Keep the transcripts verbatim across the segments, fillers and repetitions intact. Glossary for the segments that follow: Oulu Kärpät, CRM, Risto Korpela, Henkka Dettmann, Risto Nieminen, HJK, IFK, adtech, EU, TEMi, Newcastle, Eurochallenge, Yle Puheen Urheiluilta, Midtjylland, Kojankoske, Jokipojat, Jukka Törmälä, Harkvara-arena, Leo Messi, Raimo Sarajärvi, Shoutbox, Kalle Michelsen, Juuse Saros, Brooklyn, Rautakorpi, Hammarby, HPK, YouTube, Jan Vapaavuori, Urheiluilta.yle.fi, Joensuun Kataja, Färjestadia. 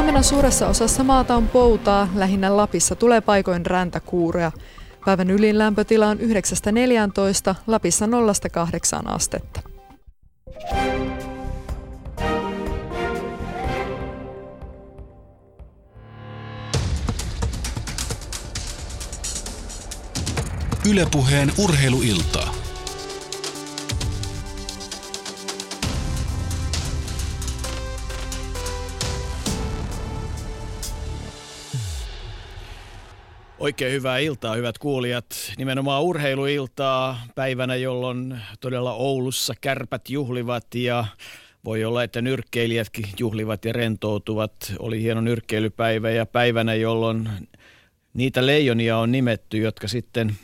Huomenna suuressa osassa maata on poutaa, lähinnä Lapissa tulee paikoin räntäkuurea. Päivän ylin lämpötila on yhdeksästä neljääntoista, Lapissa nolla–kahdeksan astetta. Yle Puheen Urheiluilta. Oikein hyvää iltaa, hyvät kuulijat. Nimenomaan urheiluiltaa päivänä, jolloin todella Oulussa Kärpät juhlivat ja voi olla, että nyrkkeilijätkin juhlivat ja rentoutuvat. Oli hieno nyrkkeilypäivä ja päivänä, jolloin niitä leijonia on nimetty, jotka sitten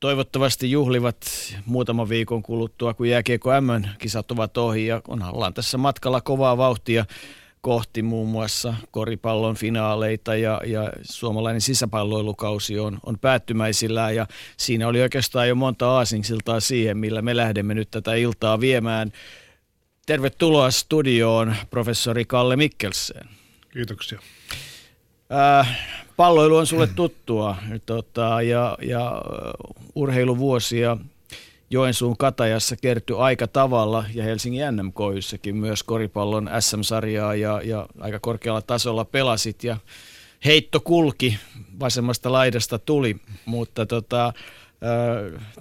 toivottavasti juhlivat muutaman viikon kuluttua, kun jääkiekko M M-kisat ovat ohi ja ollaan tässä matkalla kovaa vauhtia kohti muun muassa koripallon finaaleita ja, ja suomalainen sisäpalloilukausi on, on päättymäisillään ja siinä oli oikeastaan jo monta aasinsiltaa siihen, millä me lähdemme nyt tätä iltaa viemään. Tervetuloa studioon professori Kalle Michelsen. Kiitoksia. Äh, palloilu on sulle tuttua tota, ja, ja urheiluvuosia Joensuun Katajassa kertyi aika tavalla ja Helsingin N M K Y:ssäkin myös koripallon S M-sarjaa ja, ja aika korkealla tasolla pelasit ja heitto kulki, vasemmasta laidasta tuli, mutta tota,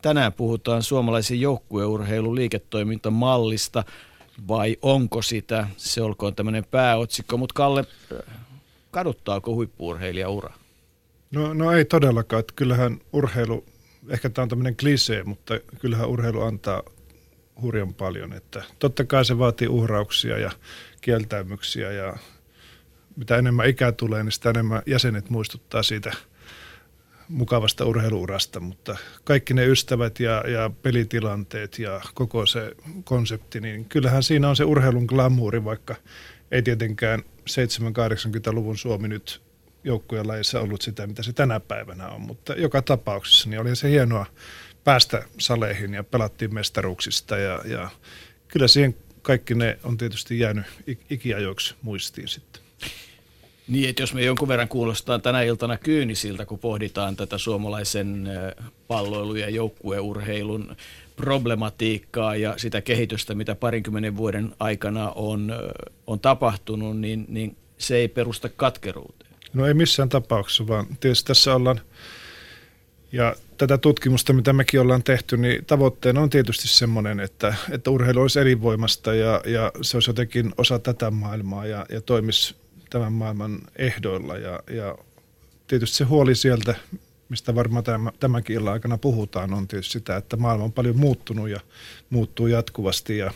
tänään puhutaan suomalaisen joukkueurheilun liiketoimintamallista vai onko sitä, se olkoon tämmöinen pääotsikko, mutta Kalle, kaduttaako huippu-urheilija ura? No, no ei todellakaan, että kyllähän urheilu, ehkä tämä on tämmöinen klisee, mutta kyllähän urheilu antaa hurjan paljon, että totta kai se vaatii uhrauksia ja kieltäymyksiä ja mitä enemmän ikää tulee, niin sitä enemmän jäsenet muistuttaa siitä mukavasta urheiluurasta, mutta kaikki ne ystävät ja, ja pelitilanteet ja koko se konsepti, niin kyllähän siinä on se urheilun glamuuri, vaikka ei tietenkään seitsemänkymmentä-kahdeksankymmentäluvun Suomi nyt joukkueen lajissa ollut sitä, mitä se tänä päivänä on, mutta joka tapauksessa niin oli se hienoa päästä saleihin ja pelattiin mestaruuksista ja, ja kyllä siihen kaikki ne on tietysti jäänyt ikiajoiksi muistiin sitten. Niin, että jos me jonkun verran kuulostaan tänä iltana kyynisiltä, kun pohditaan tätä suomalaisen palloilu- ja joukkueurheilun problematiikkaa ja sitä kehitystä, mitä parinkymmenen vuoden aikana on, on tapahtunut, niin, niin se ei perusta katkeruuteen. No ei missään tapauksessa, vaan tietysti tässä ollaan, ja tätä tutkimusta, mitä mekin ollaan tehty, niin tavoitteena on tietysti semmoinen, että, että urheilu olisi elinvoimasta ja, ja se olisi jotenkin osa tätä maailmaa ja, ja toimisi tämän maailman ehdoilla ja, ja tietysti se huoli sieltä, mistä varmaan tämänkin illan aikana puhutaan, on tietysti sitä, että maailma on paljon muuttunut ja muuttuu jatkuvasti ja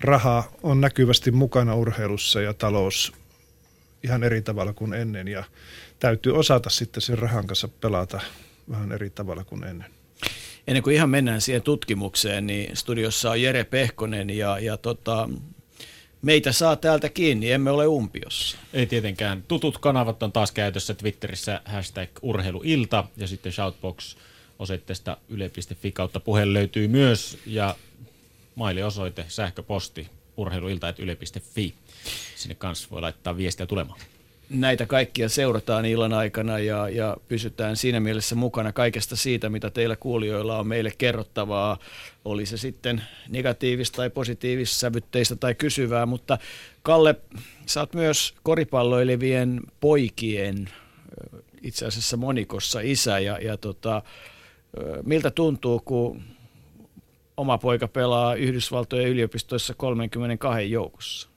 raha on näkyvästi mukana urheilussa ja talous ihan eri tavalla kuin ennen ja täytyy osata sitten sen rahan kanssa pelata vähän eri tavalla kuin ennen. Ennen kuin ihan mennään siihen tutkimukseen, niin studiossa on Jere Pehkonen ja, ja tota... meitä saa täältä kiinni, emme ole umpiossa. Ei tietenkään. Tutut kanavat on taas käytössä Twitterissä hashtag urheiluilta ja sitten Shoutbox osoitteesta yle piste fi kautta puhe löytyy myös ja mailiosoite sähköposti urheiluilta ät yle piste fi. Sinne kanssa voi laittaa viestiä tulemaan. Näitä kaikkia seurataan illan aikana ja, ja pysytään siinä mielessä mukana kaikesta siitä, mitä teillä kuulijoilla on meille kerrottavaa. Oli se sitten negatiivista tai positiivista, sävytteistä tai kysyvää, mutta Kalle, sä oot myös koripalloilevien poikien itse asiassa monikossa isä ja, ja tota, miltä tuntuu, kun oma poika pelaa Yhdysvaltojen yliopistoissa kolmekymmentäkaksi joukossa?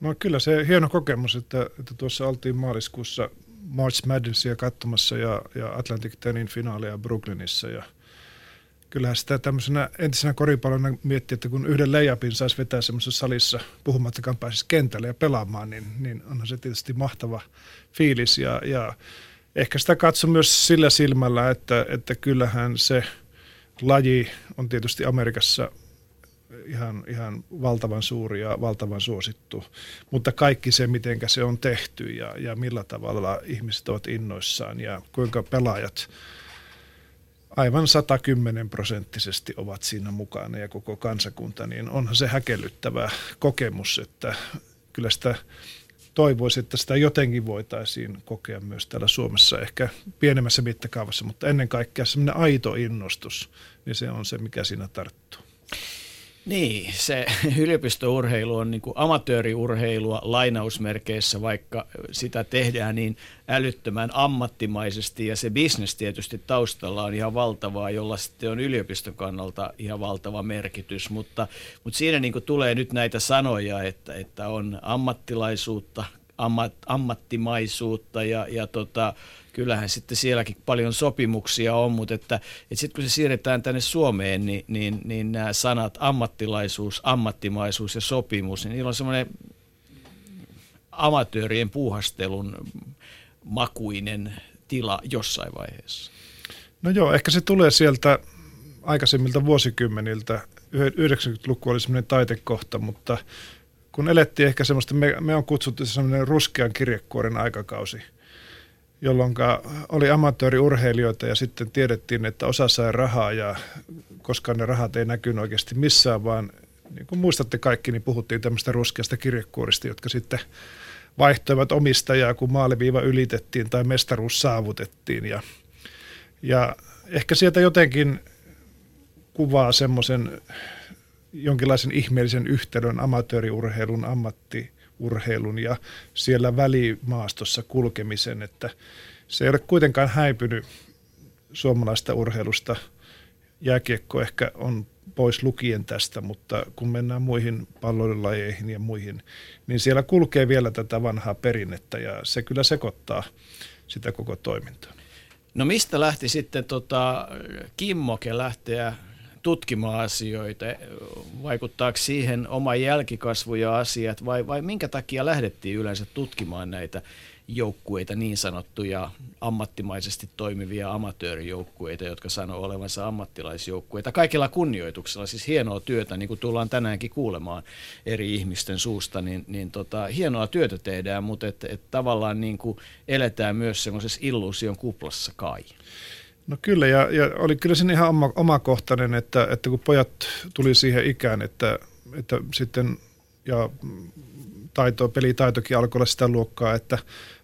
No kyllä se hieno kokemus, että, että tuossa oltiin maaliskuussa March Madnessia katsomassa ja, ja Atlantic Tenin finaaleja Brooklynissa. Ja kyllähän sitä tämmöisenä entisenä koripallona miettii, että kun yhden layupin saisi vetää semmoisessa salissa, puhumattakaan pääsisi kentälle ja pelaamaan, niin, niin onhan se tietysti mahtava fiilis. Ja, ja ehkä sitä katso myös sillä silmällä, että, että kyllähän se laji on tietysti Amerikassa Ihan, ihan valtavan suuri ja valtavan suosittu, mutta kaikki se, mitenkä se on tehty ja, ja millä tavalla ihmiset ovat innoissaan ja kuinka pelaajat aivan sata kymmenen prosenttisesti ovat siinä mukana ja koko kansakunta, niin onhan se häkellyttävä kokemus, että kyllä sitä toivoisi, että sitä jotenkin voitaisiin kokea myös täällä Suomessa, ehkä pienemmässä mittakaavassa, mutta ennen kaikkea semmoinen aito innostus, niin se on se, mikä siinä tarttuu. Niin, se yliopistourheilu on niin kuin amatööriurheilua lainausmerkeissä, vaikka sitä tehdään niin älyttömän ammattimaisesti, ja se bisnes tietysti taustalla on ihan valtavaa, jolla sitten on yliopiston kannalta ihan valtava merkitys, mutta, mutta siinä niin kuin tulee nyt näitä sanoja, että, että on ammattilaisuutta, ammat, ammattimaisuutta ja, ja tota, kyllähän sitten sielläkin paljon sopimuksia on, mutta että, että sitten kun se siirretään tänne Suomeen, niin, niin, niin nämä sanat ammattilaisuus, ammattimaisuus ja sopimus, niin niillä on semmoinen amatöörien puuhastelun makuinen tila jossain vaiheessa. No joo, ehkä se tulee sieltä aikaisemmilta vuosikymmeniltä. yhdeksänkymmentäluku oli semmoinen taitekohta, mutta kun elettiin ehkä semmoista, me, me on kutsuttu semmoinen ruskean kirjekuoren aikakausi, jolloin oli amatööriurheilijoita ja sitten tiedettiin, että osa sai rahaa ja koskaan ne rahat ei näkynyt oikeasti missään, vaan niin kuin muistatte kaikki, niin puhuttiin tämmöistä ruskeasta kirjekuorista, jotka sitten vaihtoivat omistajaa, kun maaliviiva ylitettiin tai mestaruus saavutettiin. Ja, ja ehkä sieltä jotenkin kuvaa semmoisen jonkinlaisen ihmeellisen yhtälön amatööriurheilun, ammatti urheilun ja siellä välimaastossa kulkemisen, että se ei ole kuitenkaan häipynyt suomalaista urheilusta. Jääkiekko ehkä on pois lukien tästä, mutta kun mennään muihin pallolajeihin ja muihin, niin siellä kulkee vielä tätä vanhaa perinnettä ja se kyllä sekoittaa sitä koko toimintaa. No mistä lähti sitten tota, kimmoke lähteä tutkimaan asioita, vaikuttaako siihen oma jälkikasvu ja asiat, vai, vai minkä takia lähdettiin yleensä tutkimaan näitä joukkueita, niin sanottuja ammattimaisesti toimivia amatöörijoukkueita, jotka sanoo olevansa ammattilaisjoukkueita. Kaikilla kunnioituksella, siis hienoa työtä, niin kuin tullaan tänäänkin kuulemaan eri ihmisten suusta, niin, niin tota, hienoa työtä tehdään, mutta et, et tavallaan niin kuin eletään myös semmoisessa illuusion kuplassa kai. No kyllä, ja, ja oli kyllä sen ihan oma, omakohtainen, että, että kun pojat tuli siihen ikään, että, että sitten ja taito, pelitaitokin alkoi olla sitä luokkaa, että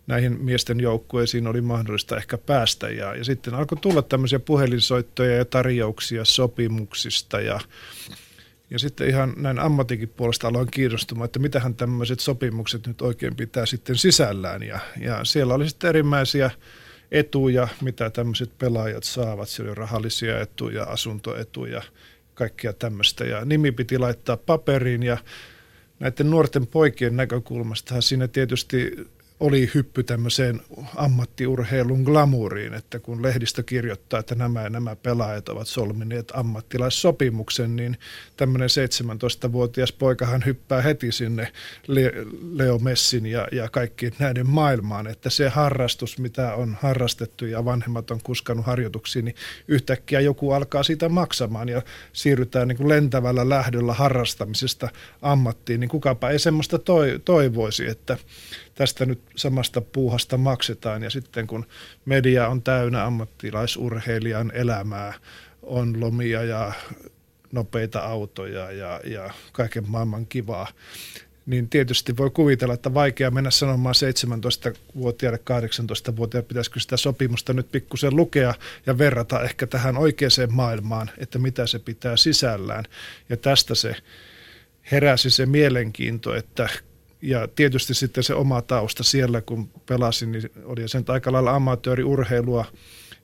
näihin miesten joukkueisiin oli mahdollista ehkä päästä. Ja, ja sitten alkoi tulla tämmöisiä puhelinsoittoja ja tarjouksia sopimuksista, ja, ja sitten ihan näin ammatinkin puolesta aloin kiinnostumaan, että mitähän tämmöiset sopimukset nyt oikein pitää sitten sisällään. Ja, ja siellä oli sitten erimäisiä etuja, mitä tämmöiset pelaajat saavat. Siellä on rahallisia etuja, asuntoetuja, kaikkea tämmöistä. Ja nimi piti laittaa paperiin ja näiden nuorten poikien näkökulmastahan siinä tietysti oli hyppy tämmöiseen ammattiurheilun glamuuriin, että kun lehdistö kirjoittaa, että nämä ja nämä pelaajat ovat solmineet ammattilaissopimuksen, niin tämmöinen seitsemäntoistavuotias poikahan hyppää heti sinne Leo Messin ja, ja kaikki näiden maailmaan, että se harrastus, mitä on harrastettu ja vanhemmat on kuskannut harjoituksiin, niin yhtäkkiä joku alkaa siitä maksamaan ja siirrytään niin kuin lentävällä lähdöllä harrastamisesta ammattiin, niin kukapa ei semmoista toi, toivoisi, että tästä nyt samasta puuhasta maksetaan, ja sitten kun media on täynnä ammattilaisurheilijan elämää, on lomia ja nopeita autoja ja, ja kaiken maailman kivaa, niin tietysti voi kuvitella, että vaikea mennä sanomaan seitsemäntoistavuotiaille, kahdeksantoistavuotiaille, pitäisikö sitä sopimusta nyt pikkusen lukea ja verrata ehkä tähän oikeaan maailmaan, että mitä se pitää sisällään. Ja tästä se heräsi se mielenkiinto, että ja tietysti sitten se oma tausta siellä, kun pelasin, niin oli sen aika lailla amatööriurheilua,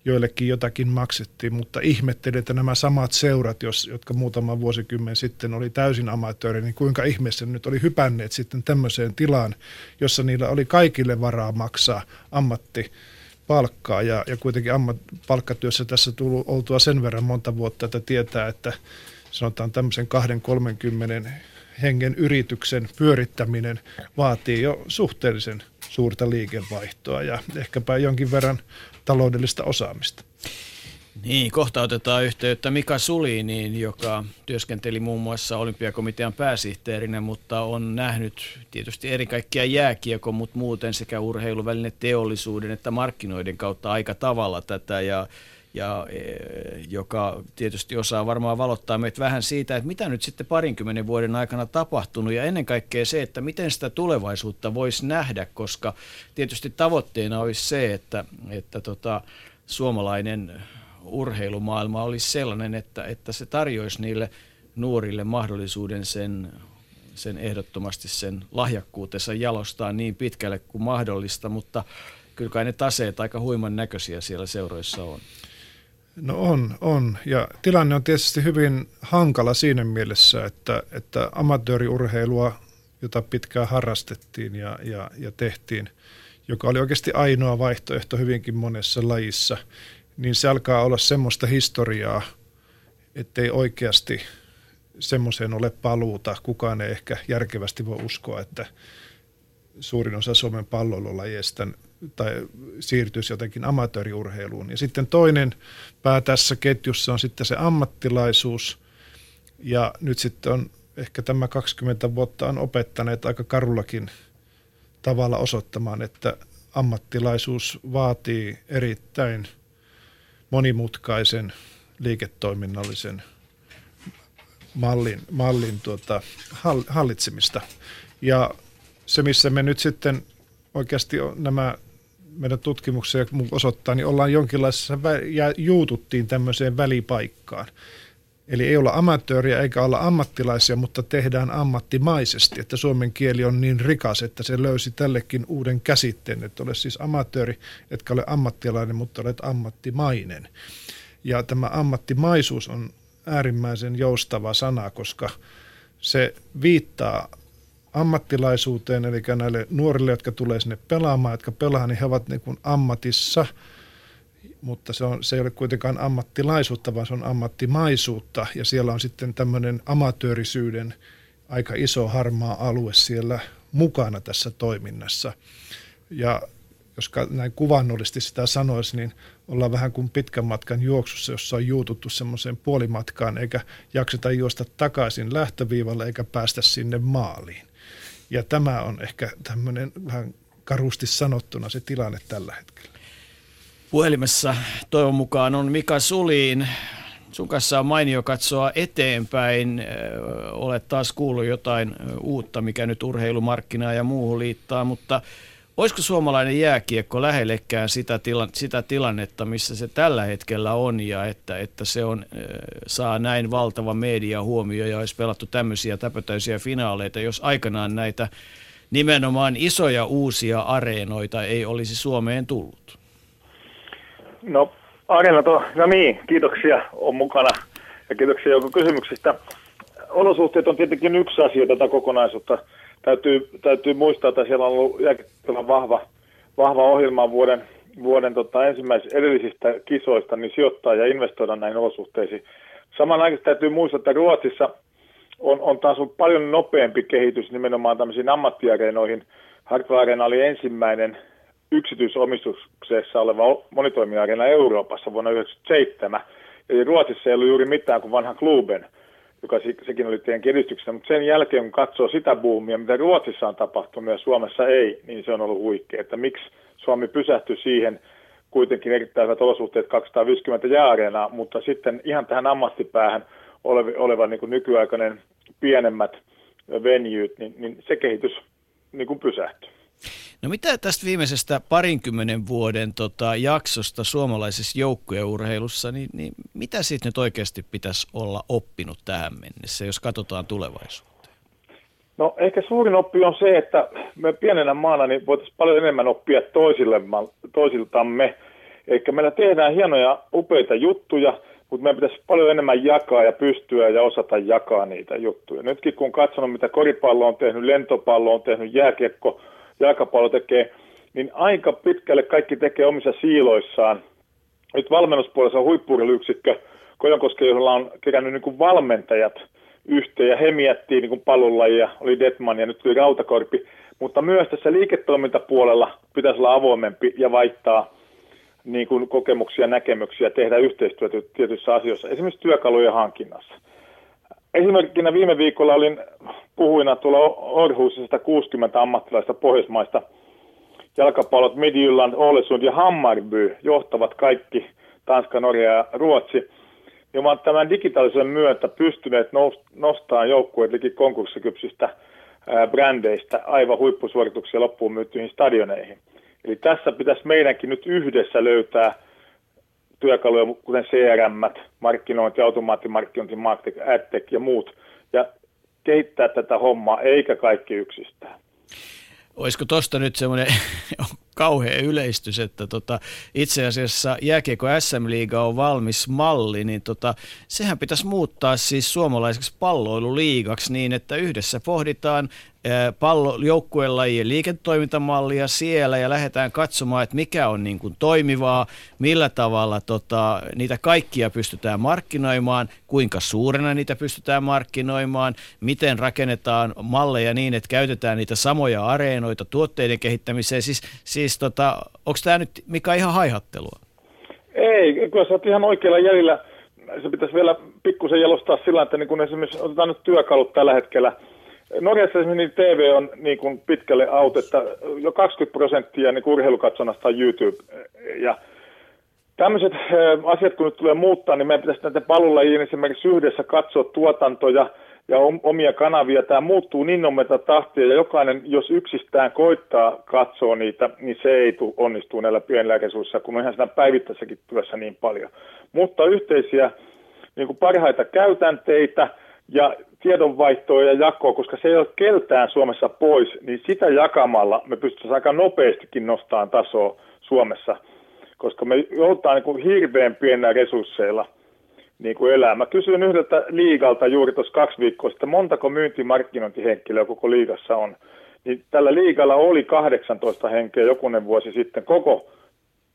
joillekin jotakin maksettiin, mutta ihmettelin, että nämä samat seurat, jos, jotka muutama vuosikymmen sitten oli täysin amatööri, niin kuinka ihmeessä nyt oli hypänneet sitten tämmöiseen tilaan, jossa niillä oli kaikille varaa maksaa ammattipalkkaa ja, ja kuitenkin ammattipalkkatyössä tässä tullut oltua sen verran monta vuotta, että tietää, että sanotaan tämmöisen kaksikymmentä kolmekymmentä hengen yrityksen pyörittäminen vaatii jo suhteellisen suurta liikevaihtoa ja ehkäpä jonkin verran taloudellista osaamista. Niin, kohta otetaan yhteyttä Mika Suliniin, joka työskenteli muun muassa olympiakomitean pääsihteerinä, mutta on nähnyt tietysti eri kaikkia jääkiekon, mutta muuten sekä urheiluvälinen teollisuuden että markkinoiden kautta aika tavalla tätä ja ja joka tietysti osaa varmaan valottaa meitä vähän siitä, että mitä nyt sitten parinkymmenen vuoden aikana tapahtunut ja ennen kaikkea se, että miten sitä tulevaisuutta voisi nähdä, koska tietysti tavoitteena olisi se, että, että tota, suomalainen urheilumaailma olisi sellainen, että, että se tarjoisi niille nuorille mahdollisuuden sen, sen ehdottomasti sen lahjakkuutensa jalostaa niin pitkälle kuin mahdollista, mutta kyllä kai ne taseet aika huiman näköisiä siellä seuroissa on. No on, on. Ja tilanne on tietysti hyvin hankala siinä mielessä, että, että amatööriurheilua, jota pitkään harrastettiin ja, ja, ja tehtiin, joka oli oikeasti ainoa vaihtoehto hyvinkin monessa lajissa, niin se alkaa olla semmoista historiaa, ettei oikeasti semmoiseen ole paluuta. Kukaan ei ehkä järkevästi voi uskoa, että suurin osa Suomen palloilulajeista tai siirtyisi jotenkin amatööriurheiluun. Ja sitten toinen pää tässä ketjussa on sitten se ammattilaisuus. Ja nyt sitten on ehkä tämä kaksikymmentä vuotta on opettaneet aika karullakin tavalla osoittamaan, että ammattilaisuus vaatii erittäin monimutkaisen liiketoiminnallisen mallin, mallin tuota, hallitsemista. Ja se, missä me nyt sitten oikeasti nämä meidän tutkimuksia osoittaa, niin ollaan jonkinlaisessa, ja juututtiin tämmöiseen välipaikkaan. Eli ei olla amatööriä eikä olla ammattilaisia, mutta tehdään ammattimaisesti, että suomen kieli on niin rikas, että se löysi tällekin uuden käsitteen, että ole siis amatööri, etkä ole ammattilainen, mutta olet ammattimainen. Ja tämä ammattimaisuus on äärimmäisen joustava sana, koska se viittaa ammattilaisuuteen, eli näille nuorille, jotka tulee sinne pelaamaan, jotka pelaa, niin he ovat niin kuin ammatissa, mutta se, on, se ei ole kuitenkaan ammattilaisuutta, vaan se on ammattimaisuutta, ja siellä on sitten tämmöinen amatöörisyyden aika iso harmaa alue siellä mukana tässä toiminnassa. Ja jos näin kuvannollisesti sitä sanoisi, niin ollaan vähän kuin pitkän matkan juoksussa, jossa on juututtu semmoiseen puolimatkaan, eikä jakseta juosta takaisin lähtöviivalle eikä päästä sinne maaliin. Ja tämä on ehkä tämmöinen vähän karusti sanottuna se tilanne tällä hetkellä. Puhelimessa toivon mukaan on Mika Sulin. Sun kanssa on mainio katsoa eteenpäin. Olet taas kuullut jotain uutta, mikä nyt urheilumarkkinaa ja muuhun liittaa, mutta olisiko suomalainen jääkiekko lähellekään sitä, tila, sitä tilannetta, missä se tällä hetkellä on ja että, että se on, saa näin valtava mediahuomio ja olisi pelattu tämmöisiä täpötäisiä finaaleita, jos aikanaan näitä nimenomaan isoja uusia areenoita ei olisi Suomeen tullut? No areenat on, no niin, kiitoksia, on mukana ja kiitoksia joku kysymyksistä. Olosuhteet on tietenkin yksi asia tätä kokonaisuutta. Täytyy, täytyy muistaa, että siellä on ollut jääkiekkoilla vahva, vahva ohjelma vuoden, vuoden tota, ensimmäisistä edellisistä kisoista, niin sijoittaa ja investoida näihin olosuhteisiin. Samanaikaisesti täytyy muistaa, että Ruotsissa on, on taas ollut paljon nopeampi kehitys nimenomaan tämmöisiin ammattiareenoihin. Harkvara-arena oli ensimmäinen yksityisomistuksessa oleva monitoimiareena Euroopassa vuonna yhdeksänkymmentäseitsemän. Eli Ruotsissa ei ollut juuri mitään kuin vanha Kluben, joka sekin oli teidän kiristyksenä, mutta sen jälkeen kun katsoo sitä boomia, mitä Ruotsissa on tapahtunut ja Suomessa ei, niin se on ollut huikea, että miksi Suomi pysähtyi siihen kuitenkin erittäin hyvät olosuhteet kaksisataaviisikymmentä jääareenaa, mutta sitten ihan tähän ammattipäähän oleva, oleva niin kuin nykyaikainen pienemmät venyt, niin, niin se kehitys niin kuin pysähtyi. No mitä tästä viimeisestä parinkymmenen vuoden tota, jaksosta suomalaisessa joukkueurheilussa, niin, niin mitä siitä nyt oikeasti pitäisi olla oppinut tähän mennessä, jos katsotaan tulevaisuuteen? No ehkä suurin oppi on se, että me pienenä maana niin voitaisiin paljon enemmän oppia toisille, toisiltamme. Eli meillä tehdään hienoja, upeita juttuja, mutta meidän pitäisi paljon enemmän jakaa ja pystyä ja osata jakaa niitä juttuja. Nytkin kun katsonut, mitä koripallo on tehnyt, lentopallo on tehnyt, jääkiekko, jalkapallo tekee, niin aika pitkälle kaikki tekee omissa siiloissaan. Nyt valmennuspuolessa on huippu-urheiluyksikkö Kojankoske, jolla on kerännyt niin kuin valmentajat yhteen, ja he miettii niin kuin pallonlajia, oli Dettmann ja nyt tuli Rautakorpi, mutta myös tässä liiketoimintapuolella pitäisi olla avoimempi ja vaihtaa niin kuin kokemuksia, näkemyksiä, tehdä yhteistyötä tietyissä asioissa, esimerkiksi työkalujen hankinnassa. Esimerkkinä viime viikolla olin puhuina tuolla Århusissa kuusikymmentä ammattilaista pohjoismaista. Jalkapallot Midtjylland, Ålesund ja Hammarby johtavat kaikki Tanska, Norja ja Ruotsi, niin ovat tämän digitaalisen myötä pystyneet nostamaan joukkueet liki konkurssikypsistä brändeistä aivan huippusuorituksia loppuun myyttyihin stadioneihin. Eli tässä pitäisi meidänkin nyt yhdessä löytää työkaluja, kuten C R M, markkinointi, automaattimarkkinointi, AdTech ja muut, ja kehittää tätä hommaa, eikä kaikki yksistään. Olisiko tuosta nyt semmoinen kauhea yleistys, että tota, itse asiassa jääkiekko S M-liiga on valmis malli, niin tota, sehän pitäisi muuttaa siis suomalaiseksi palloiluliigaksi niin, että yhdessä pohditaan pallo, joukkueen lajien liiketoimintamallia siellä ja lähdetään katsomaan, että mikä on niin kuin toimivaa, millä tavalla tota, niitä kaikkia pystytään markkinoimaan, kuinka suurena niitä pystytään markkinoimaan, miten rakennetaan malleja niin, että käytetään niitä samoja areenoita tuotteiden kehittämiseen. Siis, siis tota, onko tämä nyt, Mika, ihan haihattelua? Ei, kyllä sä oot ihan oikealla jäljellä. Se pitäisi vielä pikkusen jalostaa sillä, että niin kun esimerkiksi otetaan nyt työkalut tällä hetkellä. Norjassa esimerkiksi T V on niin kuin pitkälle out, että jo kaksikymmentä prosenttia niin urheilukatsonnasta on YouTube. Ja tämmöiset asiat, kun nyt tulee muuttaa, niin meidän pitäisi näiden palulajien esimerkiksi yhdessä katsoa tuotantoja ja omia kanavia. Tämä muuttuu niin nopeaa tahtia, ja jokainen, jos yksistään koittaa katsoa niitä, niin se ei tule onnistuu näillä pienillä resursseilla, kun me ihan sitä päivittäisessäkin työssä niin paljon. Mutta yhteisiä niin kuin parhaita käytänteitä ja tiedonvaihtoa ja jakoa, koska se ei ole keltään Suomessa pois, niin sitä jakamalla me pystytään aika nopeastikin nostamaan tasoa Suomessa, koska me joudutaan niin kuin hirveän pienillä resursseilla niin kuin elämään. Mä kysyin yhdeltä liigalta juuri tuossa kaksi viikkoa sitten, montako myyntimarkkinointihenkilöä koko liigassa on. Niin tällä liigalla oli kahdeksantoista henkeä jokunen vuosi sitten, koko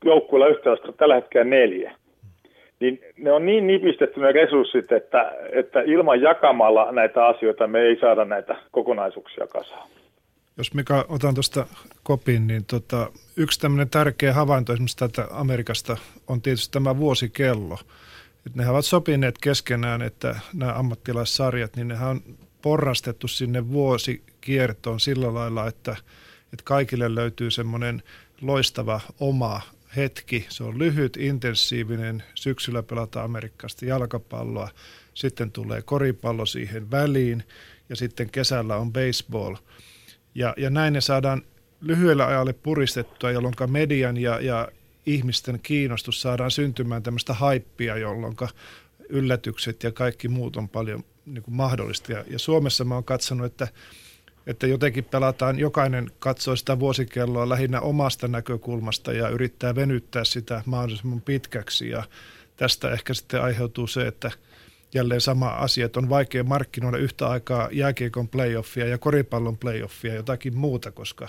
joukkueella yhtäläistä tällä hetkellä neljä. Niin ne on niin nipistetty ne resurssit, että, että ilman jakamalla näitä asioita me ei saada näitä kokonaisuuksia kasaan. Jos Mika, otan tuosta kopin, niin tota, yksi tämmöinen tärkeä havainto esimerkiksi tätä Amerikasta on tietysti tämä vuosikello. Et nehän ovat sopineet keskenään, että nämä ammattilaissarjat, niin nehän on porrastettu sinne vuosikiertoon sillä lailla, että, että kaikille löytyy semmoinen loistava oma hetki. Se on lyhyt, intensiivinen. Syksyllä pelataan amerikkalaista jalkapalloa. Sitten tulee koripallo siihen väliin ja sitten kesällä on baseball. Ja, ja näin ne saadaan lyhyellä ajalle puristettua, jolloin median ja, ja ihmisten kiinnostus saadaan syntymään tämmöistä haippia, jolloin yllätykset ja kaikki muut on paljon niin kuin mahdollista. Ja, ja Suomessa mä oon katsonut, että että jotenkin pelataan, jokainen katsoo sitä vuosikelloa lähinnä omasta näkökulmasta ja yrittää venyttää sitä mahdollisimman pitkäksi. Ja tästä ehkä sitten aiheutuu se, että jälleen sama asia, että on vaikea markkinoida yhtä aikaa jääkiekon playoffia ja koripallon playoffia ja jotakin muuta, koska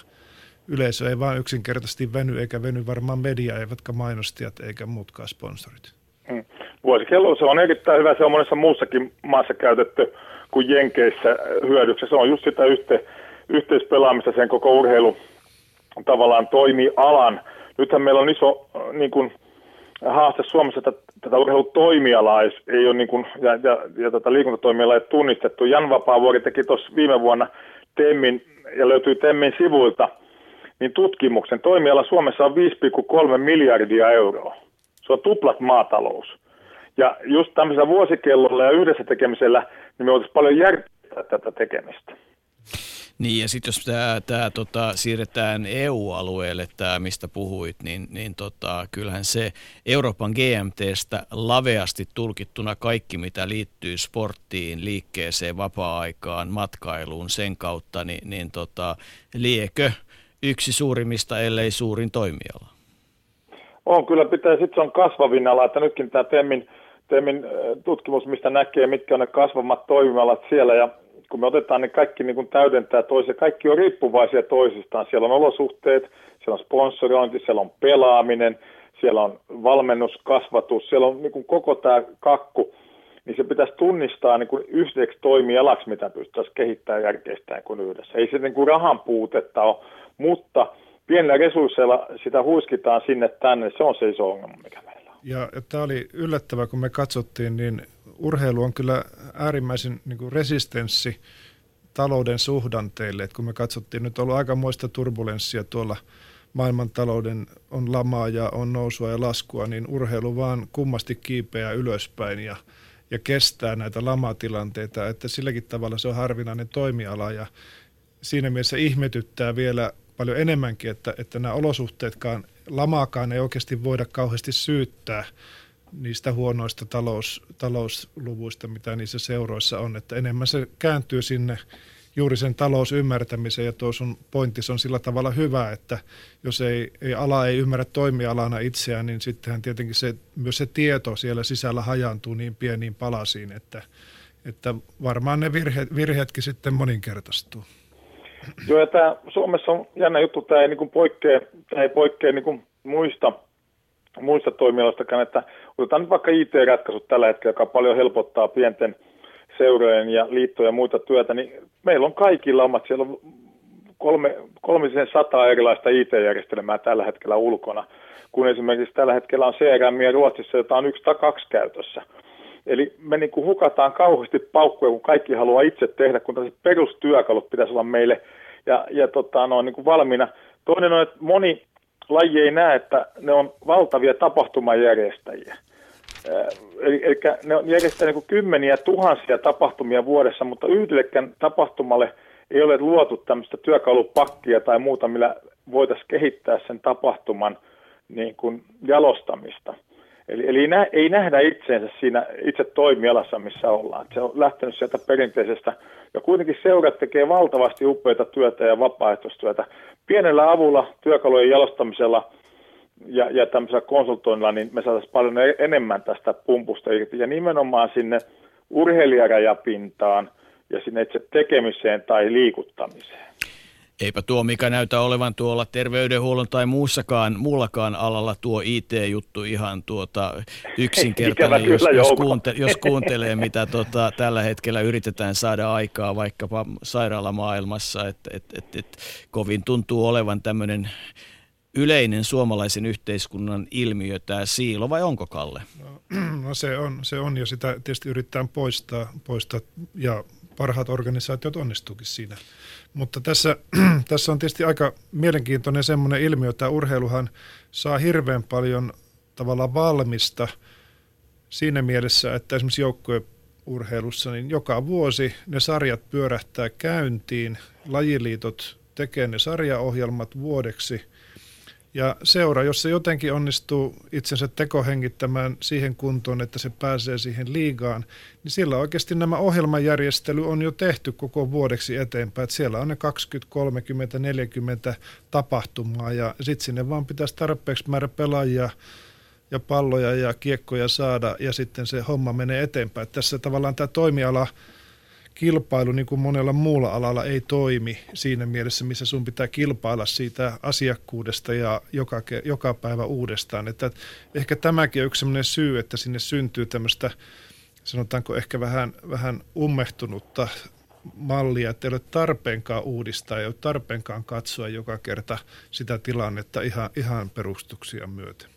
yleisö ei vaan yksinkertaisesti veny, eikä veny varmaan media, eivätkä mainostajat eikä muutkaan sponsorit. Hmm. Vuosikello se on erittäin hyvä, se on monessa muussakin maassa käytetty kuin Jenkeissä hyödyksi. Se on just sitä yhte, yhteispelaamista, sen koko urheilu tavallaan toimii alan. Nythän meillä on iso niin kuin, haaste Suomessa, että tätä urheilutoimialaa ei ole, niin kuin, ja, ja, ja tätä liikuntatoimialaa ei tunnistettu. Jan Vapaavuori teki tuossa viime vuonna TEMin, ja löytyy TEMin sivuilta, niin tutkimuksen toimiala Suomessa on viisi pilkku kolme miljardia euroa. Se on tuplat maatalous. Ja just tämmöisellä vuosikellolla ja yhdessä tekemisellä, niin me oltaisiin paljon järkeä tätä tekemistä. Niin, ja sitten jos tämä, tämä tota, siirretään E U-alueelle, tämä mistä puhuit, niin, niin tota, kyllähän se Euroopan G M T:stä laveasti tulkittuna kaikki, mitä liittyy sporttiin, liikkeeseen, vapaa-aikaan, matkailuun, sen kautta, niin, niin tota, liekö yksi suurimmista, ellei suurin toimiala? On, kyllä pitää. Sitten se on kasvavin ala, että nytkin tämä TEMin, TEMin tutkimus, mistä näkee, mitkä on ne kasvammat toimialat siellä, ja kun me otetaan, niin kaikki niin kuin täydentää toisia. Kaikki on riippuvaisia toisistaan. Siellä on olosuhteet, siellä on sponsorointi, siellä on pelaaminen, siellä on valmennus, kasvatus, siellä on niin kuin koko tämä kakku, niin se pitäisi tunnistaa niin kuin yhdeksi toimialaksi, mitä pystyttäisiin kehittämään järkeistään kuin yhdessä. Ei se niin kuin rahan puutetta ole, mutta pienillä resursseilla sitä huiskitaan sinne tänne, se on se iso ongelma, mikä meillä on. Ja, ja tämä oli yllättävää, kun me katsottiin, niin urheilu on kyllä äärimmäisen niin kuin resistenssi talouden suhdanteille. Et kun me katsottiin, nyt on ollut aikamoista turbulenssia tuolla maailmantalouden on lamaa ja on nousua ja laskua, niin urheilu vaan kummasti kiipeää ylöspäin ja, ja kestää näitä lamatilanteita, että silläkin tavalla se on harvinainen toimiala ja siinä mielessä ihmetyttää vielä paljon enemmänkin, että, että nämä olosuhteetkaan, lamaakaan ei oikeasti voida kauheasti syyttää niistä huonoista talous, talousluvuista, mitä niissä seuroissa on, että enemmän se kääntyy sinne juuri sen talousymmärtämiseen ja tuo sun pointtis on sillä tavalla hyvä, että jos ei, ei ala ei ymmärrä toimialana itseään, niin sittenhän tietenkin se, myös se tieto siellä sisällä hajaantuu niin pieniin palasiin, että, että varmaan ne virhe, virheetkin sitten moninkertaistuu. Joo, ja tämä Suomessa on jännä juttu, tämä ei niin kuin poikkea, tämä ei poikkea niin kuin muista, muista toimialoistakaan, että otetaan nyt vaikka I T-ratkaisut tällä hetkellä, joka paljon helpottaa pienten seurojen ja liittojen ja muita työtä, niin meillä on kaikilla omat, siellä on kolme, kolmisen sataa erilaista I T-järjestelmää tällä hetkellä ulkona, kun esimerkiksi tällä hetkellä on C R M ja Ruotsissa, jota on yksi tai kaksi käytössä. Eli me niin kuin hukataan kauheasti paukkuja, kun kaikki haluaa itse tehdä, kun tällaiset perustyökalut pitäisi olla meille ja, ja tota, ne on niin kuin valmiina. Toinen on, että moni laji ei näe, että ne on valtavia tapahtumajärjestäjiä. Eli, eli ne järjestää niin kuin kymmeniä tuhansia tapahtumia vuodessa, mutta yhdellekään tapahtumalle ei ole luotu tämmöistä työkalupakkia tai muuta, millä voitaisiin kehittää sen tapahtuman niin kuin jalostamista. Eli, eli nä, ei nähdä itseensä siinä itse toimialassa, missä ollaan. Se on lähtenyt sieltä perinteisestä. Ja kuitenkin seurat tekee valtavasti upeita työtä ja vapaaehtoistyötä. Pienellä avulla, työkalujen jalostamisella ja, ja tämmöisellä konsultoinnilla, niin me saataisiin paljon enemmän tästä pumpusta irti. Ja nimenomaan sinne urheilijarajapintaan ja sinne itse tekemiseen tai liikuttamiseen. Eipä tuo, mikä näytä olevan tuolla terveydenhuollon tai muussakaan, muullakaan alalla tuo I T-juttu ihan tuota yksinkertainen, jos, jos, kuunte, jos kuuntelee, mitä tota, tällä hetkellä yritetään saada aikaa vaikkapa sairaalamaailmassa, että et, et, et, kovin tuntuu olevan tämmöinen yleinen suomalaisen yhteiskunnan ilmiö tämä siilo, vai onko, Kalle? No se on, se on ja sitä tietysti yritetään poistaa, poistaa ja parhaat organisaatiot onnistuukin siinä. Mutta tässä, tässä on tietysti aika mielenkiintoinen semmoinen ilmiö, että urheiluhan saa hirveän paljon tavallaan valmista siinä mielessä, että esimerkiksi joukkueurheilussa niin joka vuosi ne sarjat pyörähtää käyntiin, lajiliitot tekee ne sarjaohjelmat vuodeksi ja seura, jos se jotenkin onnistuu itsensä tekohengittämään siihen kuntoon, että se pääsee siihen liigaan, niin siellä oikeasti nämä ohjelmajärjestely on jo tehty koko vuodeksi eteenpäin. Että siellä on ne kaksikymmentä, kolmekymmentä, neljäkymmentä tapahtumaa ja sitten sinne vaan pitäisi tarpeeksi määrä pelaajia ja palloja ja kiekkoja saada ja sitten se homma menee eteenpäin. Että tässä tavallaan tämä toimiala kilpailu niin kuin monella muulla alalla ei toimi siinä mielessä, missä sun pitää kilpailla siitä asiakkuudesta ja joka, joka päivä uudestaan. Että ehkä tämäkin on yksi sellainen syy, että sinne syntyy tämmöistä, sanotaanko ehkä vähän, vähän ummehtunutta mallia, että ei ole tarpeenkaan uudistaa, ei ole tarpeenkaan katsoa joka kerta sitä tilannetta ihan, ihan perustuksia myöten.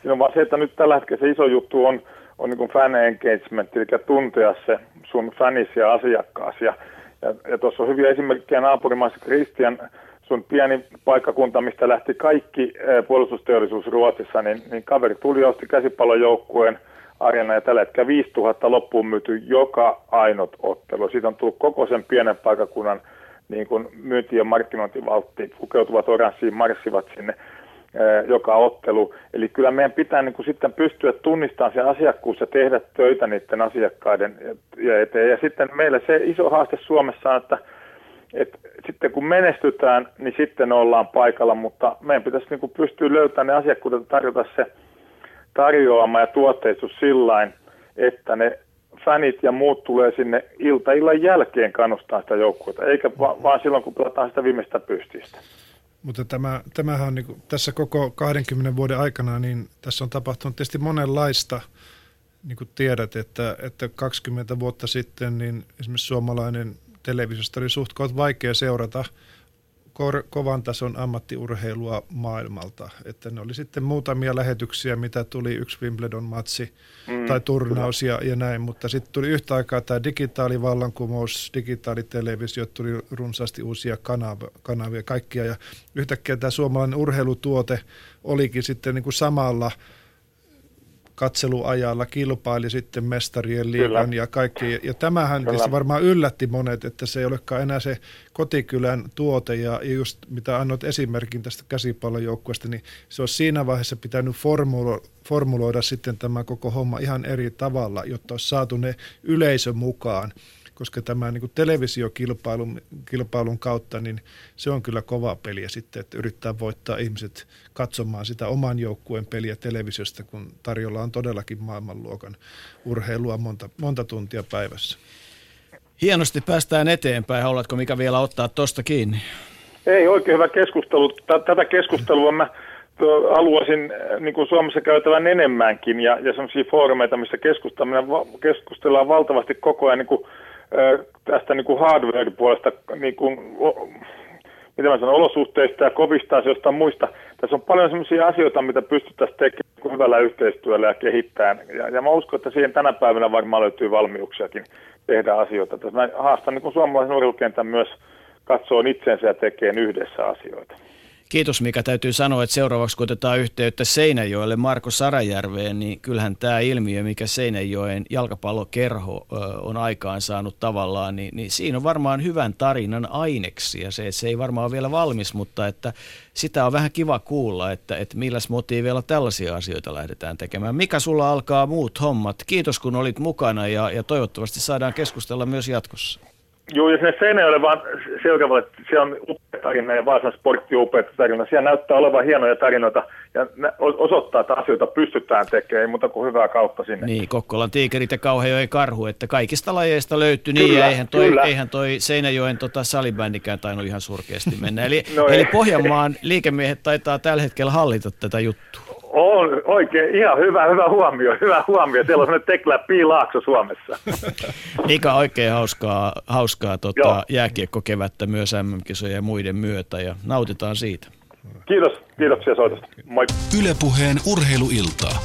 Siinä on vaan se, että nyt tällä hetkellä se iso juttu on, on niin kuin fan engagement, eli tuntea se sun fänis ja asiakkaas. Ja, ja, ja tuossa on hyviä esimerkkejä naapurimaissa. Kristian, sun pieni paikkakunta, mistä lähti kaikki eh, puolustusteollisuus Ruotsissa, niin, niin kaveri tuli osti käsipallojoukkueen areena ja tällä hetkellä viisituhatta loppuun myyty joka ainut ottelu. Siitä on tullut koko sen pienen paikkakunnan niin kuin myynti- ja markkinointivaltti, pukeutuvat oranssiin, marssivat sinne joka ottelu. Eli kyllä meidän pitää niin kuin sitten pystyä tunnistamaan se asiakkuus ja tehdä töitä niiden asiakkaiden eteen. Ja sitten meillä se iso haaste Suomessa on, että, että sitten kun menestytään, niin sitten ollaan paikalla, mutta meidän pitäisi niin kuin pystyä löytämään ne asiakkuudet ja tarjota se tarjoama ja tuotteistus sillain, että ne fanit ja muut tulee sinne iltaillan jälkeen kannustaa sitä joukkuetta, eikä va- vaan silloin kun pelataan sitä viimeistä pystistä. Mutta tämä, tämähän on niin kuin, tässä koko kahdenkymmenen vuoden aikana, niin tässä on tapahtunut tietysti monenlaista, niin kuin tiedät, että, että kaksikymmentä vuotta sitten niin esimerkiksi suomalainen televisiosta oli suht vaikea seurata kor- kovan tason ammattiurheilua maailmalta. Että ne oli sitten muutamia lähetyksiä, mitä tuli yksi Wimbledon-matsi mm. tai turnaus ja, ja näin, mutta sitten tuli yhtä aikaa tämä digitaalivallankumous, digitaalitelevisio, tuli runsaasti uusia kanav- kanavia kaikkia ja yhtäkkiä tämä suomalainen urheilutuote olikin sitten niin kuin samalla katseluajalla kilpaili sitten mestarien liigan Kyllä. ja kaikki. Ja tämähän Kyllä. tietysti varmaan yllätti monet, että se ei olekaan enää se kotikylän tuote. Ja just mitä annoit esimerkin tästä käsipallojoukkueesta, niin se olisi siinä vaiheessa pitänyt formulo- formuloida sitten tämä koko homma ihan eri tavalla, jotta olisi saatu ne yleisö mukaan. Koska tämä niin kuin televisiokilpailun kilpailun kautta, niin se on kyllä kova peliä sitten, että yrittää voittaa ihmiset katsomaan sitä oman joukkueen peliä televisiosta, kun tarjolla on todellakin maailmanluokan urheilua monta, monta tuntia päivässä. Hienosti päästään eteenpäin. Haluatko Mika vielä ottaa tuosta kiinni? Ei, oikein hyvä keskustelu. Tätä keskustelua mä haluaisin niin kuin Suomessa käytävän enemmänkin ja, ja sellaisia foorumeita, missä keskustellaan valtavasti koko ajan niin kuin tästä niin kuin hardware-puolesta, niin kuin, mitä mä sanon, olosuhteista ja kovista asioista ja muista. Tässä on paljon sellaisia asioita, mitä pystyttäisiin tekemään hyvällä yhteistyöllä ja kehittämään. Ja, ja mä uskon, että siihen tänä päivänä varmaan löytyy valmiuksiakin tehdä asioita. Tässä mä haastan niin kuin suomalaisen urheilukentän myös katsoa itsensä ja tekemään yhdessä asioita. Kiitos Mika. Täytyy sanoa, että seuraavaksi kun otetaan yhteyttä Seinäjoelle Marko Sarajärveen, niin kyllähän tämä ilmiö, mikä Seinäjoen jalkapallokerho on aikaan saanut tavallaan, niin, niin siinä on varmaan hyvän tarinan aineksia. Se, se ei varmaan ole vielä valmis, mutta että sitä on vähän kiva kuulla, että, että milläs motiiveilla tällaisia asioita lähdetään tekemään. Mika, sulla alkaa muut hommat. Kiitos kun olit mukana ja, ja toivottavasti saadaan keskustella myös jatkossa. Joo, ja sinne Seinäjoelle vaan selkävälle, siellä on upea tarina ja Vaasan sportti upea tarina. Siellä näyttää olevan hienoja tarinoita ja osoittaa, että asioita pystytään tekemään, ei muuta kuin hyvää kautta sinne. Niin, Kokkolan tiikerit ja Kauhajoen karhu, että kaikista lajeista löytyy niin ja eihän toi, eihän toi Seinäjoen tota, salibändikään tainnut ihan surkeasti mennä. Eli, no eli Pohjanmaan liikemiehet taitaa tällä hetkellä hallita tätä juttua. On oikein, ihan hyvä, hyvä huomio, hyvä huomio. Siellä on sellainen tekläppi laakso Suomessa. Mika, oikein hauskaa, hauskaa tota, jääkiekkokevättä myös M M-kisojen ja muiden myötä ja nautitaan siitä. Kiitos, kiitoksia soitosta. Moi. Yle Puheen urheiluiltaa.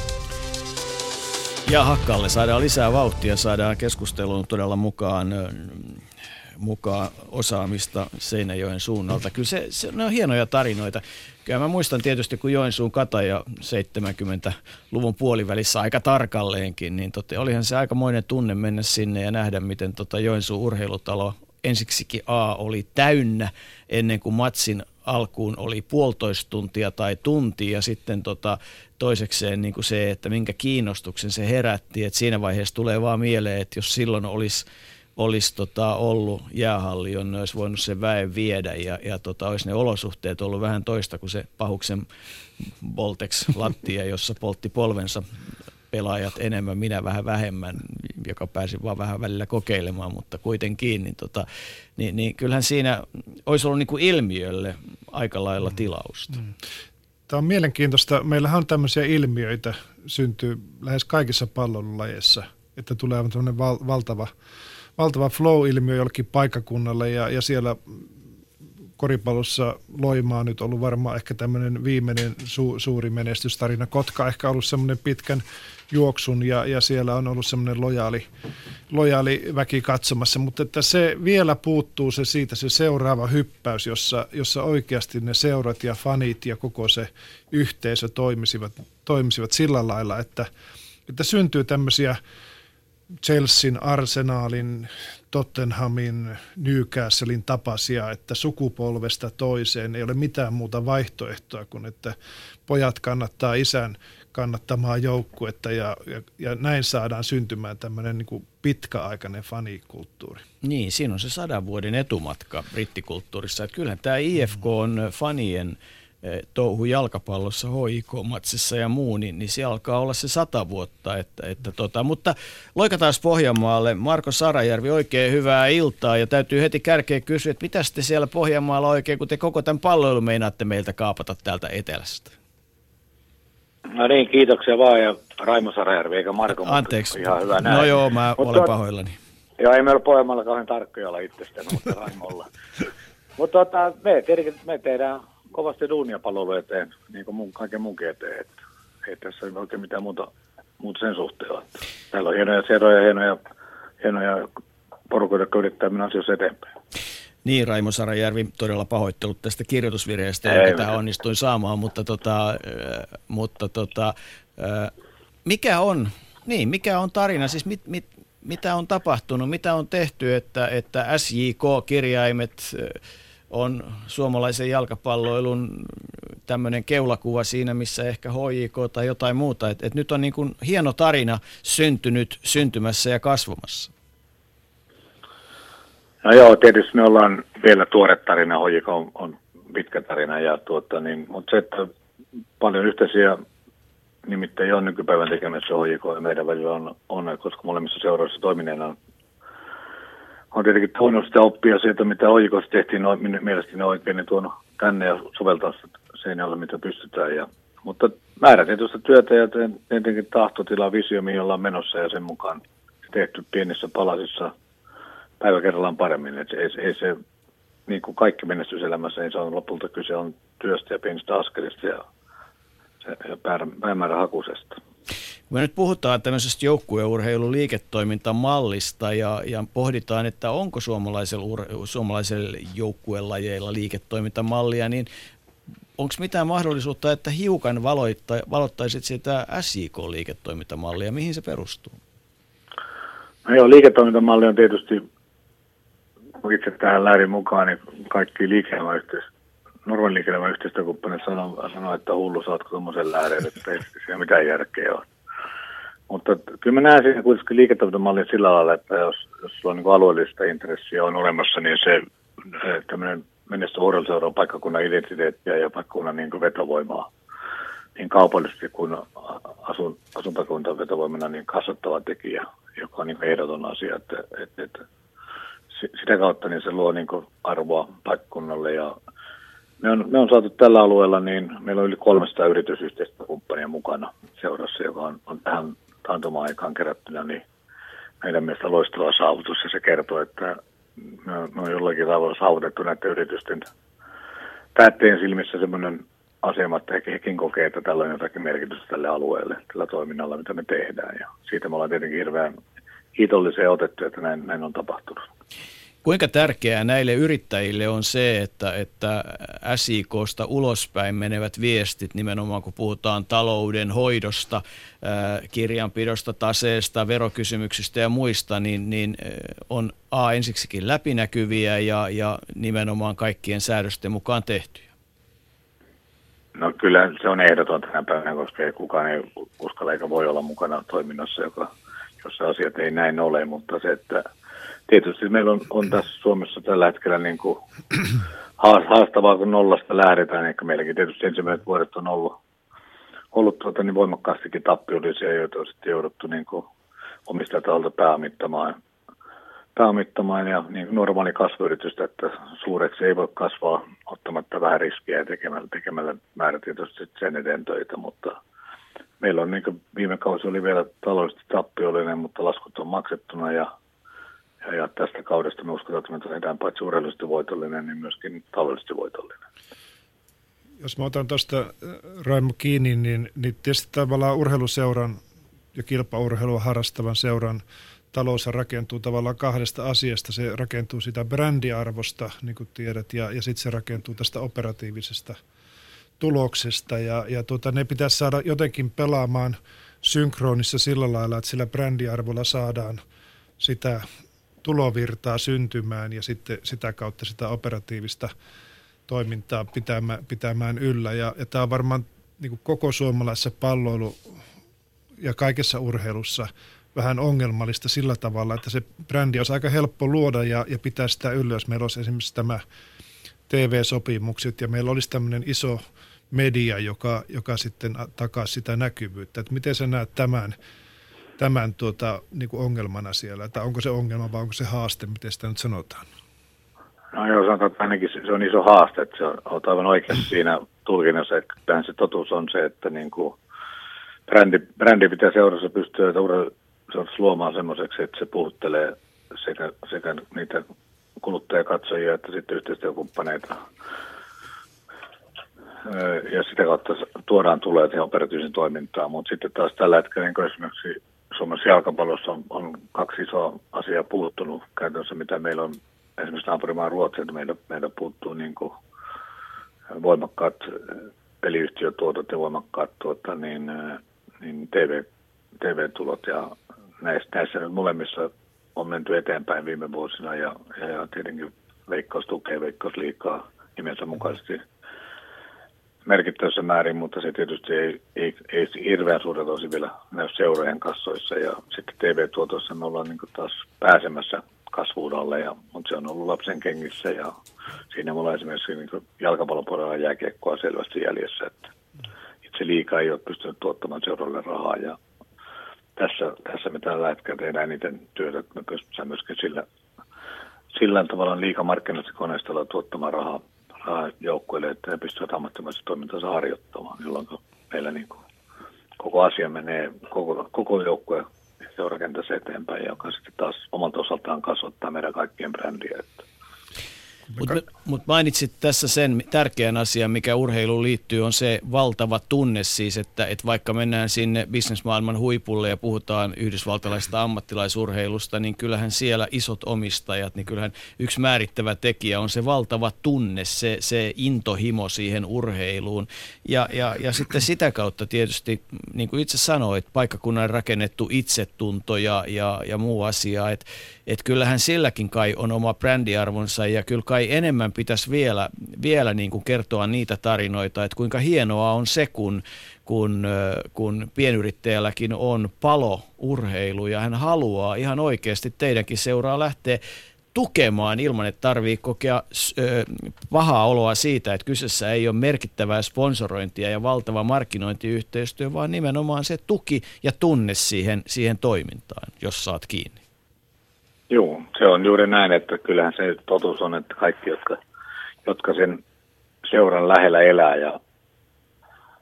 Ja Hakalle saadaan lisää vauhtia, saadaan keskusteluun todella mukaan mukaan osaamista Seinäjoen suunnalta. Kyllä se, se, ne on hienoja tarinoita. Kyllä mä muistan tietysti, kun Joensuun Kataja seitsemänkymmentäluvun puolivälissä aika tarkalleenkin, niin totta, olihan se aikamoinen tunne mennä sinne ja nähdä, miten tota Joensuun urheilutalo ensiksikin A oli täynnä ennen kuin matsin alkuun oli puolitoista tuntia tai tunti ja sitten tota, toisekseen niin kuin se, että minkä kiinnostuksen se herätti, että siinä vaiheessa tulee vaan mieleen, että jos silloin olisi olisi tota, ollut jäähalli, jonne olisi voinut sen väen viedä ja, ja tota, olisi ne olosuhteet ollut vähän toista kuin se Pahuksen Boltex-lattia, jossa poltti polvensa pelaajat enemmän, minä vähän vähemmän, joka pääsi vaan vähän välillä kokeilemaan, mutta kuitenkin, niin, tota, niin, niin kyllähän siinä olisi ollut niin kuin ilmiölle aika lailla tilausta. Tämä on mielenkiintoista. Meillähän on tämmöisiä ilmiöitä, syntyy lähes kaikissa pallonlajeissa, että tulee tämmöinen val- valtava Valtava flow-ilmiö jollekin paikkakunnalle ja, ja siellä koripallossa Loimaa nyt ollut varmaan ehkä tämmöinen viimeinen su, suuri menestystarina. Kotka ehkä ollut semmoinen pitkän juoksun ja, ja siellä on ollut semmoinen lojaali, lojaali väki katsomassa, mutta että se vielä puuttuu se siitä se seuraava hyppäys, jossa, jossa oikeasti ne seurat ja fanit ja koko se yhteisö toimisivat, toimisivat sillä lailla, että, että syntyy tämmöisiä Chelsean, Arsenalin, Tottenhamin, Newcastlein tapaisia, että sukupolvesta toiseen ei ole mitään muuta vaihtoehtoa kuin, että pojat kannattaa isän kannattamaa joukkuetta ja, ja, ja näin saadaan syntymään tämmöinen niin kuin pitkäaikainen fanikulttuuri. Niin, siinä on se sadan vuoden etumatka brittikulttuurissa, että kyllähän tämä I F K on fanien touhu jalkapallossa, H I K-matsissa ja muu, niin, niin se alkaa olla se sata vuotta. Että, että tota. Mutta loikataan Pohjanmaalle. Marko Sarajärvi, oikein hyvää iltaa ja täytyy heti kärkeä kysyä, että mitäs te siellä Pohjanmaalla oikein, kun te koko tämän palloilun meinaatte meiltä kaapata täältä etelästä? No niin, kiitoksia vaan ja Raimo Sarajärvi eikä Marko. Anteeksi, ihan hyvä näin. No joo, mä mutta olen pahoillani. Joo, ei meillä Pohjanmaalla kauhean tarkkoja olla itsestä, mutta Raimolla. Mutta tota, me, me tehdään kovasti duunia palvelun eteen, niin kuin mun, kaiken munkin eteen. Et, ei tässä oikein mitään muuta, muuta sen suhteen ole. Täällä on hienoja seuroja, hienoja, hienoja porukoita, jotka yrittää mennä asioissa eteenpäin. Niin, Raimo Sarajärvi, todella pahoittelut tästä kirjoitusvirheestä, jonka tämä onnistuin saamaan, mutta, tota, mutta tota, mikä, on, niin, mikä on tarina, siis mit, mit, mitä on tapahtunut, mitä on tehty, että, että S J K-kirjaimet on suomalaisen jalkapalloilun tämmöinen keulakuva siinä, missä ehkä H J K tai jotain muuta, että et nyt on niin kuin hieno tarina syntynyt, syntymässä ja kasvamassa. No joo, tietysti me ollaan vielä tuore tarina, H J K on, on pitkä tarina, ja tuota, niin, mutta se, että paljon yhteisiä nimittäin on nykypäivän tekemässä H J K ja meidän välillä on, on koska molemmissa seuroissa toimineena on, on tietenkin tuonut sitä oppia siitä, mitä H J K:ssa tehtiin no, mielestäni oikein, niin tuonut tänne ja soveltaa sen alle, mitä pystytään. Ja, mutta määrätietoista työtä ja tietenkin tahtotila, visio, mihin ollaan menossa ja sen mukaan tehty pienissä palasissa päivä kerrallaan paremmin. Et ei, ei se, niin kuin kaikki menestyselämässä, ei se on lopulta kyse on työstä ja pienistä askelista ja, ja päämäärähakuisesta. Me nyt puhutaan tämmöisestä joukkueurheilun liiketoimintamallista ja, ja pohditaan, että onko suomalaisella, suomalaisella joukkuelajeilla liiketoimintamallia, niin onko mitään mahdollisuutta, että hiukan valoitta, valottaisit sitä S J K-liiketoimintamallia, mihin se perustuu? No joo, liiketoimintamalli on tietysti, itse tähän lähdin mukaan, niin kaikki liike-elämäyhteistyö, normaali liike-elämäyhteistyökumppanit sanoo, sanoo, että hullu, saatko tuommoisen lähdön, että ei siinä mitään järkeä ole. Mutta kyllä mä näen siinä kuitenkin liiketoimintamallin sillä lailla, että jos, jos sulla on niin alueellista intressiä on olemassa, niin se tämmöinen menestö urheiluseuraa paikkakunnan identiteettiä ja paikkakunnan niin kuin vetovoimaa niin kaupallisesti kuin asun, asuntakunnan vetovoimana niin kasvattava tekijä, joka on niin kuin ehdoton asia. Että, että, että sitä kautta niin se luo niin kuin arvoa paikkakunnalle ja Me on, me on saatu tällä alueella, niin meillä on yli kolmesataa yritysyhteistyökumppania mukana seurassa, joka on, on tähän taantoma-aikaan kerättynä, niin meidän mielestä loistava saavutus. Ja se kertoo, että me, me on jollakin tavalla saavutettu näiden yritysten päättäjien silmissä sellainen asema, että he, hekin kokee, että tällä on jotakin merkitystä tälle alueelle, tällä toiminnalla, mitä me tehdään. Ja siitä me ollaan tietenkin hirveän kiitolliseen otettu, että näin, näin on tapahtunut. Kuinka tärkeää näille yrittäjille on se, että, että S I K:sta ulospäin menevät viestit, nimenomaan kun puhutaan talouden hoidosta, kirjanpidosta, taseesta, verokysymyksistä ja muista, niin, niin on a, ensiksikin läpinäkyviä ja, ja nimenomaan kaikkien säädösten mukaan tehtyjä? No kyllä se on ehdoton tänä päivänä, koska ei kukaan ei uskalla eikä voi olla mukana toiminnassa, joka, jossa asiat ei näin ole, mutta se, että tietysti meillä on, on tässä Suomessa tällä hetkellä niin kuin haastavaa, kun nollasta lähdetään. Ehkä meilläkin tietysti ensimmäiset vuodet on ollut, ollut tuota, niin voimakkaastikin tappiollisia, joita on sitten jouduttu niin kuin omistajalta pääomittamaan, pääomittamaan. Ja niin kuin normaali kasvuyritystä, että suureksi ei voi kasvaa ottamatta vähän riskiä ja tekemällä, tekemällä määrätietoisesti sen eteen töitä. Mutta meillä on niin kuin viime kausi oli vielä taloudellisesti tappiollinen, mutta laskut on maksettuna ja Ja tästä kaudesta me uskotaan, että me tehdään paitsi urheilullisesti voitollinen, niin myöskin taloudellisesti voitollinen. Jos mä otan tuosta Raimo kiinni, niin, niin tietysti tavallaan urheiluseuran ja kilpaurheilua harrastavan seuran talous rakentuu tavallaan kahdesta asiasta. Se rakentuu sitä brändiarvosta, niin kuin tiedät, ja, ja sitten se rakentuu tästä operatiivisesta tuloksesta. Ja, ja tuota, ne pitäisi saada jotenkin pelaamaan synkronissa sillä lailla, että sillä brändiarvolla saadaan sitä tulovirtaa syntymään ja sitten sitä kautta sitä operatiivista toimintaa pitämään, pitämään yllä. Ja, ja tämä on varmaan niin kuin koko suomalaisessa palloilu ja kaikessa urheilussa vähän ongelmallista sillä tavalla, että se brändi olisi aika helppo luoda ja, ja pitää sitä yllä, jos meillä olisi esimerkiksi tämä T V-sopimukset ja meillä olisi tämmöinen iso media, joka, joka sitten takaa sitä näkyvyyttä. Että miten sä näet tämän? tämän tuota, niin kuin ongelmana siellä, tai onko se ongelma vai onko se haaste, miten sitä nyt sanotaan? No joo, sanotaan, että ainakin se on iso haaste, että se on, on aivan oikeassa siinä tulkinnassa, että kyllähän se totuus on se, että niin kuin brändi, brändi pitää seurassa pystyä seurassa luomaan semmoiseksi, että se puhuttelee sekä, sekä niitä kuluttajakatsojia että sitten yhteistyökumppaneita. Ja sitä kautta tuodaan tulee siihen operatiivisen toimintaan, mutta sitten taas tällä hetkellä niin esimerkiksi Suomessa jalkapallossa on, on kaksi isoa asiaa puuttunut käytännössä, mitä meillä on esimerkiksi naapurimaan Ruotsilta, meillä, meillä puuttuu niin kuin voimakkaat peliyhtiötuotot ja voimakkaat tuota, niin, niin T V, T V-tulot ja näissä, näissä nyt molemmissa on menty eteenpäin viime vuosina ja, ja tietenkin Veikkaus tukee Veikkausliigaa nimensä mukaisesti merkittävässä määrin, mutta se tietysti ei, ei, ei hirveän suurelta osin vielä näy seurojen kassoissa ja sitten T V-tuotossa me ollaan niin kuin taas pääsemässä kasvu-uralle, ja, mutta se on ollut lapsen kengissä ja siinä me ollaan esimerkiksi niin jalkapallopuolella jääkiekkoa selvästi jäljessä, että itse liikaa ei ole pystynyt tuottamaan seuralle rahaa ja tässä, tässä me tällä hetkellä tehdään eniten työtä, että me pystytään myöskin sillä, sillä tavalla liikamarkkinoissa koneistolla tuottamaan rahaa joukkueille, että he pystyvät ammattimaisesti toimintansa harjoittamaan, jolloin meillä niin kuin koko asia menee, koko, koko joukkue seurakentässä eteenpäin, joka sitten taas omalta osaltaan kasvattaa meidän kaikkien brändiä. Mutta mut mainitsit tässä sen tärkeän asian, mikä urheiluun liittyy, on se valtava tunne siis, että et vaikka mennään sinne bisnesmaailman huipulle ja puhutaan yhdysvaltalaisesta ammattilaisurheilusta, niin kyllähän siellä isot omistajat, niin kyllähän yksi määrittävä tekijä on se valtava tunne, se, se intohimo siihen urheiluun. Ja, ja, ja sitten sitä kautta tietysti, niin kuin itse sanoit, paikkakunnan rakennettu itsetunto ja, ja, ja muu asia, että et kyllähän silläkin kai on oma brändiarvonsa ja kyllä kai enemmän pitäisi vielä, vielä niin kuin kertoa niitä tarinoita, että kuinka hienoa on se, kun, kun, kun pienyrittäjälläkin on palourheilu ja hän haluaa ihan oikeasti teidänkin seuraa lähteä tukemaan ilman, että tarvii kokea pahaa oloa siitä, että kyseessä ei ole merkittävää sponsorointia ja valtava markkinointiyhteistyö, vaan nimenomaan se tuki ja tunne siihen, siihen toimintaan, jos saat kiinni. Joo, se on juuri näin, että kyllähän se totuus on, että kaikki, jotka, jotka sen seuran lähellä elää ja,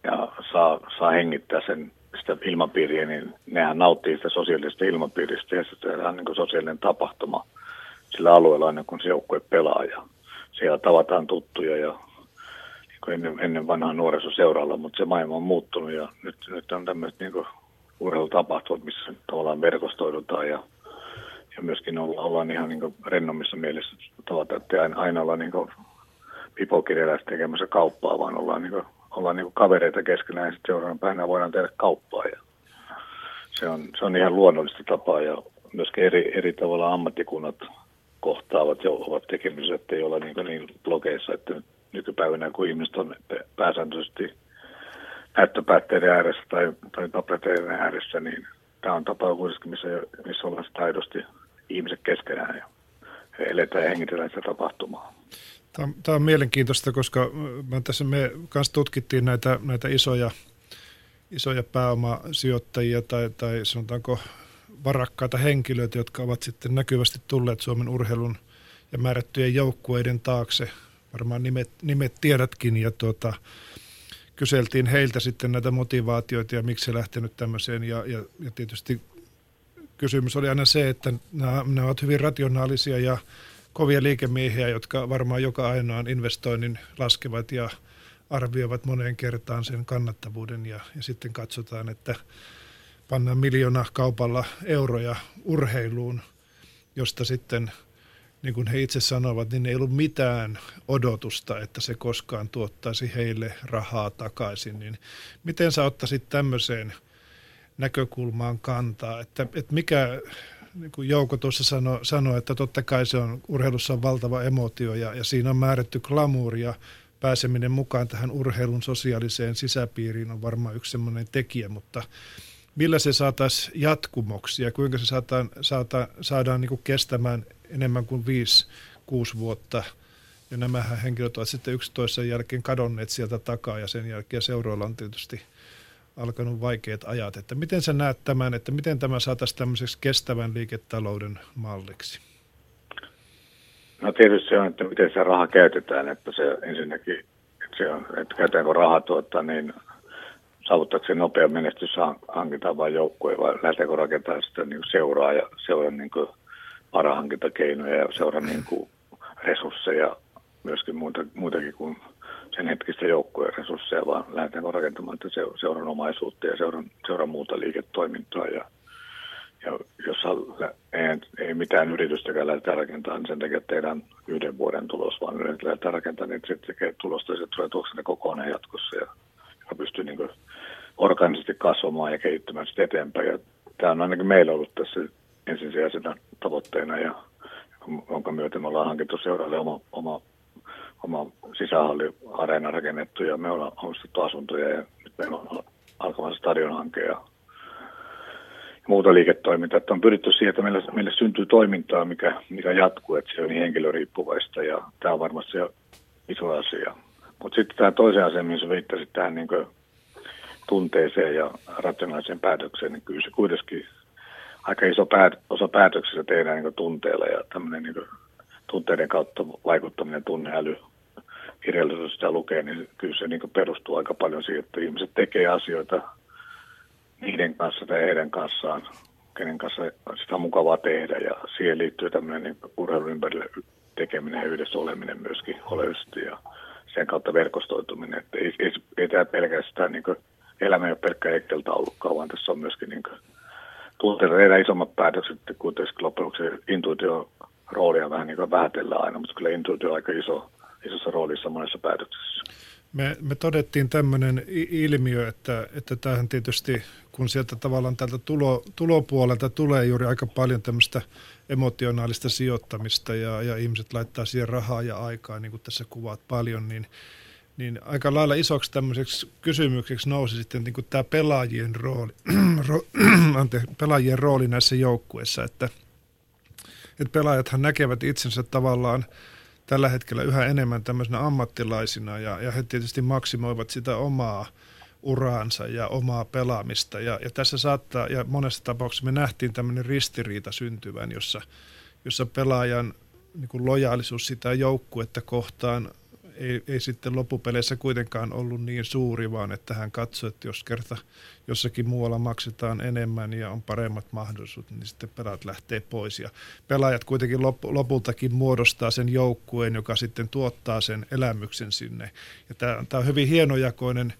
ja saa, saa hengittää sen, sitä ilmapiiriä, niin nehän nauttii sitä sosiaalisesta ilmapiiristä ja se on niin kuin sosiaalinen tapahtuma sillä alueella aina, kun se joukkue pelaa ja siellä tavataan tuttuja ja niin kuin ennen, ennen vanhaa nuorisoseuralla, mutta se maailma on muuttunut ja nyt, nyt on tämmöiset niin kuin urheilutapahtumat, missä tavallaan verkostoidutaan ja ja myöskin olla, ollaan ihan niin rennommissa mielessä tavata, että aina, aina ollaan niin pipokirjalaista tekemässä kauppaa, vaan ollaan, niin kuin, ollaan niin kavereita keskenään ja sitten seuraavan päivänä voidaan tehdä kauppaa. Ja se, on, se on ihan luonnollista tapaa ja myöskin eri, eri tavalla ammattikunnat kohtaavat ja ovat tekemisissä, ettei olla niin, niin blogeissa, että nykypäivänä kun ihmiset on pääsääntöisesti näyttöpäätteiden ääressä tai, tai tableteiden ääressä, niin tämä on tapa kuitenkin, missä, missä ollaan sitä aidosti ihmiset keskenään ja eletään ja hengitellään sitä tapahtumaa. Tämä on, tämä on mielenkiintoista, koska me, tässä me kanssa tutkittiin näitä, näitä isoja, isoja pääomasijoittajia tai, tai sanotaanko varakkaita henkilöitä, jotka ovat sitten näkyvästi tulleet Suomen urheilun ja määrättyjen joukkueiden taakse. Varmaan nimet, nimet tiedätkin ja tuota... Kyseltiin heiltä sitten näitä motivaatioita ja miksi he lähtenyt tämmöiseen ja, ja, ja tietysti kysymys oli aina se, että nämä, nämä ovat hyvin rationaalisia ja kovia liikemiehiä, jotka varmaan joka ainoan investoinnin laskevat ja arvioivat moneen kertaan sen kannattavuuden ja, ja sitten katsotaan, että pannaan miljoona kaupalla euroja urheiluun, josta sitten niin kuin he itse sanovat, niin ei ollut mitään odotusta, että se koskaan tuottaisi heille rahaa takaisin. Niin miten sä ottaisit tämmöiseen näkökulmaan kantaa? Että, että mikä, niin kuin Jouko tuossa sanoi, sano, että totta kai se on, urheilussa on valtava emotio ja, ja siinä on määrätty glamuuri ja pääseminen mukaan tähän urheilun sosiaaliseen sisäpiiriin on varmaan yksi semmoinen tekijä, mutta millä se saataisiin jatkumoksi ja kuinka se saadaan, saadaan, saadaan niin kuin kestämään enemmän kuin viisi, kuusi vuotta. Ja nämähän henkilöt ovat sitten yksi toisen jälkeen kadonneet sieltä takaa ja sen jälkeen seuroilla on tietysti alkanut vaikeat ajat. Että miten sä näet tämän, että miten tämä saataisiin tämmöiseksi kestävän liiketalouden malliksi? No tietysti se on, että miten se raha käytetään, että se ensinnäkin, että, se on, että käytetäänkö rahaa tuota niin saavuttaakseen nopea menestys hankitaan vain joukkueen vai lähdetäänkö rakentamaan sitä niin seuraa ja seuraa niin kuin varahankintakeinoja ja seuraa niin kuin resursseja, myöskin muuta, muutakin kuin sen hetkistä joukkueen resursseja, vaan lähdetäänkö rakentamaan seuran omaisuutta ja seuran, seuran muuta liiketoimintaa. Ja, ja jos ei, ei mitään yritystäkään lähdetä rakentamaan, niin sen takia tehdään yhden vuoden tulos, vaan yritetään lähteä rakentamaan, niin sitten tekee tulosta ja se tulee tuoksena kokonaan jatkossa ja, ja pystyy niin kuin organisesti kasvamaan ja kehittämään sitä eteenpäin. Ja tämä on ainakin meillä ollut tässä ensisijaisena tavoitteena ja jonka myötä me ollaan hankittu seuraalle oma, oma, oma sisähalli-areena rakennettu ja me ollaan ostettu asuntoja ja nyt meillä on alkamassa stadionhanke ja muuta liiketoimintaa. Että on pyritty siihen, että meillä, meillä syntyy toimintaa, mikä, mikä jatkuu, että se on niin henkilöriippuvaista ja tämä on varmasti iso asia. Mutta sitten tämä toisen asia, mihin sä viittasit tähän niin kuin tunteeseen ja rationaaliseen päätökseen, niin kyllä se kuitenkin aika iso päät- osa päätöksistä tehdään niin tunteella ja tämmöinen niin tunteiden kautta vaikuttaminen, tunneäly, kirjallisuus sitä lukee, niin kyllä se niin perustuu aika paljon siihen, että ihmiset tekee asioita niiden kanssa tai heidän kanssaan, kenen kanssa sitä on mukavaa tehdä ja siihen liittyy tämmöinen niin urheilun ympärille tekeminen ja yhdessä oleminen myöskin oleellisesti ja sen kautta verkostoituminen, että ei, ei, ei tämä pelkästään niin elämä ei ole pelkkä Excel-taulukka, vaan tässä on myöskin niin tunteilla tehdään isommat päätökset, kuitenkin loppujen lopuksi intuition roolia vähän niin kuin vähätellään aina, mutta kyllä intuitio on aika iso, isossa roolissa monessa päätöksessä. Me, me todettiin tämmöinen ilmiö, että, että tämähän tietysti, kun sieltä tavallaan tältä tulo, tulopuolelta tulee juuri aika paljon tämmöistä emotionaalista sijoittamista ja, ja ihmiset laittaa siihen rahaa ja aikaa, niin kuin tässä kuvaat paljon, niin, niin aika lailla isoksi tämmöiseksi kysymykseksi nousi sitten niin kuin tämä pelaajien rooli, anteeksi, pelaajien rooli näissä joukkueissa, että, että pelaajathan näkevät itsensä tavallaan tällä hetkellä yhä enemmän tämmöisenä ammattilaisina ja, ja he tietysti maksimoivat sitä omaa uraansa ja omaa pelaamista. Ja, ja tässä saattaa, ja monessa tapauksessa me nähtiin tämmöinen ristiriita syntyvän, jossa, jossa pelaajan niin kuin lojaalisuus sitä joukkuetta kohtaan ei, ei sitten loppupeleissä kuitenkaan ollut niin suuri, vaan että hän katsoi, että jos kerta jossakin muualla maksetaan enemmän ja on paremmat mahdollisuudet, niin sitten pelaat lähtee pois. Ja pelaajat kuitenkin lop- lopultakin muodostaa sen joukkueen, joka sitten tuottaa sen elämyksen sinne. Ja tämä on hyvin hienojakoinen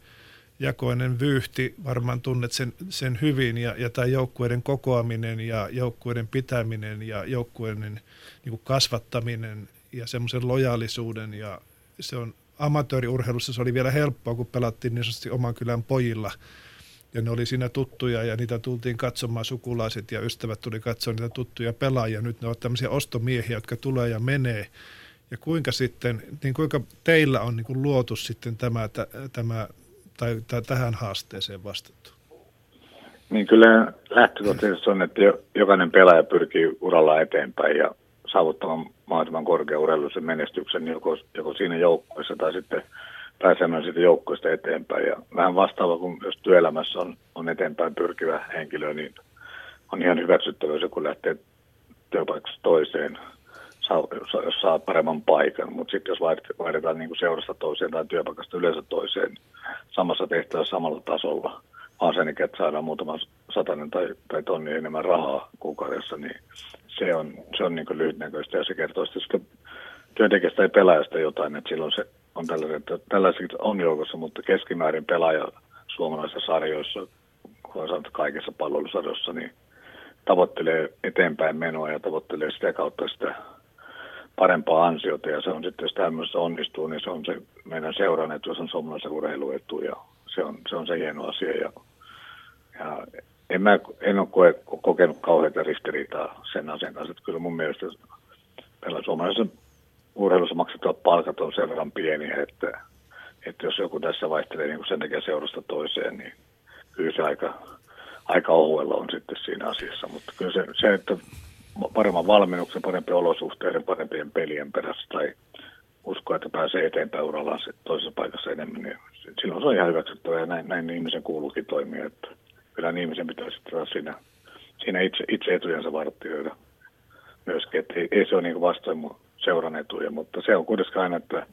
jakoinen vyyhti, varmaan tunnet sen, sen hyvin, ja, ja tämä joukkueiden kokoaminen ja joukkueiden pitäminen ja joukkueiden niin kuin kasvattaminen ja semmoisen lojaalisuuden ja se on amatööriurheilussa se oli vielä helppoa, kun pelattiin niin sanotusti oman kylän pojilla. Ja ne oli siinä tuttuja ja niitä tultiin katsomaan, sukulaiset ja ystävät tuli katsoa niitä tuttuja pelaajia. Nyt ne ovat tämmöisiä ostomiehiä, jotka tulee ja menee. Ja kuinka sitten, niin kuinka teillä on niin kuin luotu sitten tämä, tämä tai, tai tähän haasteeseen vastattu? Niin kyllä lähtökohtaisesti on, että jokainen pelaaja pyrkii uralla eteenpäin ja saavuttamaan mahdollisimman korkean urheilullisen menestyksen joko, joko siinä joukkueessa tai sitten pääsemään siitä joukkueesta eteenpäin. Ja vähän vastaava, kun jos työelämässä on, on eteenpäin pyrkivä henkilö, niin on ihan hyväksyttävä se, kun lähtee työpaikasta toiseen, saa, jos saa paremman paikan. Mutta sitten jos vaihdetaan niin kuin seurasta toiseen tai työpaikasta yleensä toiseen, samassa tehtävässä samalla tasolla, vaan sen ikä, että saadaan muutama satanen tai, tai tonni enemmän rahaa kuukaudessa, niin se on, se on niin kuin lyhytnäköistä ja se kertoo sitten työntekijästä tai pelaajasta jotain, että silloin se on tällaiset on joukossa, mutta keskimäärin pelaaja suomalaisissa sarjoissa, kun sanotaan kaikissa palvelusarjoissa, niin tavoittelee eteenpäin menoa ja tavoittelee sitä kautta sitä parempaa ansiota ja se on sitten, jos tämmöisessä onnistuu, niin se on se meidän seuran etu, se on suomalaisen urheiluetu ja se on, se on se hieno asia ja, ja En, mä, en ole koe, kokenut kauheita ristiriitaa sen asian kanssa. Että kyllä mun mielestä suomalaisessa urheilussa maksettavat palkat on sen verran pieniä, että, että jos joku tässä vaihtelee niin sen takia seurasta toiseen, niin kyllä se aika, aika ohuella on sitten siinä asiassa. Mutta kyllä se, se että paremman valmennuksen, parempien olosuhteiden, parempien pelien perässä tai uskoa, että pääsee eteenpäin urallaan toisessa paikassa enemmän, niin silloin se on ihan hyväksyttävää ja näin, näin ihmisen kuuluukin toimia, että kyllä ihmisen pitäisi taas siinä, siinä itse, itse etujensa vartioida myöskin, että ei, ei se ole niin vastoin mun seuran etuja, mutta se on kuitenkin aina, että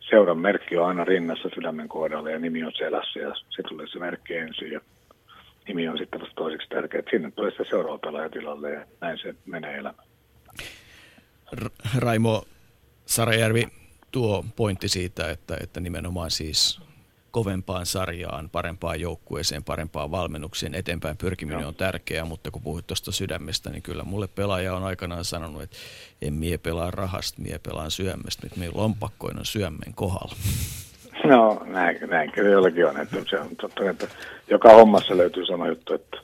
seuran merkki on aina rinnassa sydämen kohdalla ja nimi on selässä ja se tulee se merkki ensin ja nimi on sitten vasta toiseksi tärkeä, että sinne tulee sitä seuraava pelaaja tilalle ja näin se menee elämään. Raimo, Sarajärvi tuo pointti siitä, että, että nimenomaan siis kovempaan sarjaan, parempaan joukkueeseen, parempaan valmennukseen eteenpäin pyrkiminen on tärkeää, mutta kun puhut tuosta sydämestä, niin kyllä mulle pelaaja on aikanaan sanonut, että en mie pelaa rahasta, mie pelaan syömmestä, nyt meillä lompakkoin on syömmen kohdalla. No näin, näin kyllä jollakin on, että se on totta, että joka hommassa löytyy sama juttu. Että...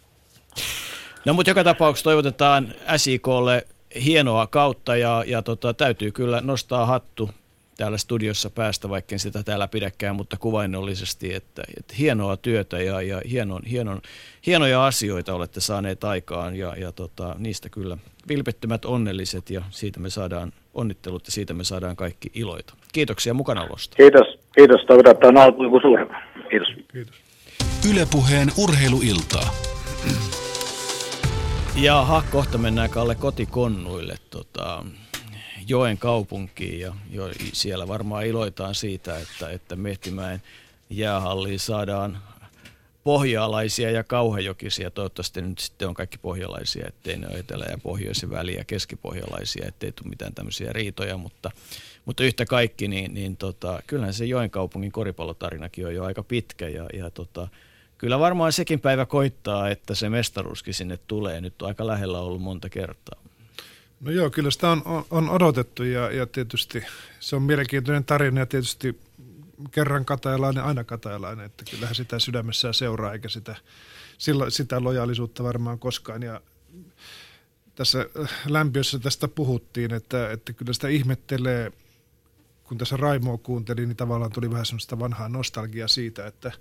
No mutta joka tapauksessa toivotetaan S I K:lle hienoa kautta ja, ja tota, täytyy kyllä nostaa hattu täällä studiossa päästä, vaikka en sitä täällä pidäkään, mutta kuvainnollisesti, että, että hienoa työtä ja, ja hienon, hienon, hienoja asioita olette saaneet aikaan ja, ja tota, niistä kyllä vilpittömät onnelliset ja siitä me saadaan onnittelut ja siitä me saadaan kaikki iloita. Kiitoksia mukanaolosta. Kiitos, kiitos. Toivotaan alkuun kuin suurempaa. Kiitos. Kiitos. Yle Puheen urheiluilta. Jaha, kohta mennään Kalle kotikonnuille tota, Joen kaupunkiin ja jo, siellä varmaan iloitaan siitä, että, että Mehtimäen jäähalliin saadaan pohjalaisia ja kauhajokisia. Toivottavasti nyt sitten on kaikki pohjalaisia, ettei ne ole etelä- ja pohjoisen väliä, keskipohjalaisia, ettei tule mitään tämmöisiä riitoja, mutta, mutta yhtä kaikki, niin, niin tota, kyllähän se Joen kaupungin koripallotarinakin on jo aika pitkä ja, ja tota, kyllä varmaan sekin päivä koittaa, että se mestaruuskin sinne tulee. Nyt on aika lähellä ollut monta kertaa. No joo, kyllä sitä on, on, on odotettu ja, ja tietysti se on mielenkiintoinen tarina ja tietysti kerran katajalainen, aina katajalainen, että kyllähän sitä sydämessään seuraa eikä sitä, sillä, sitä lojaalisuutta varmaan koskaan. Ja tässä lämpiössä tästä puhuttiin, että, että kyllä sitä ihmettelee, kun tässä Raimoa kuunteli, niin tavallaan tuli vähän sellaista vanhaa nostalgiaa siitä, että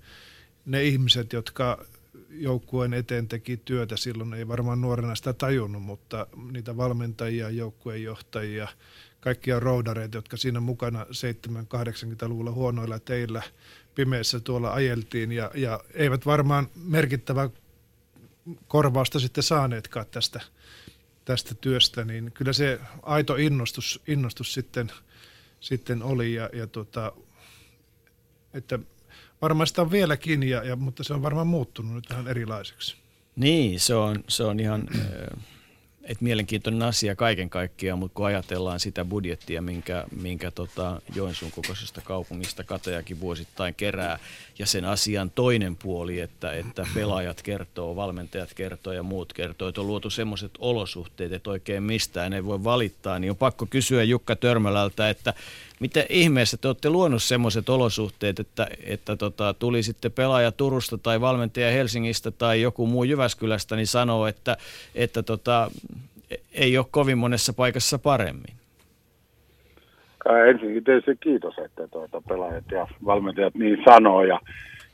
ne ihmiset, jotka joukkueen eteen teki työtä silloin, ei varmaan nuorena sitä tajunnut, mutta niitä valmentajia, joukkueenjohtajia, kaikkia roudareita, jotka siinä mukana seitsemänkymmentä-kahdeksankymmentäluvulla huonoilla teillä pimeässä tuolla ajeltiin ja, ja eivät varmaan merkittävää korvausta sitten saaneetkaan tästä, tästä työstä, niin kyllä se aito innostus, innostus sitten, sitten oli ja, ja tota, että varmaan sitä on vieläkin, ja, ja, mutta se on varmaan muuttunut nyt vähän erilaiseksi. Niin, se on, se on ihan et mielenkiintoinen asia kaiken kaikkiaan, mutta kun ajatellaan sitä budjettia, minkä, minkä tota Joensuun kokoisesta kaupungista Katajakin vuosittain kerää, ja sen asian toinen puoli, että, että pelaajat kertoo, valmentajat kertoo ja muut kertoo, että on luotu semmoiset olosuhteet, että oikein mistään ei voi valittaa, niin on pakko kysyä Jukka Törmälältä, että mitä ihmeessä te olette luonut semmoiset olosuhteet, että, että tota, tuli sitten pelaaja Turusta tai valmentaja Helsingistä tai joku muu Jyväskylästä, niin sanoo, että, että tota, ei ole kovin monessa paikassa paremmin? Ensinnäkin tietysti kiitos, että tuota pelaajat ja valmentajat niin sanoo. Ja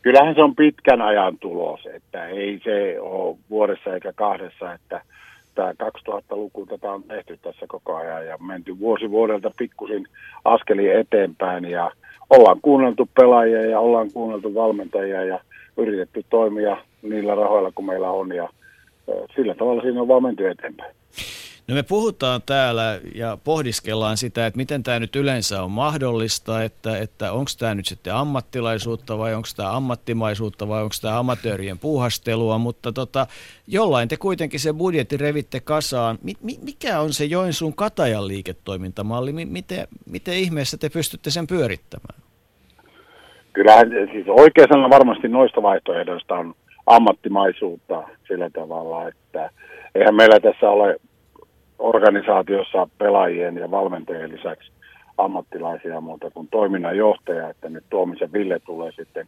kyllähän se on pitkän ajan tulos, että ei se ole vuodessa eikä kahdessa, että tämä kaksituhattaluku tätä on tehty tässä koko ajan ja menty vuosi vuodelta pikkusin askeliin eteenpäin ja ollaan kuunneltu pelaajia ja ollaan kuunneltu valmentajia ja yritetty toimia niillä rahoilla kuin meillä on ja sillä tavalla siinä on vaan menty eteenpäin. No me puhutaan täällä ja pohdiskellaan sitä, että miten tämä nyt yleensä on mahdollista, että, että onko tämä nyt sitten ammattilaisuutta vai onko tämä ammattimaisuutta vai onko tämä amatöörien puuhastelua, mutta tota, jollain te kuitenkin se budjetti revitte kasaan. Mikä on se Joensuun Katajan liiketoimintamalli? Miten, miten ihmeessä te pystytte sen pyörittämään? Kyllähän siis oikein sanon varmasti noista vaihtoehdoista on ammattimaisuutta sillä tavalla, että eihän meillä tässä ole organisaatiossa pelaajien ja valmentajien lisäksi ammattilaisia muuta kuin toiminnanjohtaja, että nyt Tuomisen Ville tulee sitten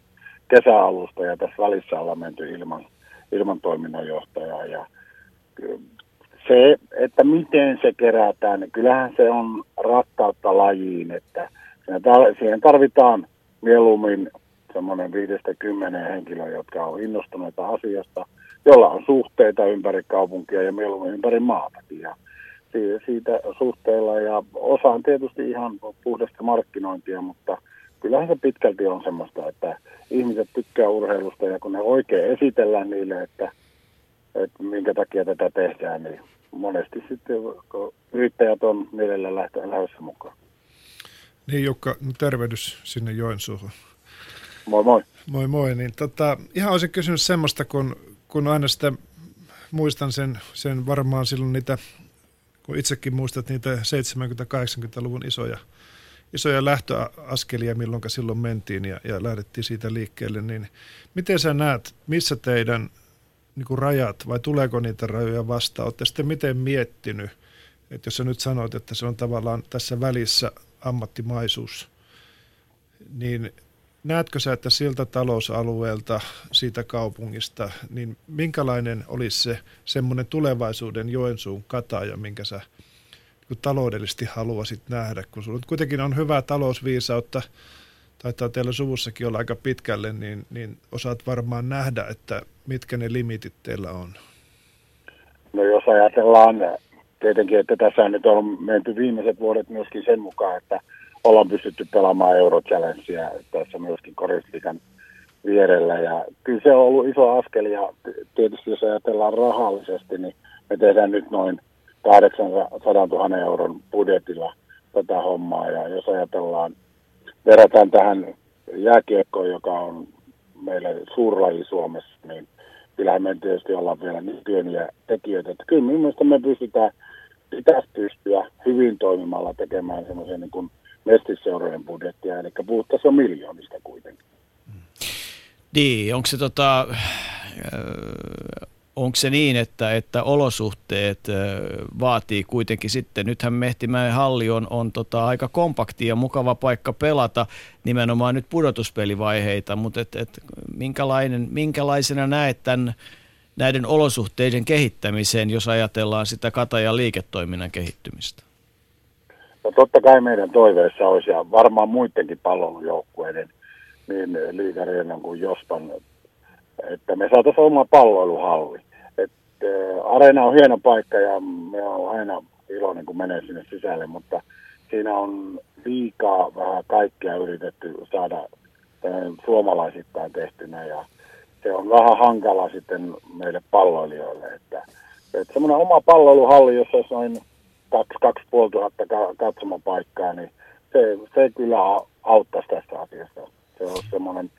kesäalusta ja tässä välissä ollaan menty ilman, ilman toiminnanjohtajaa. Ja se, että miten se kerätään, niin kyllähän se on rakkautta lajiin, että siihen tarvitaan mieluummin semmoinen viidestä kymmeneen henkilöä, jotka on innostuneita asiasta, jolla on suhteita ympäri kaupunkia ja mieluummin ympäri maatakin. Ja siitä suhteella ja osa on tietysti ihan puhdasta markkinointia, mutta kyllähän se pitkälti on semmoista, että ihmiset tykkää urheilusta ja kun ne oikein esitellään niille, että, että minkä takia tätä tehdään, niin monesti sitten yrittäjät on mielellä lähteä lähdössä mukaan. Niin Jukka, tervehdys sinne Joensuuhun. Moi moi. Moi moi. Niin, tota, ihan olisin kysynyt semmoista, kun, kun aina sitä muistan sen, sen varmaan silloin niitä kun itsekin muistat niitä seitsemänkymmentä-kahdeksankymmentäluvun isoja, isoja lähtöaskelia, milloin silloin mentiin ja, ja lähdettiin siitä liikkeelle, niin miten sä näet, missä teidän niin kuin rajat vai tuleeko niitä rajoja vastaan? Olette sitten miten miettinyt, että jos sä nyt sanoit, että se on tavallaan tässä välissä ammattimaisuus, niin näetkö sä, että siltä talousalueelta, siitä kaupungista, niin minkälainen olisi se semmoinen tulevaisuuden Joensuun Kataja, minkä sä niin taloudellisesti haluaisit nähdä, kun sulla kuitenkin on hyvää talousviisautta, taitaa teillä suvussakin olla aika pitkälle, niin, niin osaat varmaan nähdä, että mitkä ne limitit teillä on? No jos ajatellaan tietenkin, että tässä nyt on menty viimeiset vuodet myöskin sen mukaan, että ollaan pystytty pelaamaan Eurochallengea tässä myöskin korisliigan vierellä. Ja kyllä se on ollut iso askel ja tietysti jos ajatellaan rahallisesti, niin me tehdään nyt noin kahdeksansadantuhannen euron budjetilla tätä hommaa. Ja jos ajatellaan, verrataan tähän jääkiekkoon, joka on meillä suurlaji Suomessa, niin kyllähän me tietysti ollaan vielä niin pieniä tekijöitä. Että kyllä minusta me pystytään, pitäisi pystyä hyvin toimimalla tekemään semmoisen niin kuin mestisseurojen budjettia, eli puhuttaisiin jo miljoonista kuitenkin. Mm. Niin, onko se, tota, onko se niin, että, että olosuhteet vaatii kuitenkin sitten, nythän Mehtimäen halli on, on tota aika kompakti ja mukava paikka pelata, nimenomaan nyt pudotuspelivaiheita, mutta et, et, minkälainen, minkälaisena näet tämän, näiden olosuhteiden kehittämiseen, jos ajatellaan sitä Katajan liiketoiminnan kehittymistä? No totta kai meidän toiveissa olisi, ja varmaan muidenkin palloilujoukkueiden, niin liigareinan kuin Jospan, että me saataisiin oma palloiluhalli. Että areena on hieno paikka, ja me on aina iloinen, kun menee sinne sisälle, mutta siinä on liikaa vähän kaikkea yritetty saada suomalaisittain tehtynä, ja se on vähän hankala sitten meille palloilijoille. Että, että semmoinen oma palloiluhalli, jossa olisi noin kaksi tuhatta viisisataa katsomapaikkaa, niin se, se kyllä auttaisi tässä asiassa. Se on semmoinen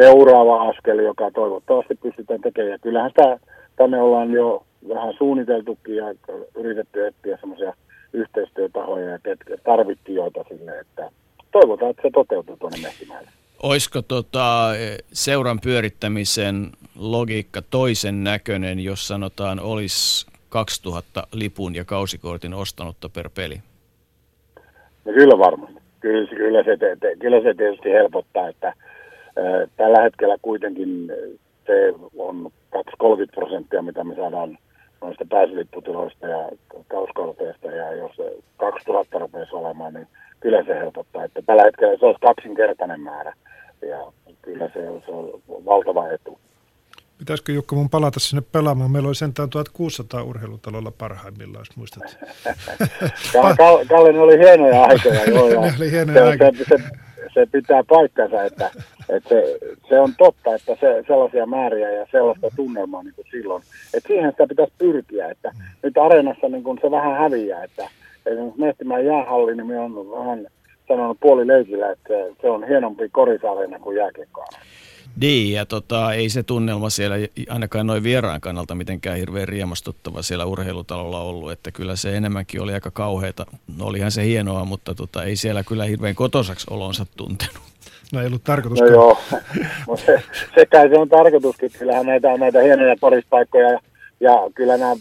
seuraava askel, joka toivottavasti pystytään tekemään. Ja kyllähän sitä, sitä me ollaan jo vähän suunniteltukin ja yritetty etsiä semmoisia yhteistyötahoja ja tarvittijoita sille, että toivotaan, että se toteutuu tuonne Mehtimäelle. Olisiko tota seuran pyörittämisen logiikka toisen näköinen, jos sanotaan olisi kaksituhatta lipun ja kausikortin ostanutta per peli? No kyllä varmasti. Kyllä, kyllä, se, te, kyllä se tietysti helpottaa, että äh, tällä hetkellä kuitenkin se on kaksikymmentä-kolmekymmentä prosenttia, mitä me saadaan noista pääsylipputiloista ja kausikorteista, ja jos kaksituhatta rupeaisi olemaan, niin kyllä se helpottaa. Että tällä hetkellä se olisi kaksinkertainen määrä, ja kyllä se, se on valtava etu. Pitäisikö, Jukka, mun palata sinne pelaamaan? Meillä oli sentään tuhatkuusisataa urheilutalolla parhaimmillaan, jos muistat. Kalle, Kalle, ne oli hienoja aikoja. Joo, ja oli hienoja aikoja. Se, se, se pitää paikkansa, että, että se, se on totta, että se, sellaisia määriä ja sellaista tunnelmaa niin kuin silloin. Että siihen sitä pitäisi pyrkiä, että mm. nyt areenassa niin kuin se vähän häviää. Että esimerkiksi Mehtimään jäähalli, niin minä olen vähän sanonut puolileikillä, että se on hienompi korisareena kuin jääkiekkoareena. Niin, ja tota, ei se tunnelma siellä ainakaan noin vieraan kannalta mitenkään hirveän riemastuttava siellä urheilutalolla ollut, että kyllä se enemmänkin oli aika kauheata. No, olihan se hienoa, mutta tota, ei siellä kyllä hirveän kotosaksi olonsa tuntenut. No ei ollut tarkoituskaan. No joo, mutta se, se kai se on tarkoituskin. Kyllähän näitä on näitä hienoja parispaikkoja ja, ja kyllä nämä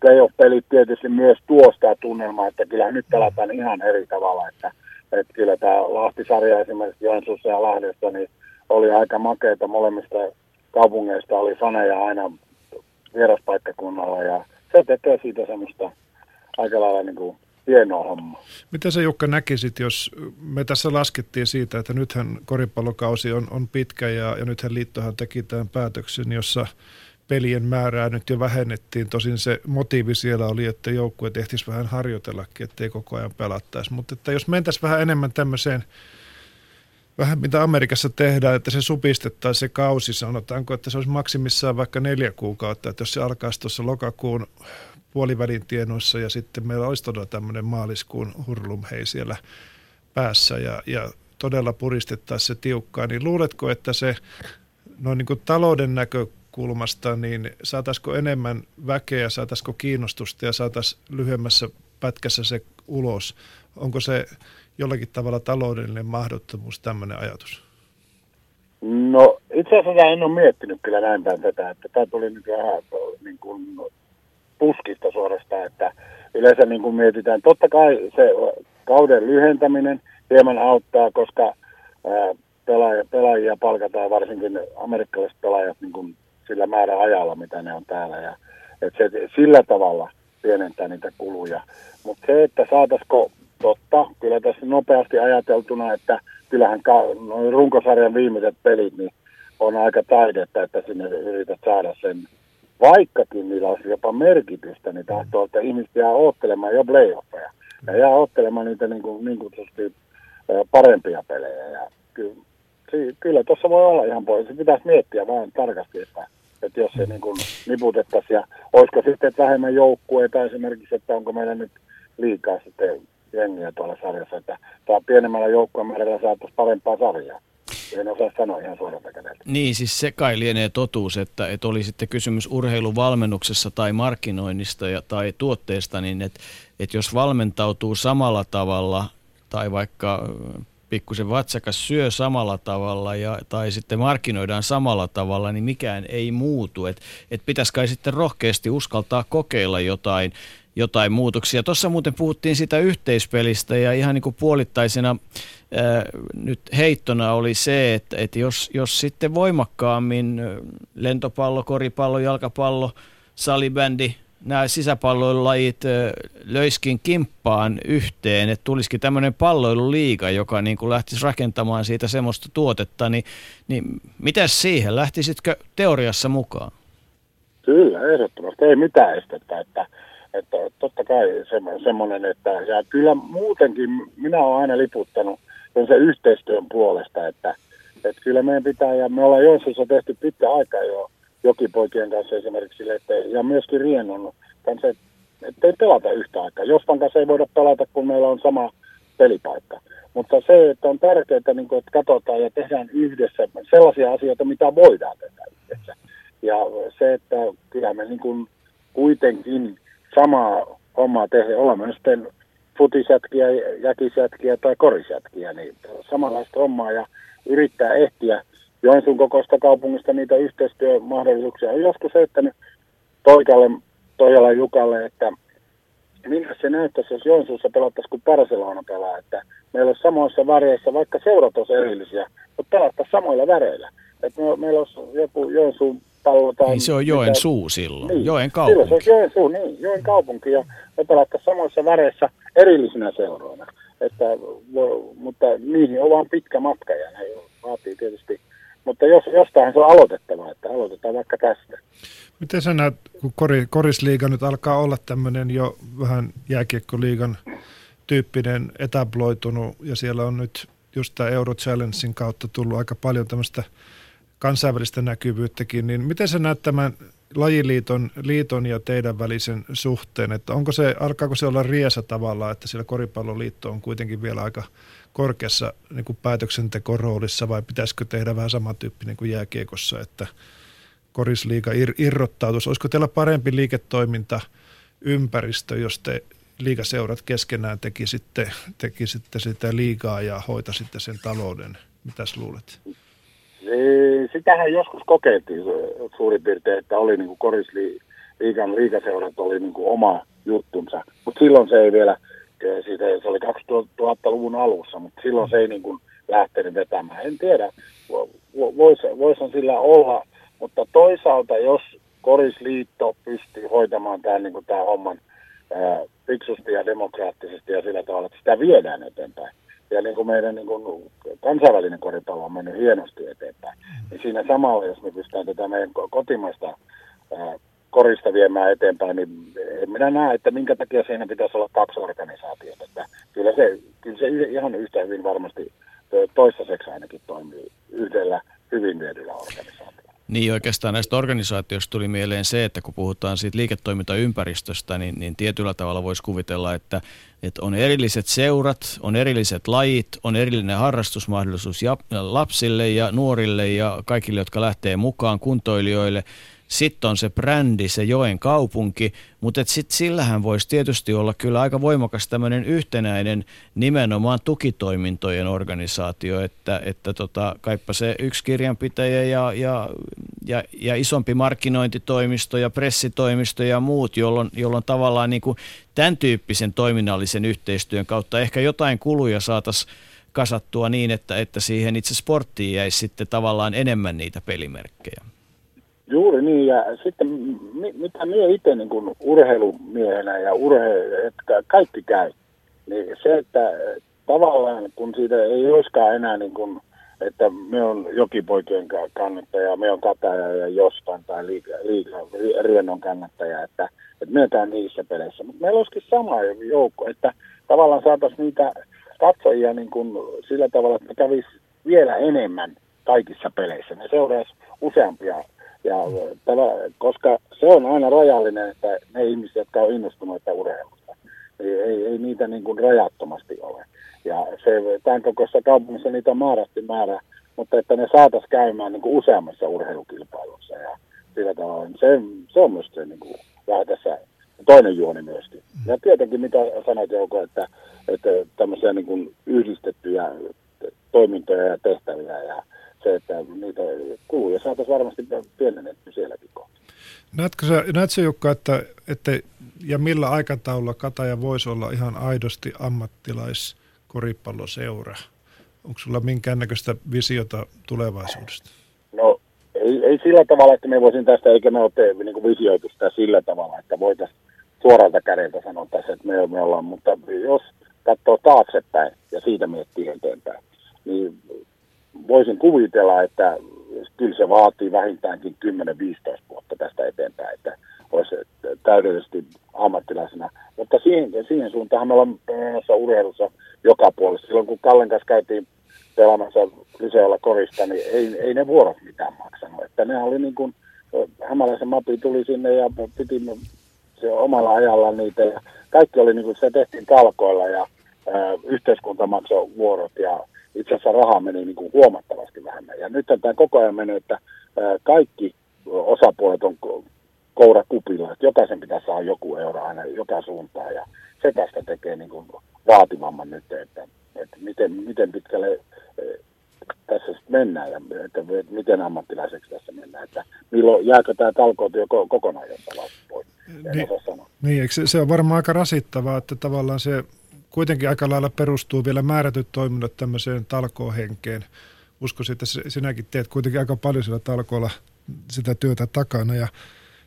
playoff-pelit tietysti myös tuostaa tunnelmaa, että kyllähän nyt pelataan ihan eri tavalla, että, että kyllä tämä Lahti-sarja esimerkiksi Joensuussa ja Lahdessa, niin oli aika makeita. Molemmista kaupungeista oli faneja aina vieraspaikkakunnalla ja se tekee siitä semmoista aika lailla niin kuin hienoa hommaa. Mitä sä, Jukka, näkisit, jos me tässä laskettiin siitä, että nythän koripallokausi on, on pitkä ja, ja nythän liittohan teki tämän päätöksen, jossa pelien määrää nyt jo vähennettiin. Tosin se motiivi siellä oli, että joukkueet ehtisivät vähän harjoitellakin, ettei koko ajan pelattaisi. Mutta että jos mentäisiin vähän enemmän tämmöiseen vähän mitä Amerikassa tehdään, että se supistettaisiin se kausi, sanotaanko, että se olisi maksimissaan vaikka neljä kuukautta, että jos se alkaisi tuossa lokakuun puolivälin tienoissa ja sitten meillä olisi todella tämmöinen maaliskuun hurlumhei siellä päässä ja, ja todella puristettaisiin se tiukkaan, niin luuletko, että se noin niin kuin talouden näkökulmasta, niin saataisiko enemmän väkeä, saataisiko kiinnostusta ja saataisiin lyhyemmässä pätkässä se ulos. Onko se jollakin tavalla taloudellinen mahdottomuus tämmöinen ajatus? No itse asiassa en ole miettinyt kyllä näin päin tätä, että tämä tuli nyt vähän niin kuin puskista suorastaan, että yleensä niin kuin mietitään, totta kai se kauden lyhentäminen hieman auttaa, koska pelaajia, pelaajia palkataan, varsinkin amerikkalaiset pelaajat niin kuin sillä määrä ajalla, mitä ne on täällä, ja että se sillä tavalla pienentää niitä kuluja, mutta se, että saataisiko totta, kyllä tässä nopeasti ajateltuna, että kyllähän noin runkosarjan viimeiset pelit niin on aika taidetta, että sinne yrität saada sen. Vaikkakin niillä olisi jopa merkitystä, niin tahtoo, että ihmiset jää oottelemaan jo playoffeja. Ja jää oottelemaan niitä niin, kuin, niin kutsusti parempia pelejä. Ja ky, kyllä tuossa voi olla ihan pois. Pitäisi miettiä vähän tarkasti, että, että jos se niin kuin niputettaisiin. Ja olisiko sitten vähemmän joukkueita esimerkiksi, että onko meillä nyt liikaa sitten jengiä tuolla sarjassa, että tämä pienemmällä joukkuemäärällä saataisiin parempaa sarjaa. En osaa sanoa ihan suoralta kädeltä. Niin, siis se kai lienee totuus, että, että oli sitten kysymys urheiluvalmennuksessa tai markkinoinnista ja, tai tuotteesta, niin että, että jos valmentautuu samalla tavalla tai vaikka pikkusen vatsakas syö samalla tavalla ja, tai sitten markkinoidaan samalla tavalla, niin mikään ei muutu. Että, että pitäisi kai sitten rohkeasti uskaltaa kokeilla jotain, jotain muutoksia. Tuossa muuten puhuttiin sitä yhteispelistä ja ihan niin kuin puolittaisena ää, nyt heittona oli se, että, että jos, jos sitten voimakkaammin lentopallo, koripallo, jalkapallo, salibändi, nämä sisäpalloilulajit löiskin kimppaan yhteen, että tulisikin tämmöinen palloiluliiga, joka niin kuin lähtisi rakentamaan siitä semmoista tuotetta, niin, niin mitäs siihen? Lähtisitkö teoriassa mukaan? Kyllä, ehdottomasti. Ei mitään estettä, että Että totta kai semmoinen, että ja kyllä muutenkin minä olen aina liputtanut sen yhteistyön puolesta, että, että kyllä meidän pitää, ja me ollaan Joensuussa tehty pitkä aika jo Jokipoikien kanssa esimerkiksi, että, ja myöskin Riennon kanssa, että ei pelata yhtä aikaa. Jostain kanssa ei voida pelata, kun meillä on sama pelipaikka. Mutta se, että on tärkeää, että katsotaan ja tehdään yhdessä sellaisia asioita, mitä voidaan tehdä yhdessä. Ja se, että kyllä me niin kuin kuitenkin samaa hommaa tehdä, olemme sitten futisjätkiä, jäkisjätkiä tai korisjätkiä, niin samanlaista hommaa ja yrittää ehtiä. Joensuun kokoista kaupungista niitä yhteistyömahdollisuuksia on joskus heittänyt Toikalle, Toijalle Jukalle, että minkä se näyttäisi, jos Joensuussa pelattaisiin kuin Barcelona pelaa, että meillä on samoissa väreissä, vaikka seurat olisi erillisiä, mutta pelattaisiin samoilla väreillä. Että me, meillä olisi joku Joensuun niin se on Joensuu silloin, niin. Joen kaupunki. Silloin se on Joensuu, niin, Joen kaupunki, ja me pelataan samoissa väreissä erillisinä seuroina. Että, mutta niihin on vaan pitkä matka, ja ne vaatii tietysti. Mutta jos, jostain se on aloitettava, että aloitetaan vaikka tästä. Miten sä näet, kun kori, korisliiga nyt alkaa olla tämmöinen jo vähän jääkiekkoliigan tyyppinen etabloitunut, ja siellä on nyt just tämä Euro Challengein kautta tullut aika paljon tämmöistä kansainvälistä näkyvyyttäkin, niin miten sä näet tämän lajiliiton liiton ja teidän välisen suhteen, että onko se, alkaako se olla riesa tavallaan, että siellä koripalloliitto on kuitenkin vielä aika korkeassa niin kuin päätöksentekoroolissa, vai pitäisikö tehdä vähän samantyyppinen kuin jääkiekossa, että korisliiga ir- irrottautuisi, olisiko teillä parempi liiketoimintaympäristö, jos te liigaseurat keskenään tekisitte, tekisitte sitä liigaa ja hoitaisitte sen talouden, mitäs luulet? Sitähän joskus kokeiltiin suurin piirtein, että oli niin kuin korisliigan liigaseurat oli niin kuin oma juttunsa, mutta silloin se ei vielä, siitä, se oli kaksituhattaluvun alussa, mutta silloin se ei niin kuin lähtenyt vetämään. En tiedä, vois, voisin sillä olla, mutta toisaalta jos korisliitto pystyy hoitamaan tämän, niin kuin tämän homman ää, fiksusti ja demokraattisesti ja sillä tavalla, että sitä viedään eteenpäin. Ja niin kuin meidän niin kuin kansainvälinen koripallo on mennyt hienosti eteenpäin. Niin siinä samalla, jos me pystytään tätä meidän kotimaista ää, korista viemään eteenpäin, niin en minä näe, että minkä takia siinä pitäisi olla kaksi organisaatiota. Että kyllä, se, kyllä se ihan yhtä hyvin varmasti toistaiseksi ainakin toimii yhdellä hyvin viedyllä organisaatiolla. Niin oikeastaan näistä organisaatioista tuli mieleen se, että kun puhutaan siitä liiketoimintaympäristöstä, niin, niin tietyllä tavalla voisi kuvitella, että, että on erilliset seurat, on erilliset lajit, on erillinen harrastusmahdollisuus lapsille ja nuorille ja kaikille, jotka lähtee mukaan, kuntoilijoille. Sitten on se brändi, se Joen kaupunki, mutta sitten sillähän voisi tietysti olla kyllä aika voimakas tämmöinen yhtenäinen nimenomaan tukitoimintojen organisaatio, että, että tota, kaipa se yksi kirjanpitäjä ja, ja, ja, ja isompi markkinointitoimisto ja pressitoimisto ja muut, jolloin, jolloin tavallaan niin kuin tämän tyyppisen toiminnallisen yhteistyön kautta ehkä jotain kuluja saataisiin kasattua niin, että, että siihen itse sporttiin jäisi sitten tavallaan enemmän niitä pelimerkkejä. Juuri niin, ja sitten mitä minä itse niin kuin urheilumiehenä ja urhe- että kaikki käy, niin se, että tavallaan kun siitä ei olisikaan enää niin kuin, että me on Jokipoikien kannattaja, me on Kataja ja Joskan tai liiga, liiga, Riennon kannattaja, että, että me käy niissä peleissä. Mutta meillä olisikin sama joukko, että tavallaan saataisiin niitä katsojia niin kuin sillä tavalla, että kävisi vielä enemmän kaikissa peleissä. Ne seuraisi useampia. Ja tämä, koska se on aina rajallinen, että ne ihmiset, jotka on innostuneita urheilusta, ei, ei, ei niitä niin kuin rajattomasti ole. Ja se, tämän kokoisessa kaupungissa niitä on määrästi määrä, mutta että ne saataisiin käymään niin kuin useammassa urheilukilpailussa. Ja sillä tavalla se, se on myös se niin kuin, vähän tässä toinen juoni myöskin. Ja tietenkin, mitä sanoit Jouko, että, että tämmöisiä niin kuin yhdistettyjä toimintoja ja tehtäviä ja se, että niitä kuluja saataisiin varmasti pienennetty sielläkin kohtaa. Näetkö sä, näet sä Jukka, että, että ja millä aikataululla Kataja voisi olla ihan aidosti ammattilaiskoripalloseura? Onko sulla minkäännäköistä visiota tulevaisuudesta? No ei, ei sillä tavalla, että me voisin tästä, eikä me ole te, niin kuin visioitu sitä sillä tavalla, että voitaisiin suoralta kädeltä sanoa tässä, että me, me ollaan, mutta jos katsoo taaksepäin ja siitä miettii eteenpäin, niin voisin kuvitella, että kyllä se vaatii vähintäänkin kymmenen viisitoista vuotta tästä eteenpäin, että olisi täydellisesti ammattilaisena. Mutta siihen, siihen suuntaan me ollaan menossa urheilussa joka puolessa. Silloin kun Kallen kanssa käytiin pelaamassa Lyseolla korista, niin ei, ei ne vuorot mitään maksanut. Että ne oli niin kuin, hämäläisen mapi tuli sinne ja piti se omalla ajalla niitä. Ja kaikki oli niin kuin, se tehtiin talkoilla ja ää, yhteiskunta maksoi vuorot ja itse asiassa rahaa meni niin kuin huomattavasti vähemmän. Ja nyt tämä koko ajan menee, että kaikki osapuolet on kourakupilla. Että jokaisen pitää saada joku euro aina joka suuntaan. Ja se tästä tekee niin kuin vaativamman nyt, että, että miten, miten pitkälle tässä mennään ja että miten ammattilaiseksi tässä mennään. Että milloin jääkö tämä talkootyö kokonaan jotain pois? Niin, niin se, se on varmaan aika rasittavaa, että tavallaan se kuitenkin aika lailla perustuu vielä määrätyt toiminnot tämmöiseen talkoohenkeen. Uskoisin, että sinäkin teet kuitenkin aika paljon sillä talkoolla sitä työtä takana. Ja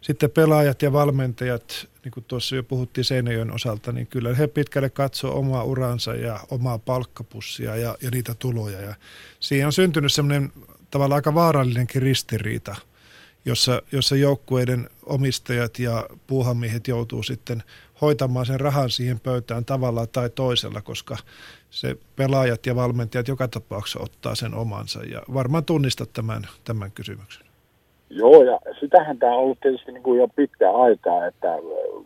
sitten pelaajat ja valmentajat, niin kuin tuossa jo puhuttiin Seinäjoen osalta, niin kyllä he pitkälle katsoo omaa uransa ja omaa palkkapussia ja, ja niitä tuloja. Ja siihen on syntynyt semmoinen tavallaan aika vaarallinenkin ristiriita, jossa, jossa joukkueiden omistajat ja puuhamiehet joutuu sitten hoitamaan sen rahan siihen pöytään tavalla tai toisella, koska se pelaajat ja valmentajat joka tapauksessa ottaa sen omansa ja varmaan tunnistat tämän, tämän kysymyksen. Joo, ja sitähän tämä on ollut tietysti niin kuin jo pitkä aikaa, että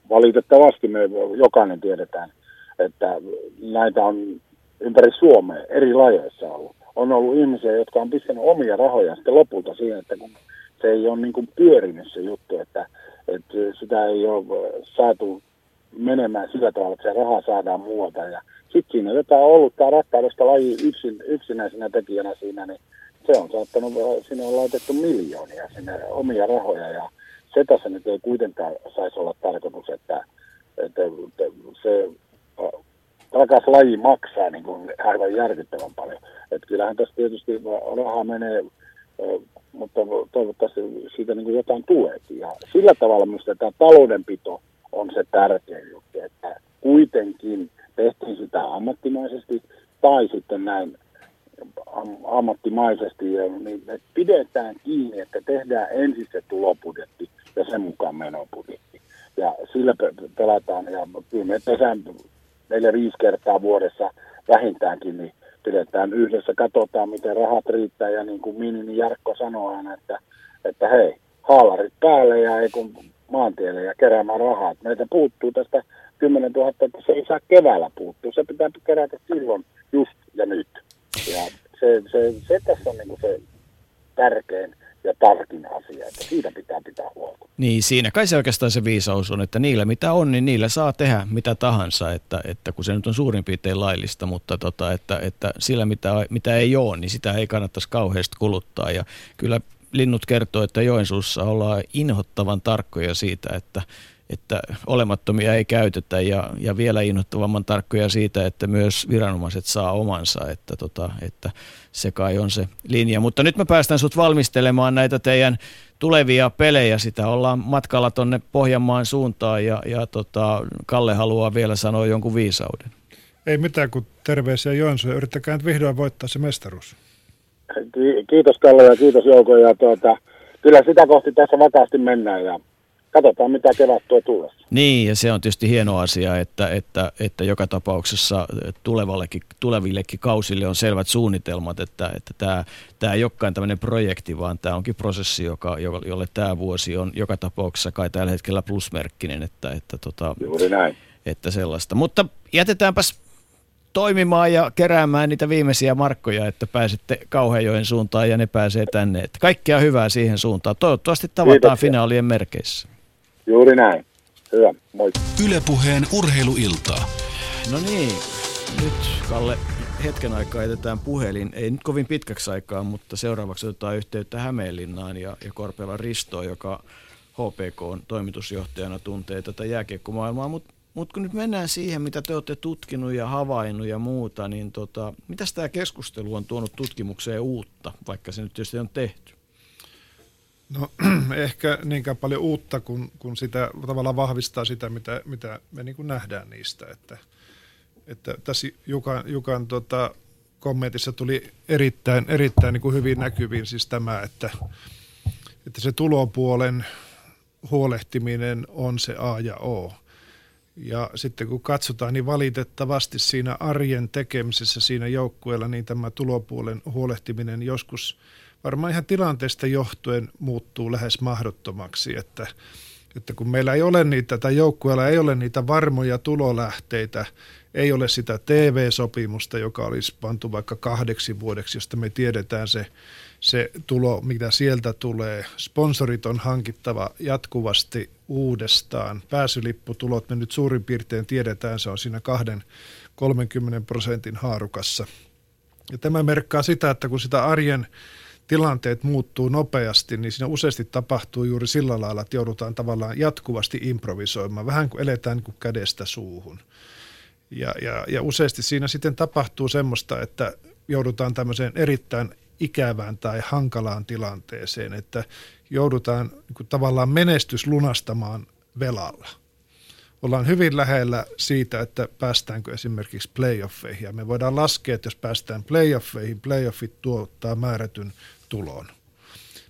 valitettavasti me jokainen tiedetään, että näitä on ympäri Suomea eri lajeissa ollut. On ollut ihmisiä, jotka on pistänyt omia rahoja sitten lopulta siihen, että kun se ei ole niin kuin pyörinyt se juttu, että, että sitä ei ole saatu menemään sillä tavalla, että se raha saadaan muualta. Sitten siinä jotain on ollut tämä rattaudesta laji yksin, yksinäisenä tekijänä siinä, niin se on saattanut, sinne on laitettu miljoonia sinne omia rahoja. Ja se tässä nyt ei kuitenkaan saisi olla tarkoitus, että, että se rakas laji maksaa niin kuin aivan järkyttävän paljon. Että kyllähän tässä tietysti rahaa menee, mutta toivottavasti siitä niin kuin jotain tuleekin. Ja sillä tavalla minusta tämä taloudenpito on se tärkein juttu, että kuitenkin tehtiin sitä ammattimaisesti tai sitten näin ammattimaisesti, niin pidetään kiinni, että tehdään ensin se tulobudjetti ja sen mukaan menobudjetti. Ja sillä pelataan, ja kyllä me tehdään neljä viisi kertaa vuodessa vähintäänkin, niin pidetään yhdessä, katsotaan miten rahat riittää, ja niin kuin Minin Jarkko sanoo aina, että, että hei, haalarit päälle ja ei kun maantielle ja keräämään rahaa. Meitä puuttuu tästä kymmenen tuhatta, että se ei saa keväällä puuttua. Se pitää kerätä silloin just ja nyt. Ja se, se, se tässä on niin kuin se tärkein ja tarkin asia, että siitä pitää pitää huolta. Niin, siinä kai se oikeastaan se viisaus on, että niillä mitä on, niin niillä saa tehdä mitä tahansa, että, että kun se nyt on suurin piirtein laillista, mutta tota, että, että sillä mitä, mitä ei ole, niin sitä ei kannattaisi kauheasti kuluttaa. Ja kyllä linnut kertoo, että Joensuussa ollaan inhottavan tarkkoja siitä, että, että olemattomia ei käytetä ja, ja vielä inhottavamman tarkkoja siitä, että myös viranomaiset saa omansa, että, tota, että se kai on se linja. Mutta nyt mä päästän sut valmistelemaan näitä teidän tulevia pelejä, sitä ollaan matkalla tonne Pohjanmaan suuntaan ja, ja tota, Kalle haluaa vielä sanoa jonkun viisauden. Ei mitään kuin terveisiä Joensuun, yrittäkää nyt vihdoin voittaa se mestaruus. Kiitos Kalle ja kiitos Jouko ja tuota, kyllä sitä kohti tässä vakaasti mennään ja katsotaan mitä kevät tuo tullessa. Niin ja se on tietysti hieno asia, että, että, että joka tapauksessa tulevillekin kausille on selvät suunnitelmat, että, että tämä, tämä ei olekaan tämmöinen projekti, vaan tämä onkin prosessi, joka, jolle tämä vuosi on joka tapauksessa kai tällä hetkellä plusmerkkinen, että, että, tota, juuri näin. Että sellaista. Mutta jätetäänpäs toimimaan ja keräämään niitä viimeisiä markkoja, että pääsette Kauhajoen suuntaan ja ne pääsee tänne. Että kaikkea hyvää siihen suuntaan. Toivottavasti tavataan kiitoksia finaalien merkeissä. Juuri näin. Hyvä, moi. Yle Puheen urheiluiltaa. No niin, nyt Kalle hetken aikaa jätetään puhelin. Ei nyt kovin pitkäksi aikaa, mutta seuraavaksi otetaan yhteyttä Hämeenlinnaan ja, ja Korpela Risto, joka H P K:n toimitusjohtajana tuntee tätä jääkiekkomaailmaa, mutta Mutta kun nyt mennään siihen, mitä te olette tutkinut ja havainnut ja muuta, niin tota, mitäs tämä keskustelu on tuonut tutkimukseen uutta, vaikka se nyt tietysti on tehty? No ehkä niinkään paljon uutta, kun, kun sitä tavallaan vahvistaa sitä, mitä, mitä me niin kuin nähdään niistä. Että, että tässä Jukan, Jukan tota, kommentissa tuli erittäin, erittäin niin kuin hyvin näkyviin siis tämä, että, että se tulopuolen huolehtiminen on se A ja O. Ja sitten kun katsotaan, niin valitettavasti siinä arjen tekemisessä siinä joukkueella, niin tämä tulopuolen huolehtiminen joskus varmaan ihan tilanteesta johtuen muuttuu lähes mahdottomaksi, että, että kun meillä ei ole niitä, tai joukkueella ei ole niitä varmoja tulolähteitä, ei ole sitä T V-sopimusta, joka olisi pantu vaikka kahdeksi vuodeksi, josta me tiedetään se, se tulo, mitä sieltä tulee. Sponsorit on hankittava jatkuvasti uudestaan. Pääsylipputulot me nyt suurin piirtein tiedetään, se on siinä kaksikymmentä–kolmekymmentä prosentin haarukassa. Ja tämä merkkaa sitä, että kun sitä arjen tilanteet muuttuu nopeasti, niin siinä useasti tapahtuu juuri sillä lailla, että joudutaan tavallaan jatkuvasti improvisoimaan, vähän kuin eletään kuin kädestä suuhun. Ja, ja, ja useasti siinä sitten tapahtuu semmoista, että joudutaan tämmöiseen erittäin ikävään tai hankalaan tilanteeseen, että joudutaan niin kuin tavallaan menestys lunastamaan velalla. Ollaan hyvin lähellä siitä, että päästäänkö esimerkiksi playoffeihin. Ja me voidaan laskea, että jos päästään playoffeihin, playoffit tuottaa määrätyn tulon.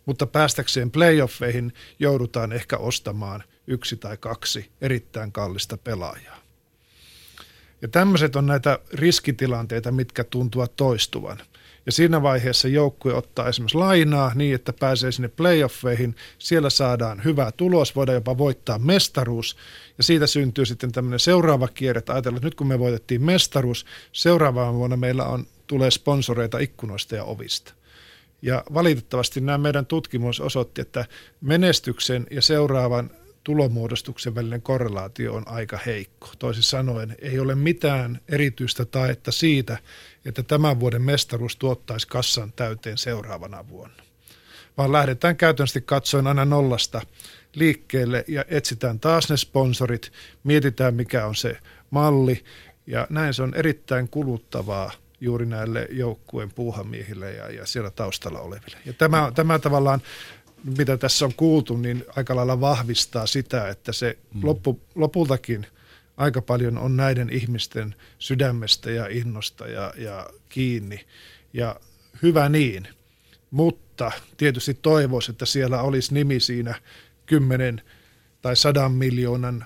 Mutta päästäkseen playoffeihin joudutaan ehkä ostamaan yksi tai kaksi erittäin kallista pelaajaa. Ja tämmöiset on näitä riskitilanteita, mitkä tuntuvat toistuvan. Ja siinä vaiheessa joukkue ottaa esimerkiksi lainaa niin, että pääsee sinne playoffeihin. Siellä saadaan hyvä tulos, voidaan jopa voittaa mestaruus. Ja siitä syntyy sitten tämmöinen seuraava kierre, että ajatellaan, että nyt kun me voitettiin mestaruus, seuraavana vuonna meillä on, tulee sponsoreita ikkunoista ja ovista. Ja valitettavasti nämä meidän tutkimus osoitti, että menestyksen ja seuraavan tulomuodostuksen välinen korrelaatio on aika heikko. Toisin sanoen ei ole mitään erityistä taetta siitä, että tämän vuoden mestaruus tuottaisi kassan täyteen seuraavana vuonna. Vaan lähdetään käytännössä katsoen aina nollasta liikkeelle ja etsitään taas ne sponsorit, mietitään mikä on se malli ja näin se on erittäin kuluttavaa juuri näille joukkueen puuhamiehille ja, ja siellä taustalla oleville. Ja tämä, tämä tavallaan mitä tässä on kuultu, niin aika lailla vahvistaa sitä, että se loppu, lopultakin aika paljon on näiden ihmisten sydämestä ja innosta ja, ja kiinni. Ja hyvä niin, mutta tietysti toivoisi, että siellä olisi nimi siinä kymmenen tai sadan miljoonan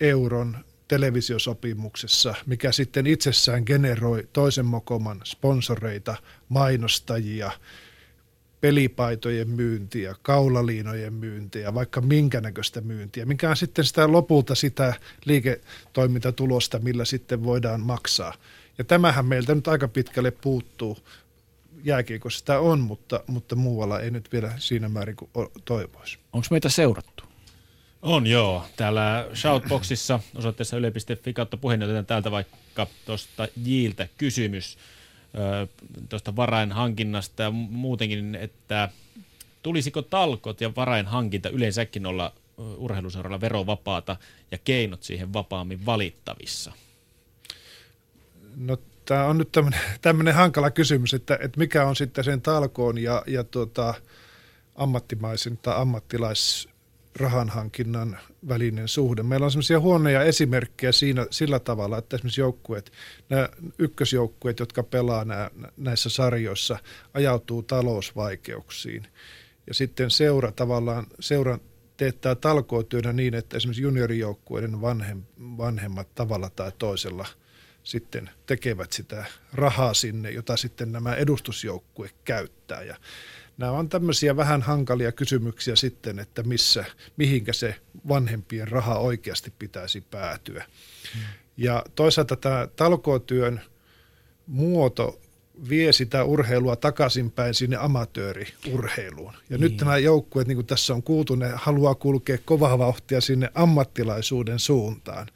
euron televisiosopimuksessa, mikä sitten itsessään generoi toisen mokoman sponsoreita, mainostajia, pelipaitojen myyntiä, kaulaliinojen myyntiä, vaikka minkä näköistä myyntiä, mikä on sitten sitä lopulta sitä liiketoimintatulosta, millä sitten voidaan maksaa. Ja tämähän meiltä nyt aika pitkälle puuttuu jääkiekossa sitä on, mutta, mutta muualla ei nyt vielä siinä määrin kuin toivoisi. Onko meitä seurattu? On joo. Täällä Shoutboxissa osoitteessa yle piste fi kautta puheen, otetaan täältä vaikka tuosta Jiltä kysymys tuosta varainhankinnasta ja muutenkin, että tulisiko talkot ja varainhankinta yleensäkin olla urheiluseuralla verovapaata ja keinot siihen vapaammin valittavissa? No tämä on nyt tämmöinen hankala kysymys, että, että mikä on sitten sen talkoon ja, ja tuota, ammattimaisen tai ammattilaisrahanhankinnan välinen suhde. Meillä on semmoisia huonoja esimerkkejä siinä, sillä tavalla, että esimerkiksi joukkueet, nämä ykkösjoukkueet, jotka pelaa nämä, näissä sarjoissa, ajautuu talousvaikeuksiin. Ja sitten seura tavallaan, seuran teettää talkootyönä niin, että esimerkiksi juniorijoukkueiden vanhem, vanhemmat tavalla tai toisella sitten tekevät sitä rahaa sinne, jota sitten nämä edustusjoukkue käyttää. Ja nämä on tämmöisiä vähän hankalia kysymyksiä sitten, että missä, mihinkä se vanhempien raha oikeasti pitäisi päätyä. Mm. Ja toisaalta tämä talkootyön muoto vie sitä urheilua takaisinpäin sinne amatööriurheiluun. Ja mm. nyt nämä joukkueet, niin kuin tässä on kuultu, ne haluaa kulkea kovaa vauhtia sinne ammattilaisuuden suuntaan.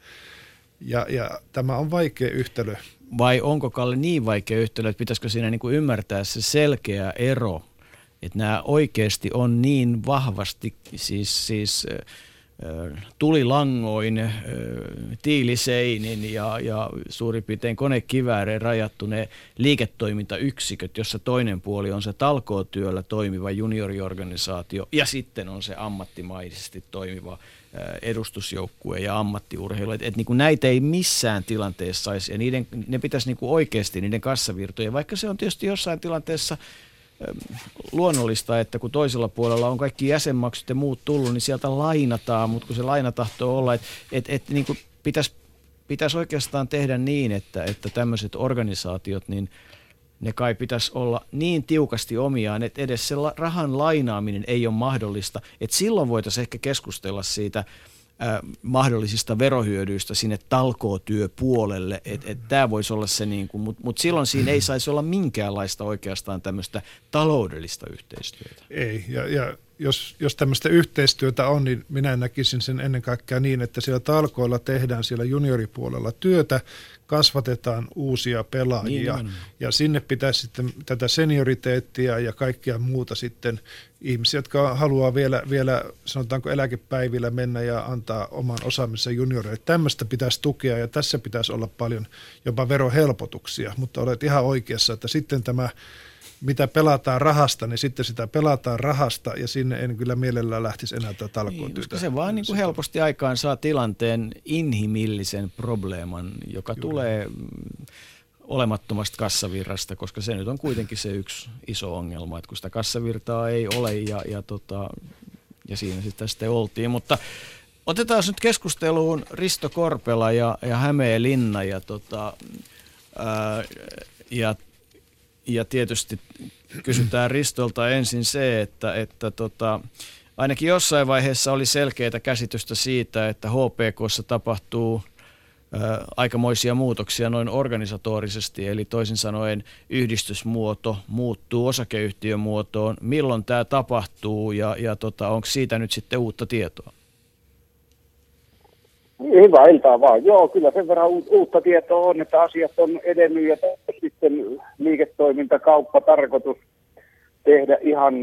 Ja, ja tämä on vaikea yhtälö. Vai onko, Kalle, niin vaikea yhtälö, että pitäisikö siinä niin kuin ymmärtää se selkeä ero, että nämä oikeasti on niin vahvasti siis, siis äh, tulilangoin, äh, tiiliseinin ja, ja suurin piirtein konekivääreen rajattu ne liiketoimintayksiköt, jossa toinen puoli on se talkootyöllä toimiva junioriorganisaatio ja sitten on se ammattimaisesti toimiva edustusjoukkue ja ammattiurheilu, että et niinku näitä ei missään tilanteessa saisi, ja niiden, ne pitäisi niinku oikeasti niiden kassavirtoja, vaikka se on tietysti jossain tilanteessa äm, luonnollista, että kun toisella puolella on kaikki jäsenmaksut ja muut tullut, niin sieltä lainataan, mutta kun se laina tahtoo olla, että et, et niinku pitäisi pitäis oikeastaan tehdä niin, että, että tämmöiset organisaatiot, niin ne kai pitäisi olla niin tiukasti omiaan, että edes se rahan lainaaminen ei ole mahdollista. Et silloin voitaisiin ehkä keskustella siitä ä, mahdollisista verohyödyistä sinne talkootyöpuolelle. Että et tämä voisi olla se, niin kuin, mutta mut silloin siinä ei saisi olla minkäänlaista oikeastaan tämmöistä taloudellista yhteistyötä. Ei, ja, ja jos, jos tämmöistä yhteistyötä on, niin minä näkisin sen ennen kaikkea niin, että siellä talkoilla tehdään siellä junioripuolella työtä, kasvatetaan uusia pelaajia niin, ja sinne pitäisi sitten tätä senioriteettia ja kaikkia muuta sitten ihmisiä, jotka haluaa vielä, vielä sanotaanko eläkepäivillä mennä ja antaa oman osaamisensa junioreille. Tämmöistä pitäisi tukea ja tässä pitäisi olla paljon jopa verohelpotuksia, mutta olet ihan oikeassa, että sitten tämä mitä pelataan rahasta, niin sitten sitä pelataan rahasta ja sinne en kyllä mielellään lähtisi enää tätä talkoon työtä. Niin, se vaan niin kuin helposti aikaan saa tilanteen inhimillisen probleeman, joka Juuri. tulee olemattomasta kassavirrasta, koska se nyt on kuitenkin se yksi iso ongelma, että kun sitä kassavirtaa ei ole ja, ja, tota, ja siinä sitä sitten oltiin, mutta otetaan nyt keskusteluun Risto Korpela ja, ja Hämeenlinna ja tota, ää, ja Ja tietysti kysytään Ristolta ensin se, että, että tota, ainakin jossain vaiheessa oli selkeää käsitystä siitä, että H P K:ssa tapahtuu ö, aikamoisia muutoksia noin organisatorisesti, eli toisin sanoen yhdistysmuoto muuttuu osakeyhtiömuotoon. Milloin tämä tapahtuu ja, ja tota, onko siitä nyt sitten uutta tietoa? Hyvää iltaa vaan. Joo, kyllä sen verran u- uutta tietoa on, että asiat on edennyt ja sitten liiketoiminta, kauppa, tarkoitus tehdä ihan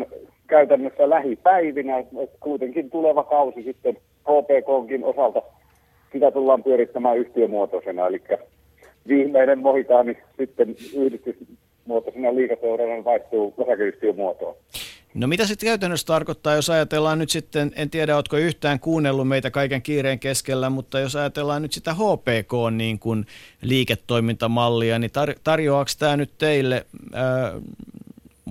käytännössä lähipäivinä. Et kuitenkin tuleva kausi sitten H P K:nkin osalta, sitä tullaan pyörittämään yhtiömuotoisena. Eli viimeinen mohitaani sitten yhdistysmuotoisena liikaseurana vaihtuu osakeyhtiömuotoon. No mitä sitten käytännössä tarkoittaa, jos ajatellaan nyt sitten, en tiedä, ootko yhtään kuunnellut meitä kaiken kiireen keskellä, mutta jos ajatellaan nyt sitä H P K-liiketoimintamallia, niin tar- tarjoaako tämä nyt teille ää,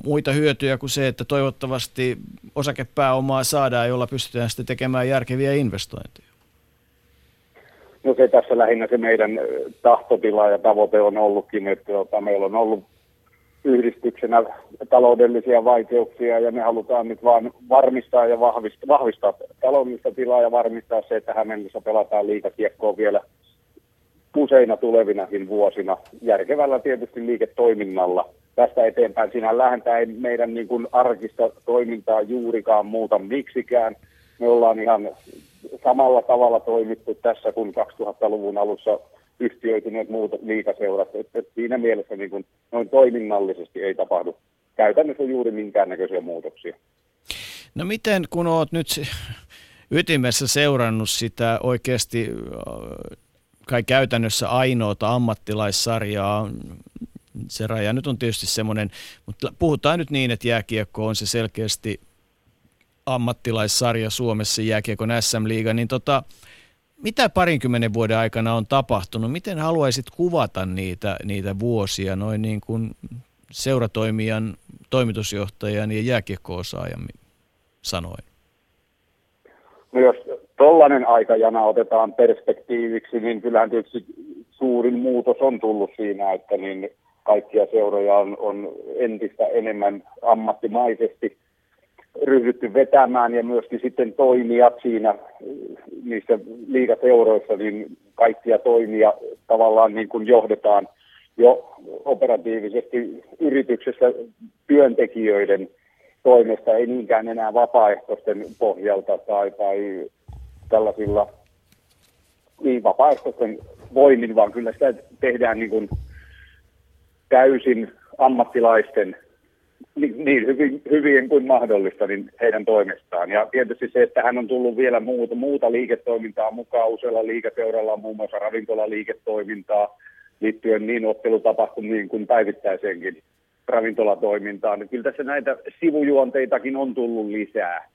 muita hyötyjä kuin se, että toivottavasti osakepääomaa saadaan, jolla pystytään sitten tekemään järkeviä investointeja? No se tässä lähinnä se meidän tahtotila ja tavoite on ollutkin, että meillä on ollut yhdistyksenä taloudellisia vaikeuksia ja me halutaan nyt vaan varmistaa ja vahvistaa, vahvistaa taloudellista tilaa ja varmistaa se, että Hämeenlinnassa pelataan liigakiekkoa vielä useina tulevinakin vuosina järkevällä tietysti liiketoiminnalla. tästä eteenpäin. Sinällään tämä ei meidän niin kuin arkista toimintaa juurikaan muuta miksikään. Me ollaan ihan samalla tavalla toimittu tässä kuin kaksituhattaluvun alussa yhtiöityneet muut liigaseurat. Et, et siinä mielessä niin kuin noin toiminnallisesti ei tapahdu käytännössä juuri minkäännäköisiä muutoksia. No miten, kun olet nyt ytimessä seurannut sitä oikeasti kai käytännössä ainoata ammattilaissarjaa, se raja nyt on tietysti semmoinen, mutta puhutaan nyt niin, että jääkiekko on se selkeästi ammattilaissarja Suomessa, jääkiekon äs äm-liiga, niin tota, mitä parinkymmenen vuoden aikana on tapahtunut? Miten haluaisit kuvata niitä, niitä vuosia noin niin kuin seuratoimijan, toimitusjohtajan ja jääkiekko-osaajan sanoin? No jos tollainen aikajana otetaan perspektiiviksi, niin kyllähän tietysti suurin muutos on tullut siinä, että niin kaikkia seuroja on, on entistä enemmän ammattimaisesti ryhdytty vetämään ja myöskin sitten toimijat siinä niissä liigaseuroissa, niin kaikkia toimia tavallaan niin kuin johdetaan jo operatiivisesti yrityksessä työntekijöiden toimesta, ei niinkään enää vapaaehtoisten pohjalta tai, tai tällaisilla niin vapaaehtoisten voimin, vaan kyllä sitä tehdään niin kuin täysin ammattilaisten niin, niin hyvin, hyvin kuin mahdollista niin heidän toimestaan. Ja tietysti se, että hän on tullut vielä muuta, muuta liiketoimintaa mukaan, usealla liikeseuralla on muun muassa ravintolaliiketoimintaa liittyen niin ottelutapahtumiin kuin päivittäiseenkin ravintolatoimintaan. Kyllä tässä näitä sivujuonteitakin on tullut lisää.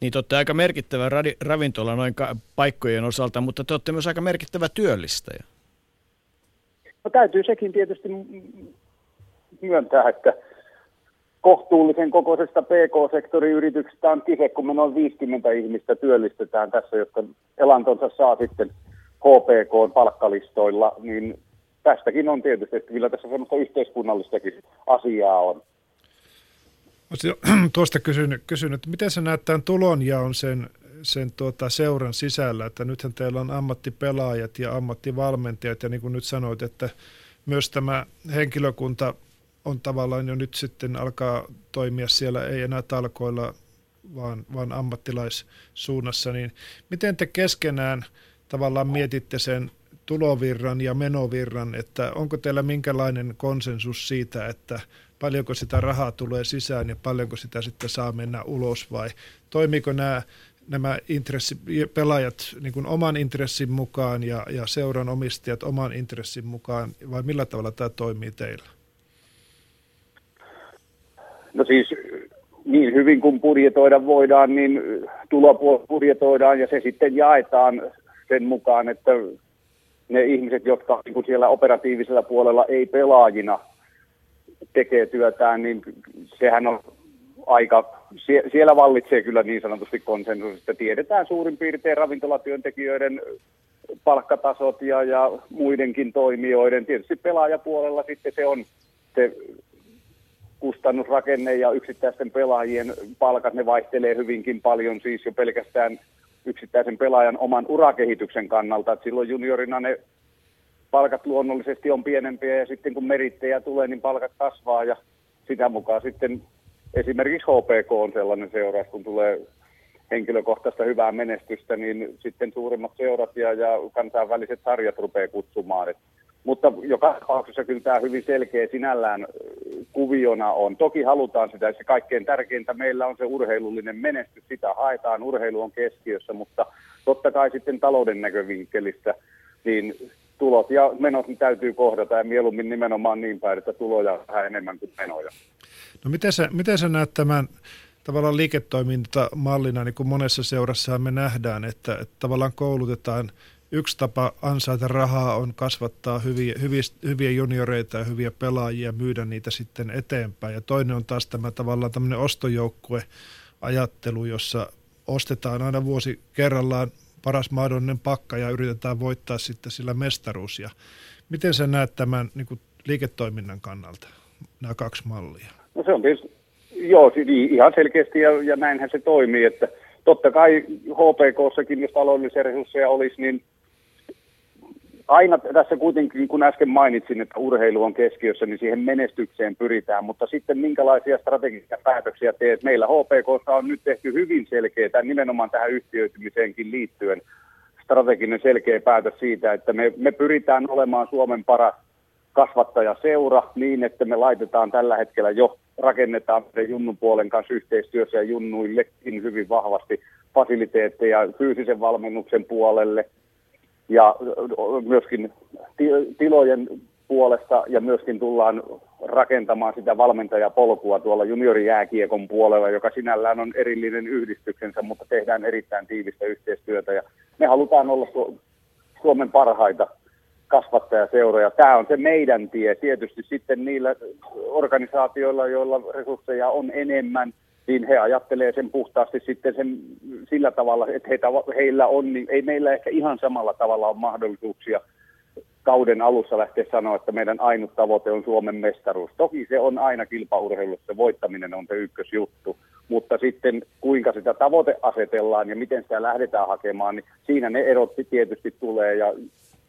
Niin te olette aika merkittävä radi- ravintola noin ka- paikkojen osalta, mutta te olette myös aika merkittävä työllistäjä. No täytyy sekin tietysti myöntää, että kohtuullisen kokoisesta pee koo-sektoriyrityksestä on kyse, kun me noin viisikymmentä ihmistä työllistetään tässä, jotka elantonsa saa sitten hoo pee koon palkkalistoilla, niin tästäkin on tietysti, että kyllä tässä semmoista yhteiskunnallistakin asiaa on. Tuosta kysyn, kysyn, että miten se näyttää tulonjaon sen, sen tuota seuran sisällä, että nythän teillä on ammattipelaajat ja ammattivalmentajat ja niin kuin nyt sanoit, että myös tämä henkilökunta on tavallaan jo nyt sitten alkaa toimia siellä, ei enää talkoilla, vaan, vaan ammattilaissuunnassa, niin miten te keskenään tavallaan mietitte sen tulovirran ja menovirran, että onko teillä minkälainen konsensus siitä, että paljonko sitä rahaa tulee sisään ja paljonko sitä sitten saa mennä ulos vai toimiiko nämä, nämä intressi, pelaajat niin kuin oman intressin mukaan ja, ja seuran omistajat oman intressin mukaan vai millä tavalla tämä toimii teillä? No siis niin hyvin kuin budjetoida voidaan, niin tulopuoli budjetoidaan ja se sitten jaetaan sen mukaan, että ne ihmiset, jotka niin kuin siellä operatiivisella puolella ei pelaajina tekee työtään, niin sehän on aika, sie, siellä vallitsee kyllä niin sanotusti konsensus, että tiedetään suurin piirtein ravintolatyöntekijöiden palkkatasot ja, ja muidenkin toimijoiden. Tietysti pelaajapuolella sitten se on se kustannusrakenne ja yksittäisten pelaajien palkat, ne vaihtelee hyvinkin paljon siis jo pelkästään yksittäisen pelaajan oman urakehityksen kannalta, että silloin juniorina ne palkat luonnollisesti on pienempiä ja sitten kun merittejä tulee, niin palkat kasvaa ja sitä mukaan sitten esimerkiksi hoo pee koo on sellainen seura, kun tulee henkilökohtaista hyvää menestystä, niin sitten suurimmat seurat ja, ja kansainväliset sarjat rupeaa kutsumaan. Et, mutta joka tapauksessa kyllä tämä hyvin selkeä sinällään kuviona on. Toki halutaan sitä, että se kaikkein tärkeintä meillä on se urheilullinen menestys, sitä haetaan, urheilu on keskiössä, mutta totta kai sitten talouden näkövinkkelistä, niin tulot ja menot niin täytyy kohdata ja mieluummin nimenomaan niin päin, että tuloja vähän enemmän kuin menoja. No miten sä, miten sä näet tämän tavallaan liiketoimintamallina, niin kuin monessa seurassa me nähdään, että, että tavallaan koulutetaan, yksi tapa ansaita rahaa on kasvattaa hyviä, hyviä, hyviä junioreita ja hyviä pelaajia, myydä niitä sitten eteenpäin. Ja toinen on taas tämä tavallaan tämmöinen ostojoukkue-ajattelu, jossa ostetaan aina vuosi kerrallaan paras mahdollinen pakka ja yritetään voittaa sitten sillä mestaruus. Ja miten sä näet tämän niin kuin liiketoiminnan kannalta, nämä kaksi mallia? No se on tietysti, joo, ihan selkeästi ja, ja näinhän se toimii, että totta kai hoo pee koossakin, jos taloudellisia resursseja olisi, niin aina tässä kuitenkin, niin kuin äsken mainitsin, että urheilu on keskiössä, niin siihen menestykseen pyritään, mutta sitten minkälaisia strategisia päätöksiä teet? Meillä H P K:ssa on nyt tehty hyvin selkeää, nimenomaan tähän yhtiöitymiseenkin liittyen, strateginen selkeä päätös siitä, että me, me pyritään olemaan Suomen paras kasvattajaseura niin, että me laitetaan tällä hetkellä jo, rakennetaan junnun puolen kanssa yhteistyössä ja junnuillekin hyvin vahvasti fasiliteetteja fyysisen valmennuksen puolelle ja myöskin tilojen puolesta ja myöskin tullaan rakentamaan sitä valmentajapolkua tuolla juniorijääkiekon puolella, joka sinällään on erillinen yhdistyksensä, mutta tehdään erittäin tiivistä yhteistyötä ja me halutaan olla Suomen parhaita kasvattajaseuroja. Tämä on se meidän tie. Tietysti sitten niillä organisaatioilla, joilla resursseja on enemmän, niin he ajattelee sen puhtaasti sitten sen, sillä tavalla, että he, heillä on, niin ei meillä ehkä ihan samalla tavalla ole mahdollisuuksia kauden alussa lähteä sanoa, että meidän ainut tavoite on Suomen mestaruus. Toki se on aina kilpaurheilussa, voittaminen on se ykkösjuttu, mutta sitten kuinka sitä tavoite asetellaan ja miten sitä lähdetään hakemaan, niin siinä ne erot tietysti tulee ja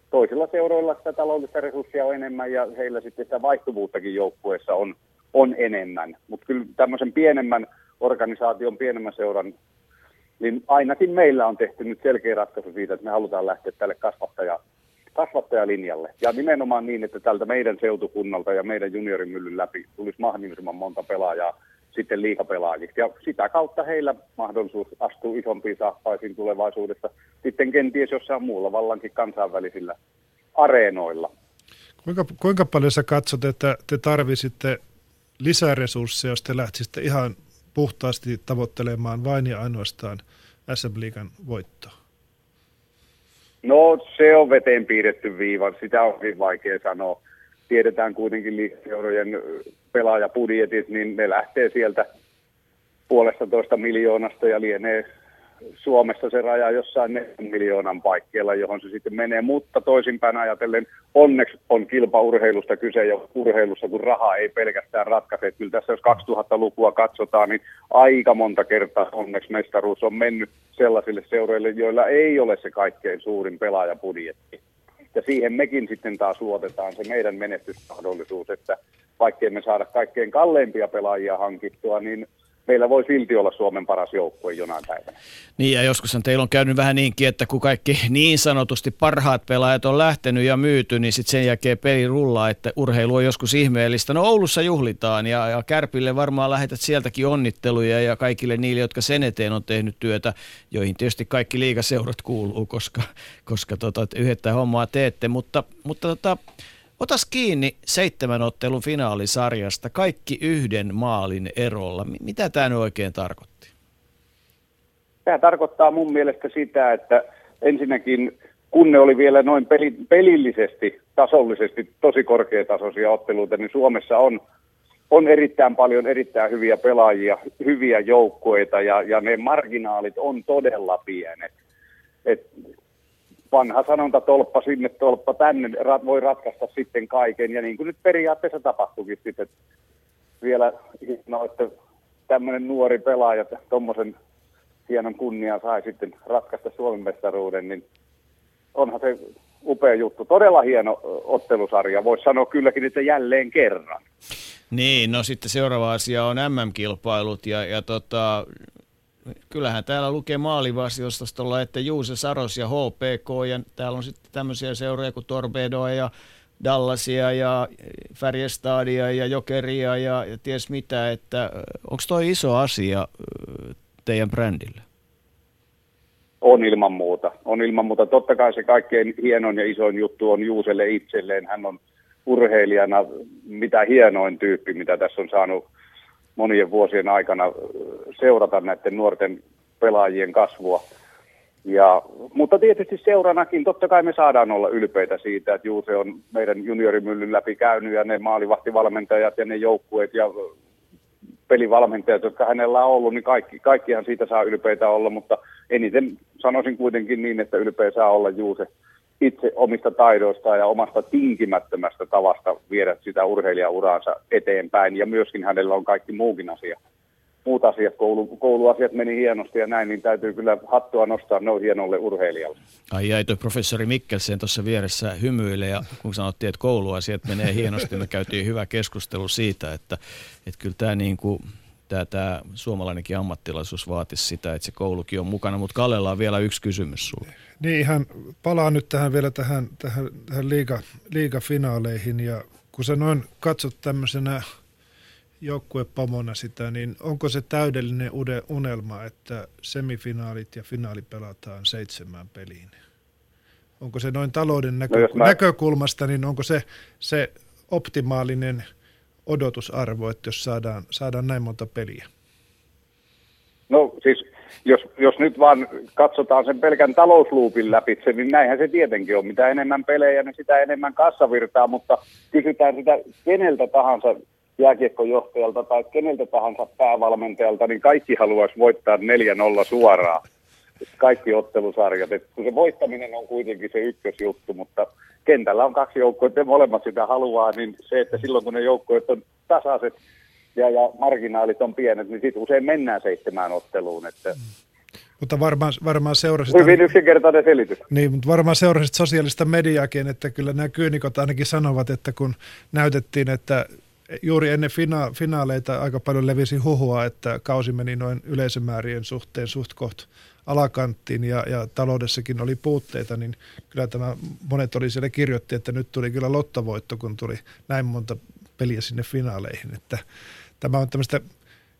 toisilla seuroilla sitä taloudellista resurssia on enemmän ja heillä sitten sitä vaihtuvuuttakin joukkueessa on, on enemmän. Mutta kyllä tämmöisen pienemmän organisaation, pienemmän seuran, niin ainakin meillä on tehty nyt selkeä ratkaisu siitä, että me halutaan lähteä tälle kasvattaja, kasvattajalinjalle. Ja nimenomaan niin, että tältä meidän seutukunnalta ja meidän juniorimyllyn läpi tulisi mahdollisimman monta pelaajaa sitten liigapelaajiksi. Ja sitä kautta heillä mahdollisuus astuu isompiin saappaisiin tulevaisuudessa sitten kenties jossain muulla vallankin kansainvälisillä areenoilla. Kuinka, kuinka paljon sä katsot, että te tarvisitte lisää resursseja, jos te lähtisitte ihan puhtaasti tavoittelemaan vain ja ainoastaan S M-liigan voittoa? No se on veteen piirretty viiva, sitä on hyvin vaikea sanoa. Tiedetään kuitenkin liigaseurojen pelaajapudjetit, niin ne lähtee sieltä puolesta toista miljoonasta ja lienee Suomessa se raja jossain neljän miljoonan paikkeilla, johon se sitten menee. Mutta toisinpäin ajatellen onneksi on kilpaurheilusta kyse ja urheilussa, kun rahaa ei pelkästään ratkaise. Kyllä tässä jos kaksituhattalukua katsotaan, niin aika monta kertaa onneksi mestaruus on mennyt sellaisille seuroille, joilla ei ole se kaikkein suurin pelaajapudjetti. Ja siihen mekin sitten taas luotetaan se meidän menestysmahdollisuus, että vaikkei me saada kaikkein kalleimpia pelaajia hankittua, niin meillä voi silti olla Suomen paras joukkue jonain päivänä. Niin ja joskushan teillä on käynyt vähän niinkin, että kun kaikki niin sanotusti parhaat pelaajat on lähtenyt ja myyty, niin sitten sen jälkeen peli rullaa, että urheilu on joskus ihmeellistä. No Oulussa juhlitaan ja, ja Kärpille varmaan lähetät sieltäkin onnitteluja ja kaikille niille, jotka sen eteen on tehnyt työtä, joihin tietysti kaikki liigaseurat kuuluu, koska, koska tota, yhdettä hommaa teette, mutta, mutta tota, otas kiinni seitsemän ottelun finaalisarjasta kaikki yhden maalin erolla. Mitä tämä nyt oikein tarkoitti? Tämä tarkoittaa mun mielestä sitä, että ensinnäkin kun ne oli vielä noin pelillisesti, tasollisesti tosi korkeatasoisia otteluita, niin Suomessa on, on erittäin paljon erittäin hyviä pelaajia, hyviä joukkueita ja, ja ne marginaalit on todella pienet. Et, Vanha sanonta, tolppa sinne, tolppa tänne, voi ratkaista sitten kaiken. Ja niin kuin nyt periaatteessa tapahtuikin sitten vielä, no, että tämmöinen nuori pelaaja tuommoisen hienon kunnian sai sitten ratkaista Suomen mestaruuden, niin onhan se upea juttu. Todella hieno ottelusarja, voisi sanoa kylläkin, että jälleen kerran. Niin, no sitten seuraava asia on M M-kilpailut ja, ja tota... Kyllähän täällä lukee maalivahtiosastolla, että Juuse Saros ja H P K, ja täällä on sitten tämmöisiä seuroja kuin Torpedoa ja Dallasia ja Färjestadia ja Jokeria ja, ja ties mitä, että onko toi iso asia teidän brändille? On ilman muuta, on ilman muuta. Totta kai se kaikkein hienoin ja isoin juttu on Juuselle itselleen. Hän on urheilijana mitä hienoin tyyppi, mitä tässä on saanut monien vuosien aikana seurata näiden nuorten pelaajien kasvua. Ja, mutta tietysti seuranakin, totta kai me saadaan olla ylpeitä siitä, että Juuse on meidän juniorimyllyn läpi käynyt ja ne maalivahtivalmentajat ja ne joukkueet ja pelivalmentajat, jotka hänellä on ollut, niin kaikki, kaikkihan siitä saa ylpeitä olla, mutta eniten sanoisin kuitenkin niin, että ylpeä saa olla Juuse itse omista taidoistaan ja omasta tinkimättömästä tavasta viedä sitä urheilijauraansa eteenpäin. Ja myöskin hänellä on kaikki muukin asia muut asiat, koulu, kouluasiat meni hienosti ja näin, niin täytyy kyllä hattua nostaa noin hienolle urheilijalle. Ai jäi, tuo professori Michelsen tuossa vieressä hymyilee, ja kun sanottiin, että kouluasiat menee hienosti, me käytiin hyvä keskustelu siitä, että, että kyllä tämä niin kuin... Tämä, tämä suomalainenkin ammattilaisuus vaatisi sitä, että se koulukin on mukana, mutta Kallella on vielä yksi kysymys sinulle. Niin, ihan palaan nyt tähän vielä tähän, tähän, tähän liiga, liigafinaaleihin, ja kun sä noin katsot tämmöisenä joukkuepamona sitä, niin onko se täydellinen unelma, että semifinaalit ja finaali pelataan seitsemään peliin? Onko se noin talouden näkö- no, mä... näkökulmasta, niin onko se, se optimaalinen odotusarvo, että jos saadaan, saadaan näin monta peliä? No siis, jos, jos nyt vaan katsotaan sen pelkän talousluupin läpitse, niin näinhän se tietenkin on. Mitä enemmän pelejä, niin sitä enemmän kassavirtaa, mutta kysytään sitä keneltä tahansa jääkiekkojohtajalta tai keneltä tahansa päävalmentajalta, niin kaikki haluaisi voittaa neljä nolla suoraan. Kaikki ottelusarjat. Et kun se voittaminen on kuitenkin se ykkösjuttu, mutta kentällä on kaksi joukkuetta ja molemmat sitä haluaa, niin se, että silloin kun ne joukkueet on tasaiset ja, ja marginaalit on pienet, niin sitten usein mennään seitsemään otteluun. Että mutta varmaan, varmaan seurasit... Hyvin yksinkertainen selitys. Niin, mutta varmaan seurasit sosiaalista mediaakin, että kyllä nämä kyynikot ainakin sanovat, että kun näytettiin, että juuri ennen fina- finaaleita aika paljon levisi huhua, että kausi meni noin yleisömäärien suhteen suht kohta alakanttiin ja, ja taloudessakin oli puutteita, niin kyllä tämä monet oli siellä kirjoitti, että nyt tuli kyllä lottavoitto, kun tuli näin monta peliä sinne finaaleihin. Että tämä on tämmöistä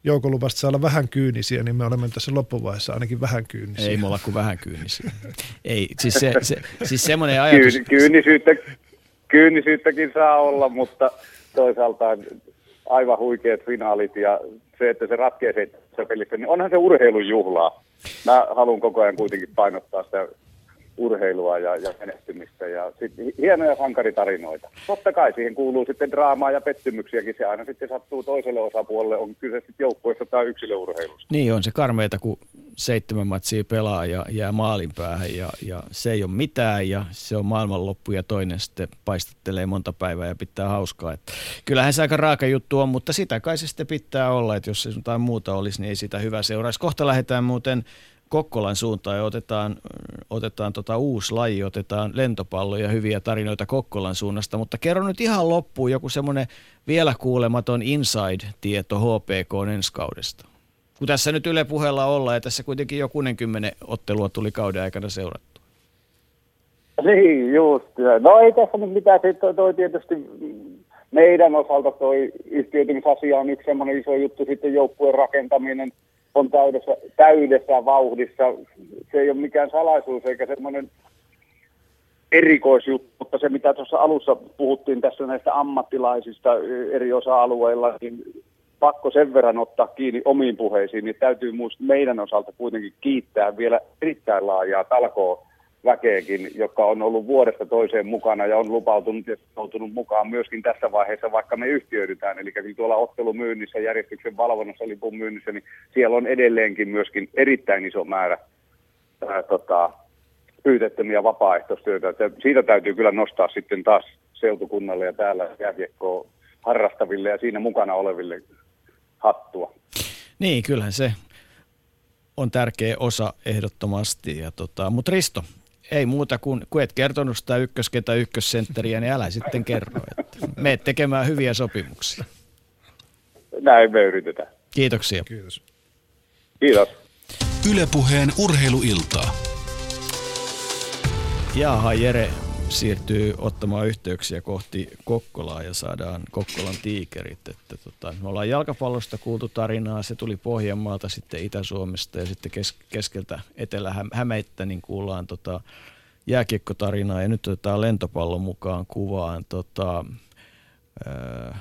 joukoluvasta saada vähän kyynisiä, niin me olemme tässä loppuvaiheessa ainakin vähän kyynisiä. Ei me olla kuin vähän kyynisiä. Ei, siis, se, se, siis semmoinen ajatus... Kyyn, kyynisyyttä, kyynisyyttäkin saa olla, mutta toisaalta aivan huikeat finaalit ja se, että se ratkeaa se pelissä, niin onhan se urheilujuhlaa. Mä haluan koko ajan kuitenkin painottaa sitä urheilua ja, ja menestymistä ja sitten hienoja sankaritarinoita. Totta kai siihen kuuluu sitten draamaa ja pettymyksiäkin. Se aina sitten sattuu toiselle osapuolelle, on kyse sitten joukkueesta tai yksilöurheilusta. Niin on se karmeita, kun seitsemän matsia pelaa ja jää maalin päähän ja, ja se ei ole mitään ja se on maailmanloppu ja toinen sitten paistattelee monta päivää ja pitää hauskaa. Että kyllähän se aika raaka juttu on, mutta sitä kai se sitten pitää olla, että jos jotain muuta olisi, niin ei sitä hyvä seuraisi. Kohta lähdetään muuten Kokkolan suuntaan ja otetaan, otetaan tota uusi laji, otetaan lentopallo ja hyviä tarinoita Kokkolan suunnasta, mutta kerro nyt ihan loppuun joku semmoinen vielä kuulematon inside-tieto H P K:n ensi kaudesta. Kun tässä nyt Yle Puheella ollaan ja tässä kuitenkin jo kuusikymmentä ottelua tuli kauden aikana seurattua. Niin, just. No ei tässä nyt mitään, toi, toi tietysti meidän osalta toi yhtiöitymisasia on yksi semmoinen iso juttu, sitten joukkueen rakentaminen on täydessä, täydessä vauhdissa. Se ei ole mikään salaisuus eikä semmoinen erikoisjuttu, mutta se mitä tuossa alussa puhuttiin tässä näistä ammattilaisista eri osa-alueilla, niin pakko sen verran ottaa kiinni omiin puheisiin, niin täytyy muistaa meidän osalta kuitenkin kiittää vielä erittäin laajaa talkoa väkeekin, joka on ollut vuodesta toiseen mukana ja on lupautunut ja joutunut mukaan myöskin tässä vaiheessa, vaikka me yhtiöidytään. Eli kun tuolla ottelumyynnissä, järjestyksen valvonnassa, lipun myynnissä, niin siellä on edelleenkin myöskin erittäin iso määrä ää, tota, pyytettömiä vapaaehtoistyötä. Siitä täytyy kyllä nostaa sitten taas seutukunnalle ja täällä jääkiekkoa harrastaville ja siinä mukana oleville hattua. Niin, kyllähän se on tärkeä osa ehdottomasti. Ja tota, mutta Risto, ei muuta kuin, kun et kertonut sitä ykkösketä ykkössentteriä, niin älä sitten kerro. Että meet tekemään hyviä sopimuksia. Näin me yritetään. Kiitoksia. Kiitos. Kiitos. Yle Puheen urheiluilta. Jaaha, Jere siirtyy ottamaan yhteyksiä kohti Kokkolaa ja saadaan Kokkolan tiikerit. Että tota, me ollaan jalkapallosta kuultu tarinaa, se tuli Pohjanmaalta, sitten Itä-Suomesta ja sitten kes- keskeltä Etelä-Hämeittä, niin kuullaan tota jääkiekkotarinaa ja nyt otetaan lentopallon mukaan kuvaan. Tota, ää,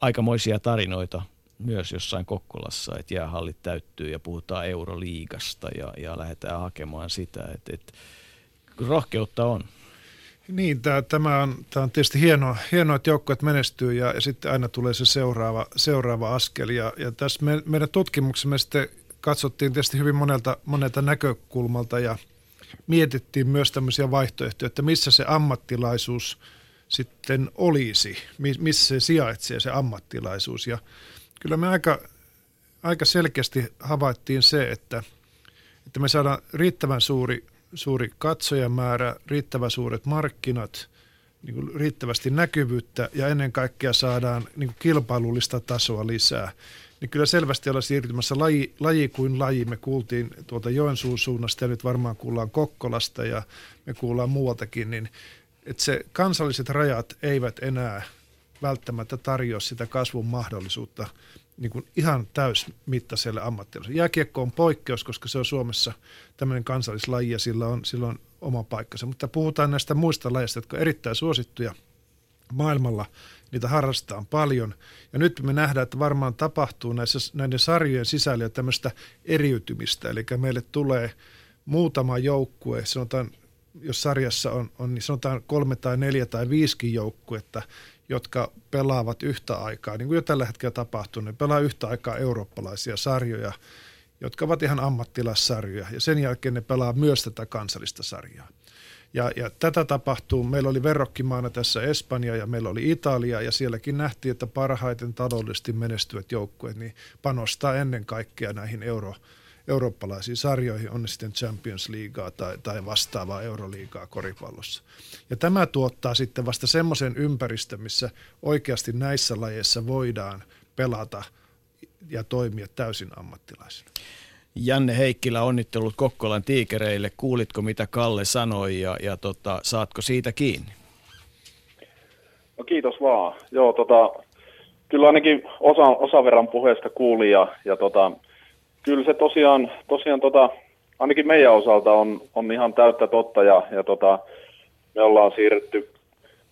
aikamoisia tarinoita myös jossain Kokkolassa, että jäähallit täyttyy ja puhutaan Euroliigasta ja, ja lähdetään hakemaan sitä, että et, rohkeutta on. Niin, tämä, tämä, on, tämä on tietysti hienoa, hienoa että joukkueet menestyy ja, ja sitten aina tulee se seuraava, seuraava askel. Ja, ja tässä me, meidän tutkimuksemme sitten katsottiin tietysti hyvin monelta, monelta näkökulmalta ja mietittiin myös tämmöisiä vaihtoehtoja, että missä se ammattilaisuus sitten olisi, missä se sijaitsee se ammattilaisuus. Ja kyllä me aika aika selkeästi havaittiin se, että, että me saadaan riittävän suuri, suuri katsojamäärä, riittävän suuret markkinat, niin kuin riittävästi näkyvyyttä ja ennen kaikkea saadaan niin kuin kilpailullista tasoa lisää. Niin kyllä selvästi ollaan siirtymässä laji, laji kuin laji. Me kuultiin tuolta Joensuun suunnasta ja nyt varmaan kuullaan Kokkolasta ja me kuullaan muualtakin, niin että se kansalliset rajat eivät enää välttämättä tarjoa sitä kasvun mahdollisuutta niin kuin ihan täysmittaiselle ammattilaiselle. Jääkiekko on poikkeus, koska se on Suomessa tämmöinen kansallislaji ja sillä on, sillä on oma paikkansa. Mutta puhutaan näistä muista lajeista, jotka on erittäin suosittuja maailmalla. Niitä harrastetaan paljon. Ja nyt me nähdään, että varmaan tapahtuu näissä, näiden sarjojen sisällä jo tämmöistä eriytymistä. Eli meille tulee muutama joukkue, sanotaan, jos sarjassa on, on niin sanotaan kolme tai neljä tai viisikin joukkuetta, jotka pelaavat yhtä aikaa, niin kuin jo tällä hetkellä tapahtuu, ne pelaa yhtä aikaa eurooppalaisia sarjoja, jotka ovat ihan ammattilaissarjoja, ja sen jälkeen ne pelaa myös tätä kansallista sarjaa. Ja, ja tätä tapahtuu, meillä oli verrokkimaana tässä Espanja ja meillä oli Italia, ja sielläkin nähtiin, että parhaiten taloudellisesti menestyvät joukkueet niin panostaa ennen kaikkea näihin euro, eurooppalaisiin sarjoihin, on ne sitten Champions Leaguea tai, tai vastaavaa Euroliigaa koripallossa. Ja tämä tuottaa sitten vasta semmoisen ympäristön, missä oikeasti näissä lajeissa voidaan pelata ja toimia täysin ammattilaisina. Janne Heikkilä, onnittelut Kokkolan tiikereille. Kuulitko, mitä Kalle sanoi ja, ja tota, saatko siitä kiinni? No kiitos vaan. Joo, tota, kyllä ainakin osa, osa verran puheesta kuuli ja, ja tota, kyllä se tosiaan, tosiaan tota, ainakin meidän osalta on, on ihan täyttä totta ja, ja tota, me ollaan siirretty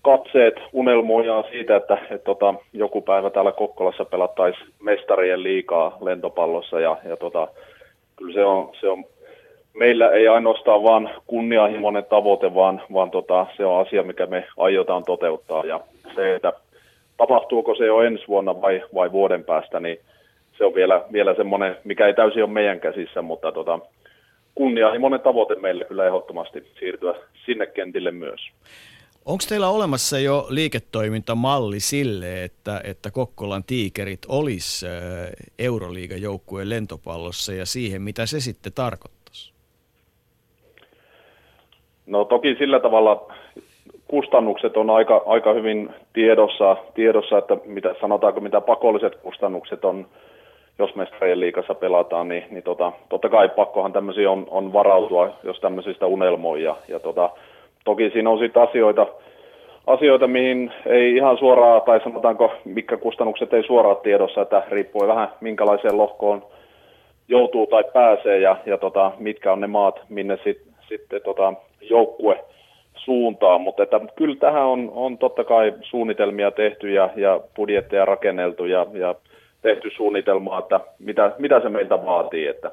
katseet unelmoijaan siitä, että et tota, joku päivä täällä Kokkolassa pelattaisiin mestarien liigaa lentopallossa ja, ja tota, kyllä se on, se on, meillä ei ainoastaan vaan kunnianhimoinen tavoite, vaan, vaan tota, se on asia, mikä me aiotaan toteuttaa ja se, että tapahtuuko se jo ensi vuonna vai, vai vuoden päästä, niin se on vielä, vielä semmoinen, mikä ei täysin ole meidän käsissä, mutta tota, kunnianhimoinen tavoite meille kyllä ehdottomasti siirtyä sinne kentille myös. Onko teillä olemassa jo liiketoimintamalli sille, että, että Kokkolan tiikerit olisi Euroliiga-joukkueen lentopallossa ja siihen, mitä se sitten tarkoittaisi? No toki sillä tavalla kustannukset on aika, aika hyvin tiedossa, tiedossa, että mitä, sanotaanko mitä pakolliset kustannukset on, jos mestarien liigassa pelataan, niin, niin tota, totta kai pakkohan tämmöisiä on, on varautua, jos tämmöisistä unelmoi ja, ja tota, toki siinä on sitten asioita, asioita, mihin ei ihan suoraan, tai sanotaanko, mitkä kustannukset ei suoraan tiedossa, että riippuu vähän minkälaiseen lohkoon joutuu tai pääsee, ja, ja tota, mitkä on ne maat, minne sitten sit, tota, joukkue suuntaan. Mutta että, kyllä tähän on, on totta kai suunnitelmia tehty ja, ja budjetteja rakenneltu ja, ja tehty suunnitelmaa, että mitä, mitä se meiltä vaatii, että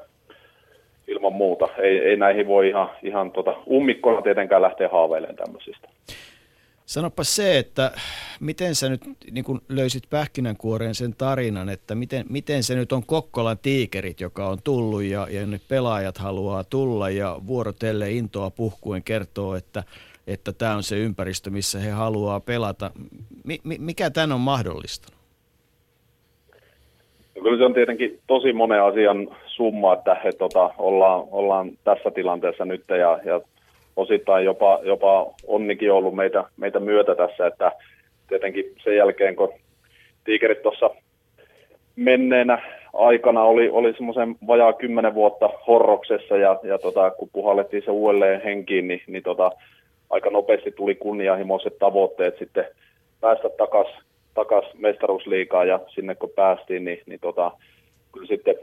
ilman muuta. Ei, ei näihin voi ihan, ihan tota, ummikkoina tietenkään lähteä haaveilemaan tämmöisistä. Sanoppa se, että miten sä nyt niin kun löysit pähkinänkuoreen sen tarinan, että miten, miten se nyt on Kokkolan tiikerit, joka on tullut ja, ja nyt pelaajat haluaa tulla ja vuorotelle intoa puhkuen kertoo, että että tämä on se ympäristö, missä he haluaa pelata. M- mikä tämän on mahdollistanut? Kyllä se on tietenkin tosi monen asian summa, että he, tota, ollaan, ollaan tässä tilanteessa nyt ja, ja osittain jopa, jopa onnikin ollut meitä, meitä myötä tässä, että tietenkin sen jälkeen, kun tiikerit tuossa menneenä aikana oli, oli semmoisen vajaa kymmenen vuotta horroksessa ja, ja tota, kun puhallettiin se uudelleen henkiin, niin, niin tota, aika nopeasti tuli kunnianhimoiset tavoitteet sitten päästä takaisin takas mestaruusliigaan ja sinne kun päästiin, niin, niin tota, kyllä sitten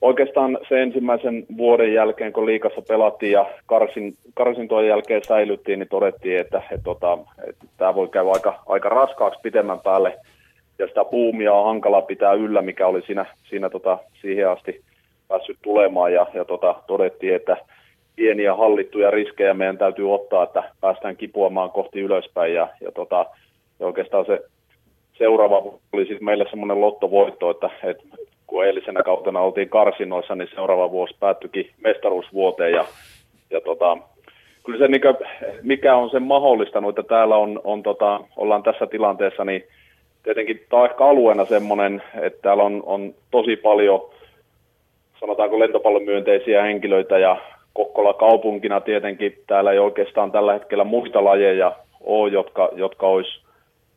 oikeastaan se ensimmäisen vuoden jälkeen, kun liigassa pelattiin ja karsin, karsintojen jälkeen säilyttiin, niin todettiin, että et, tota, et, tämä voi käydä aika, aika raskaaksi pitemmän päälle ja sitä buumia on hankala pitää yllä, mikä oli siinä, siinä tota, siihen asti päässyt tulemaan ja, ja tota, todettiin, että pieniä hallittuja riskejä meidän täytyy ottaa, että päästään kipuamaan kohti ylöspäin ja, ja tota, ja oikeastaan se seuraava oli sitten meille semmoinen lottovoitto, että, että kun eilisenä kautena oltiin karsinoissa, niin seuraava vuosi päättyikin mestaruusvuoteen. Ja, ja tota, kyllä se, mikä on sen mahdollistanut, että täällä on, on tota, ollaan tässä tilanteessa, niin tietenkin tämä on ehkä alueena semmoinen, että täällä on, on tosi paljon, sanotaanko lentopallomyönteisiä henkilöitä, ja Kokkola kaupunkina tietenkin täällä ei oikeastaan tällä hetkellä muita lajeja ole, jotka, jotka olisi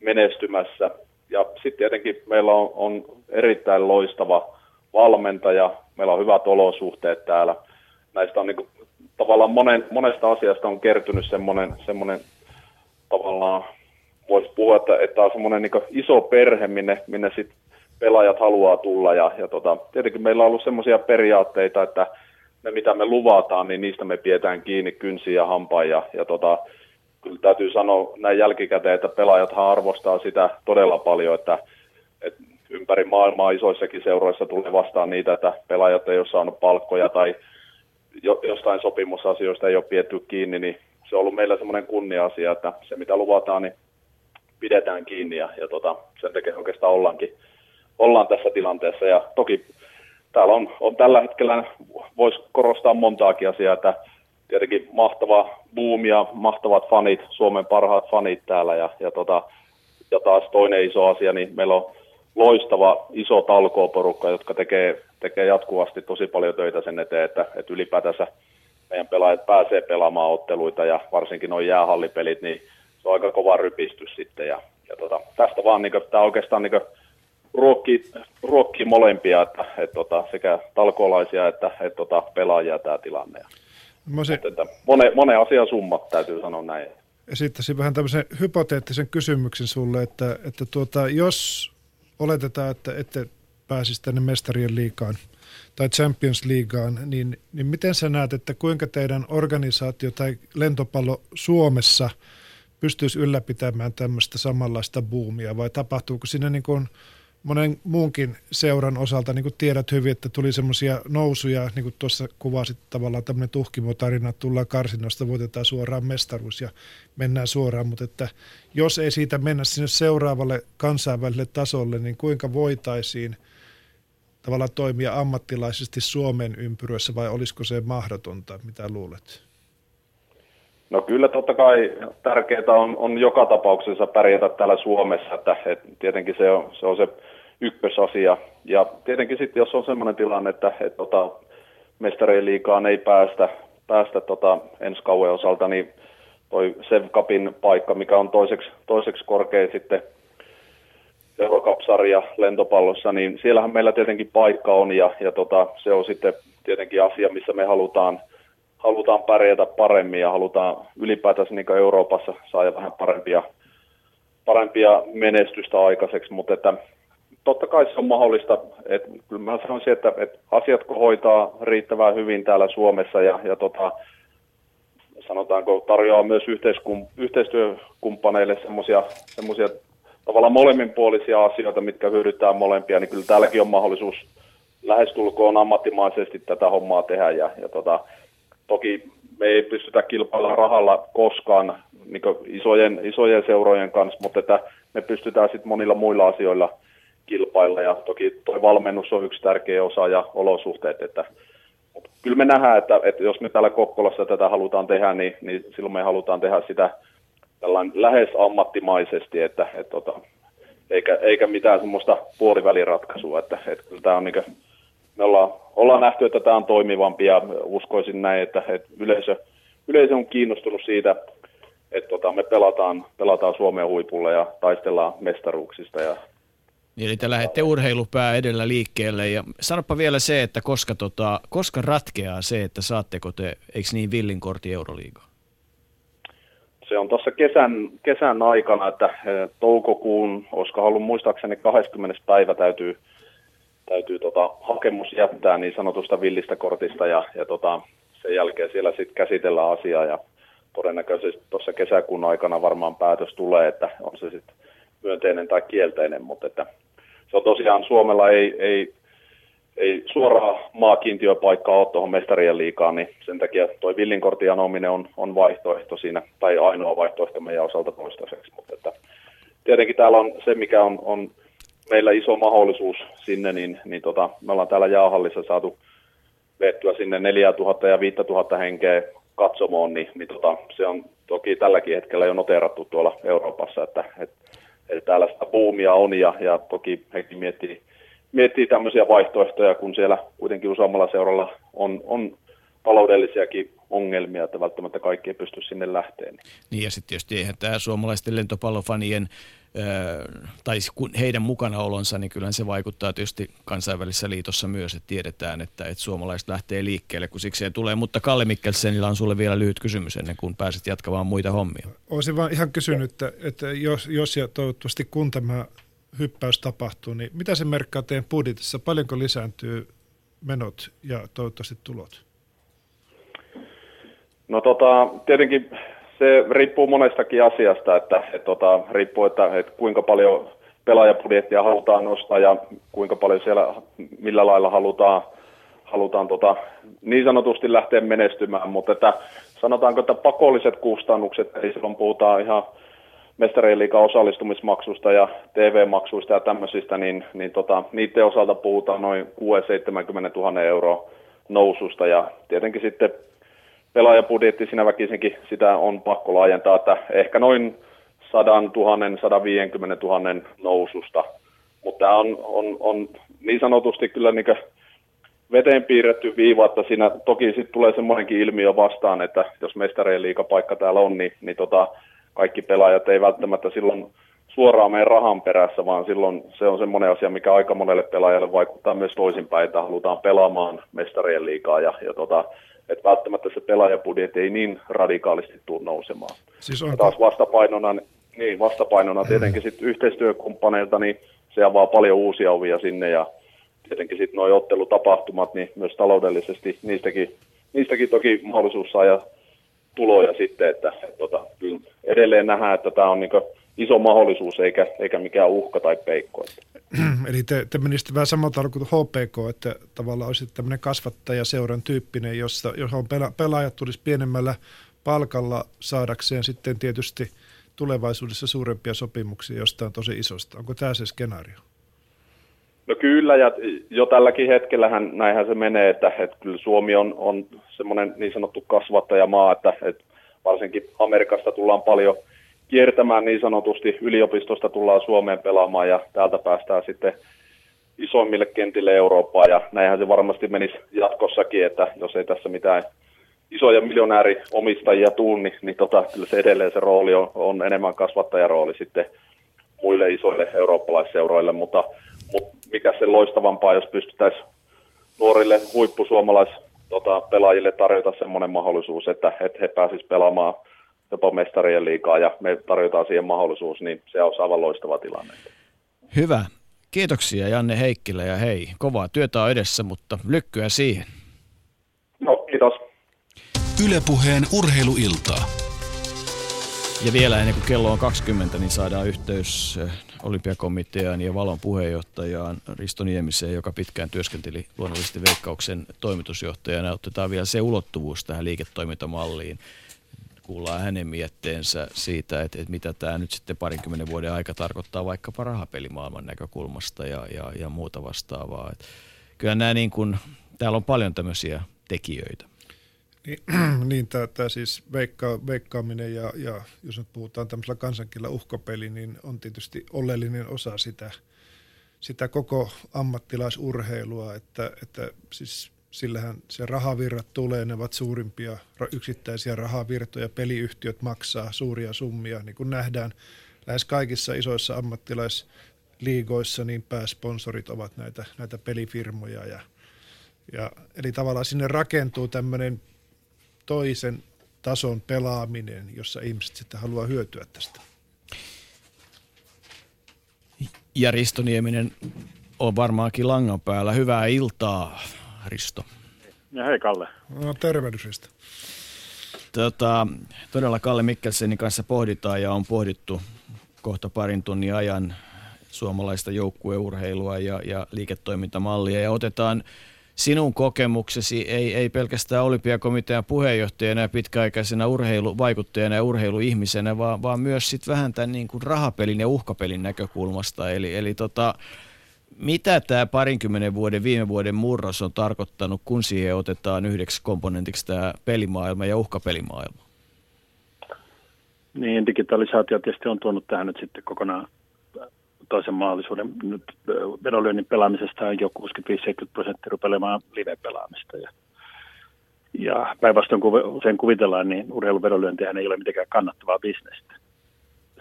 menestymässä. Ja sitten tietenkin meillä on, on erittäin loistava valmentaja, meillä on hyvät olosuhteet täällä. Näistä on niin kuin, tavallaan monen, monesta asiasta on kertynyt semmoinen, semmoinen tavallaan, voisi puhua, että, että on semmoinen niin kuin iso perhe, minne, minne sit pelaajat haluaa tulla. Ja, ja tota, tietenkin meillä on ollut semmoisia periaatteita, että ne mitä me luvataan, niin niistä me pidetään kiinni kynsiin ja hampain. Ja, ja tota, kyllä täytyy sanoa näin jälkikäteen, että pelaajathan arvostaa sitä todella paljon, että, että ympäri maailmaa isoissakin seuroissa tulee vastaan niitä, että pelaajat ei ole saanut palkkoja tai jo, jostain sopimusasioista ei ole pidetty kiinni, niin se on ollut meillä semmoinen kunnia-asia, että se mitä luvataan, niin pidetään kiinni ja, ja tota, sen takia oikeastaan ollaankin, ollaan tässä tilanteessa. Ja toki täällä on, on tällä hetkellä, voisi korostaa montaakin asiaa, että tietenkin mahtava boom ja mahtavat fanit, Suomen parhaat fanit täällä ja, ja, tota, ja taas toinen iso asia, niin meillä on loistava iso talkooporukka, jotka tekee, tekee jatkuvasti tosi paljon töitä sen eteen, että, että ylipäätänsä meidän pelaajat pääsee pelaamaan otteluita ja varsinkin nuo jäähallipelit, niin se on aika kova rypistys sitten ja, ja tota, tästä vaan niin kuin, tämä oikeastaan niin kuin ruokkii, ruokkii molempia, että, että, että sekä talkoolaisia että, että, että pelaajia tämä tilanne. Se... Monen, monen asian summat täytyy sanoa näin. Esittäisin vähän tämmöisen hypoteettisen kysymyksen sulle, että, että tuota, jos oletetaan, että ette pääsisi tänne mestarien liigaan tai Champions Leagueaan, niin, niin miten sä näet, että kuinka teidän organisaatio tai lentopallo Suomessa pystyisi ylläpitämään tämmöistä samanlaista buumia vai tapahtuuko siinä niin kuin monen muunkin seuran osalta, niin kuin tiedät hyvin, että tuli semmoisia nousuja, niin kuin tuossa kuvasit tavallaan tämmöinen tuhkimotarina, tullaan karsinnosta, voitetaan suoraan mestaruus ja mennään suoraan, mutta että jos ei siitä mennä sinne seuraavalle kansainväliselle tasolle, niin kuinka voitaisiin tavallaan toimia ammattilaisesti Suomen ympyrössä vai olisiko se mahdotonta, mitä luulet? No kyllä totta kai tärkeää on, on joka tapauksessa pärjätä täällä Suomessa, että, että tietenkin se on, se on se ykkösasia. Ja tietenkin sitten jos on sellainen tilanne, että, että, että, että mestarien liigaan ei päästä, päästä tota, ensi kauden osalta, niin toi Sev Cupin paikka, mikä on toiseksi, toiseksi korkein sitten Eurocup-sarja lentopallossa, niin siellähän meillä tietenkin paikka on ja, ja tota, se on sitten tietenkin asia, missä me halutaan Halutaan pärjätä paremmin ja halutaan ylipäätänsä niin kuin Euroopassa saada vähän parempia, parempia menestystä aikaiseksi, mutta että, totta kai se on mahdollista. Että, kyllä mä sanoisin, että, että asiatko hoitaa riittävän hyvin täällä Suomessa ja, ja tota, sanotaanko tarjoaa myös yhteistyökumppaneille semmoisia tavallaan molemminpuolisia asioita, mitkä hyödyttää molempia, niin kyllä täälläkin on mahdollisuus lähestulkoon ammattimaisesti tätä hommaa tehdä ja, ja tota, toki me ei pystytä kilpailemaan rahalla koskaan niin isojen, isojen seurojen kanssa, mutta että me pystytään sitten monilla muilla asioilla kilpailla. Ja toki tuo valmennus on yksi tärkeä osa ja olosuhteet. Että, mutta kyllä me nähdään, että, että jos me täällä Kokkolassa tätä halutaan tehdä, niin, niin silloin me halutaan tehdä sitä lähes ammattimaisesti, että, että, että, eikä, eikä mitään semmoista puoliväliratkaisua. Että, että kyllä tämä on niin kuin, me ollaan, ollaan nähty, että tämä on toimivampi ja uskoisin näin, että, että yleisö, yleisö on kiinnostunut siitä, että tota, me pelataan, pelataan Suomen huipulla ja taistellaan mestaruuksista. Ja... Eli te lähdette urheilupää edellä liikkeelle ja sanoppa vielä se, että koska, tota, koska ratkeaa se, että saatteko te, eikö niin villin kortin Euroliigaan? Se on tuossa kesän, kesän aikana, että toukokuun, olisiko halunnut muistaakseni kahdeskymmenes päivä täytyy Täytyy tota, hakemus jättää niin sanotusta villistä kortista ja, ja tota, sen jälkeen siellä sitten käsitellään asiaa ja todennäköisesti tuossa kesäkuun aikana varmaan päätös tulee, että on se sitten myönteinen tai kielteinen, mutta että se on tosiaan Suomella ei, ei, ei suoraa maakiintiöpaikkaa ole tuohon mestarien liigaan, niin sen takia tuo villin kortin anominen on, on vaihtoehto siinä tai ainoa vaihtoehto meidän osalta toistaiseksi, mutta että tietenkin täällä on se, mikä on, on meillä iso mahdollisuus sinne, niin, niin tota, me ollaan täällä jäähallissa saatu vettyä sinne neljätuhatta ja viisituhatta henkeä katsomoon, niin, niin tota, se on toki tälläkin hetkellä jo noteerattu tuolla Euroopassa, että et, Eli täällä sitä buumia on ja, ja toki hekin miettii, miettii tämmöisiä vaihtoehtoja, kun siellä kuitenkin useammalla seuralla on, on taloudellisiakin ongelmia, että välttämättä kaikki ei pysty sinne lähteen. Niin ja sitten tietysti eihän tämä suomalaisten lentopallofanien öö, tai heidän mukanaolonsa, niin kyllähän se vaikuttaa tietysti kansainvälisessä liitossa myös, että tiedetään, että, että suomalaiset lähtee liikkeelle, kun sikseen tulee. Mutta Kalle Michelsenillä on sulle vielä lyhyt kysymys ennen kuin pääset jatkamaan muita hommia. Olisin vaan ihan kysynyt, että, että jos, jos ja toivottavasti kun tämä hyppäys tapahtuu, niin mitä se merkkaa teidän budjetissa? Paljonko lisääntyy menot ja toivottavasti tulot? No tota, tietenkin se riippuu monestakin asiasta, että et, tota, riippuu, että et kuinka paljon pelaajabudjettia halutaan nostaa ja kuinka paljon siellä, millä lailla halutaan, halutaan tota, niin sanotusti lähteä menestymään, mutta että, sanotaanko, että pakolliset kustannukset, eli silloin puhutaan ihan mestarien liigan osallistumismaksusta ja T V-maksuista ja tämmöisistä, niin, niin tota, niiden osalta puhutaan noin kuusi seitsemänkymmentä tuhatta euroa noususta ja tietenkin sitten pelaajabudjetti sinä väkisinkin, sitä on pakko laajentaa, että ehkä noin sata tuhatta, sata viisikymmentä tuhatta noususta. Mutta tämä on, on, on niin sanotusti kyllä niin veteen piirretty viiva, että siinä toki sitten tulee semmoinenkin ilmiö vastaan, että jos mestarien liigapaikka täällä on, niin, niin tota, kaikki pelaajat ei välttämättä silloin suoraan mene rahan perässä, vaan silloin se on semmoinen asia, mikä aika monelle pelaajalle vaikuttaa myös toisinpäin, että halutaan pelaamaan mestarien liigaa ja, ja tota, että välttämättä se pelaajabudjetti ei niin radikaalisti tule nousemaan. Siis on... Taas vastapainona, niin, vastapainona tietenkin sitten yhteistyökumppaneilta, niin se avaa paljon uusia ovia sinne ja tietenkin sitten nuo ottelutapahtumat, niin myös taloudellisesti niistäkin, niistäkin toki mahdollisuus saada tuloja sitten, että et, tota, kyllä edelleen nähdään, että tämä on niinku iso mahdollisuus eikä, eikä mikään uhka tai peikko. Eli te, te menisitte vähän saman tarkoitus H P K, että tavallaan olisi tämmöinen kasvattajaseuran tyyppinen, jossa, johon pela, pelaajat tulisi pienemmällä palkalla saadakseen sitten tietysti tulevaisuudessa suurempia sopimuksia jostain tosi isosta. Onko tämä se skenaario? No kyllä, ja jo tälläkin hetkellähän näinhän se menee, että, että kyllä Suomi on, on semmoinen niin sanottu kasvattajamaa, että, että varsinkin Amerikasta tullaan paljon kiertämään niin sanotusti, yliopistosta tullaan Suomeen pelaamaan ja täältä päästään sitten isoimmille kentille Eurooppaan ja näinhän se varmasti menisi jatkossakin, että jos ei tässä mitään isoja miljonääriomistajia tule, niin, niin tota, kyllä se edelleen se rooli on, on enemmän kasvattajarooli sitten muille isoille eurooppalaisseuroille, mutta, mutta mikä se loistavampaa, jos pystyttäisiin nuorille huippusuomalaispelaajille tota, tarjota semmoinen mahdollisuus, että, että he pääsisivät pelaamaan jopa mestarien liigaa ja me tarjotaan siihen mahdollisuus, niin se on aivan loistava tilanne. Hyvä. Kiitoksia Janne Heikkilä ja hei, kovaa työtä on edessä, mutta lykkyä siihen. No, kiitos. Yle Puheen urheiluilta. Ja vielä ennen kuin kello on kaksikymmentä, niin saadaan yhteys Olympiakomiteaan ja Valon puheenjohtajaan Risto Niemiseen, joka pitkään työskenteli luonnollisesti Veikkauksen toimitusjohtajana. Otetaan vielä se ulottuvuus tähän liiketoimintamalliin. Kuullaan hänen mietteensä siitä, että, että mitä tämä nyt sitten parinkymmenen vuoden aika tarkoittaa vaikkapa rahapelimaailman näkökulmasta ja, ja, ja muuta vastaavaa. Että kyllä nämä niin kuin, täällä on paljon tämmöisiä tekijöitä. Niin, niin tämä, tämä siis veikka, veikkaaminen ja, ja jos nyt puhutaan tämmöisellä kansankielellä uhkapeli, niin on tietysti oleellinen osa sitä, sitä koko ammattilaisurheilua, että, että siis sillähän se rahavirrat tulee, ne ovat suurimpia yksittäisiä rahavirtoja, peliyhtiöt maksaa suuria summia, niin kuin nähdään lähes kaikissa isoissa ammattilaisliigoissa, niin pääsponsorit ovat näitä, näitä pelifirmoja. Ja, ja, eli tavallaan sinne rakentuu tämmöinen toisen tason pelaaminen, jossa ihmiset sitten haluaa hyötyä tästä. Ja Risto Nieminen on varmaankin langan päällä. Hyvää iltaa, Risto. Ja hei Kalle. No, tervehdys Risto. Tota, todella Kalle Michelsenin kanssa pohditaan ja on pohdittu kohta parin tunnin ajan suomalaista joukkueurheilua ja, ja liiketoimintamallia. Ja otetaan sinun kokemuksesi, ei, ei pelkästään Olympiakomitean puheenjohtajana ja pitkäaikaisena urheiluvaikuttajana ja urheiluihmisenä, vaan, vaan myös sit vähän tämän niin kuin rahapelin ja uhkapelin näkökulmasta. Eli, eli tota... Mitä tämä parinkymmenen vuoden, viime vuoden murros on tarkoittanut, kun siihen otetaan yhdeksi komponentiksi tämä pelimaailma ja uhkapelimaailma? Niin, digitalisaatio tietysti on tuonut tähän nyt sitten kokonaan toisen maallisuuden. Nyt vedonlyönnin pelaamisesta on jo kuusikymmentäviisi–seitsemänkymmentä prosenttia rupelemaan live-pelaamista. Ja, ja päinvastoin kun usein kuvitellaan, niin urheiluvedonlyöntihän ei ole mitenkään kannattavaa bisnestä.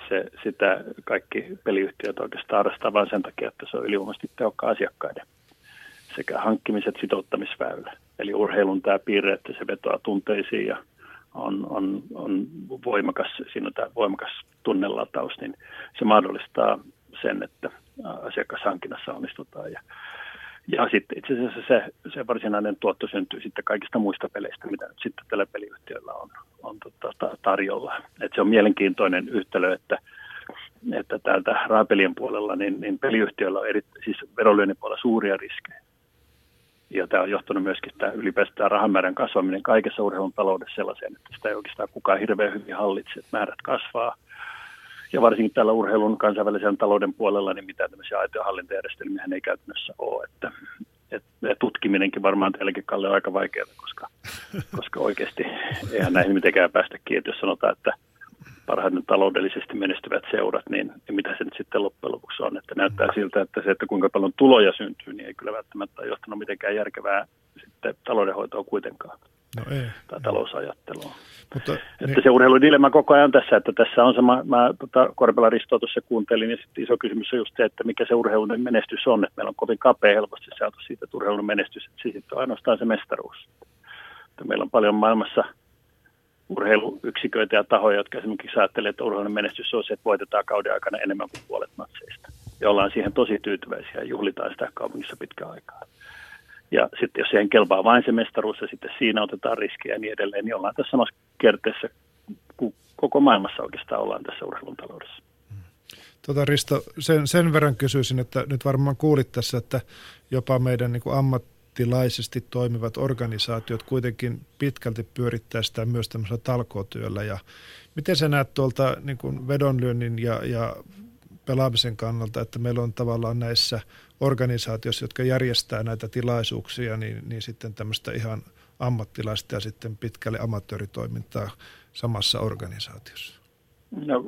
Se, sitä kaikki peliyhtiöt oikeastaan harrastaa vain sen takia, että se on ylivoimaisesti tehokkaan asiakkaiden sekä hankkimiset sitouttamisväylä. Eli urheilun tämä piirre, että se vetoaa tunteisiin ja on, on, on voimakas, siinä on tämä voimakas tunnelataus, niin se mahdollistaa sen, että asiakashankinnassa onnistutaan. Ja, ja sitten itse asiassa se, se varsinainen tuotto syntyy sitten kaikista muista peleistä, mitä nyt sitten tällä peliyhtiöllä on, on tota, tarjolla. Et se on mielenkiintoinen yhtälö, että, että täältä rahapelien puolella niin, niin peliyhtiöllä on eri, siis vedonlyönnin puolella suuria riskejä. Ja tämä on johtanut myöskin tämä ylipäätään rahamäärän kasvaminen kaikessa urheilun taloudessa sellaiseen, että sitä ei oikeastaan kukaan hirveän hyvin hallitse, että määrät kasvaa. Ja varsinkin tällä urheilun kansainvälisen talouden puolella, niin mitään tämmöisiä aitoja hallintajärjestelmiä ei käytännössä ole. Että, et, et tutkiminenkin varmaan teilläkin, Kalle, on aika vaikeaa, koska, koska oikeasti eihän näihin mitenkään päästä kiinni, jos sanotaan, että parhaiten taloudellisesti menestyvät seurat, niin mitä se nyt sitten loppujen lopuksi on. Että näyttää siltä, että se, että kuinka paljon tuloja syntyy, niin ei kyllä välttämättä ole johtanut mitenkään järkevää sitten taloudenhoitoa kuitenkaan. No ei, tai ei. Talousajattelua. Mutta, että niin. Se urheiludilema koko ajan tässä, että tässä on sama, mä tota, Korpela Ristoa tuossa kuuntelin, ja sitten iso kysymys on just se, että mikä se urheilun menestys on. Että meillä on kovin kapea helposti saatu siitä, että urheilun menestys, että siis on ainoastaan se mestaruus. Että meillä on paljon maailmassa urheiluyksiköitä ja tahoja, jotka esimerkiksi ajattelee, että urheilun menestys on se, että voitetaan kauden aikana enemmän kuin puolet matseista. Ja ollaan siihen tosi tyytyväisiä ja juhlitaan sitä kaupungissa pitkään aikaa. Ja sitten jos siihen kelpaa vain se mestaruus ja sitten siinä otetaan riskiä ja niin edelleen, niin ollaan tässä samassa kerteessä, kun koko maailmassa oikeastaan ollaan tässä urheiluntaloudessa. Tota Risto, sen, sen verran kysyisin, että nyt varmaan kuulit tässä, että jopa meidän niin kuin ammattilaisesti toimivat organisaatiot kuitenkin pitkälti pyörittää sitä myös tämmöisellä talkootyöllä. Ja miten sä näet tuolta niin kuin vedonlyönnin ja, ja pelaamisen kannalta, että meillä on tavallaan näissä organisaatioissa, jotka järjestää näitä tilaisuuksia, niin, niin sitten tämmöistä ihan ammattilaista ja sitten pitkälle amatööritoimintaa samassa organisaatiossa? No,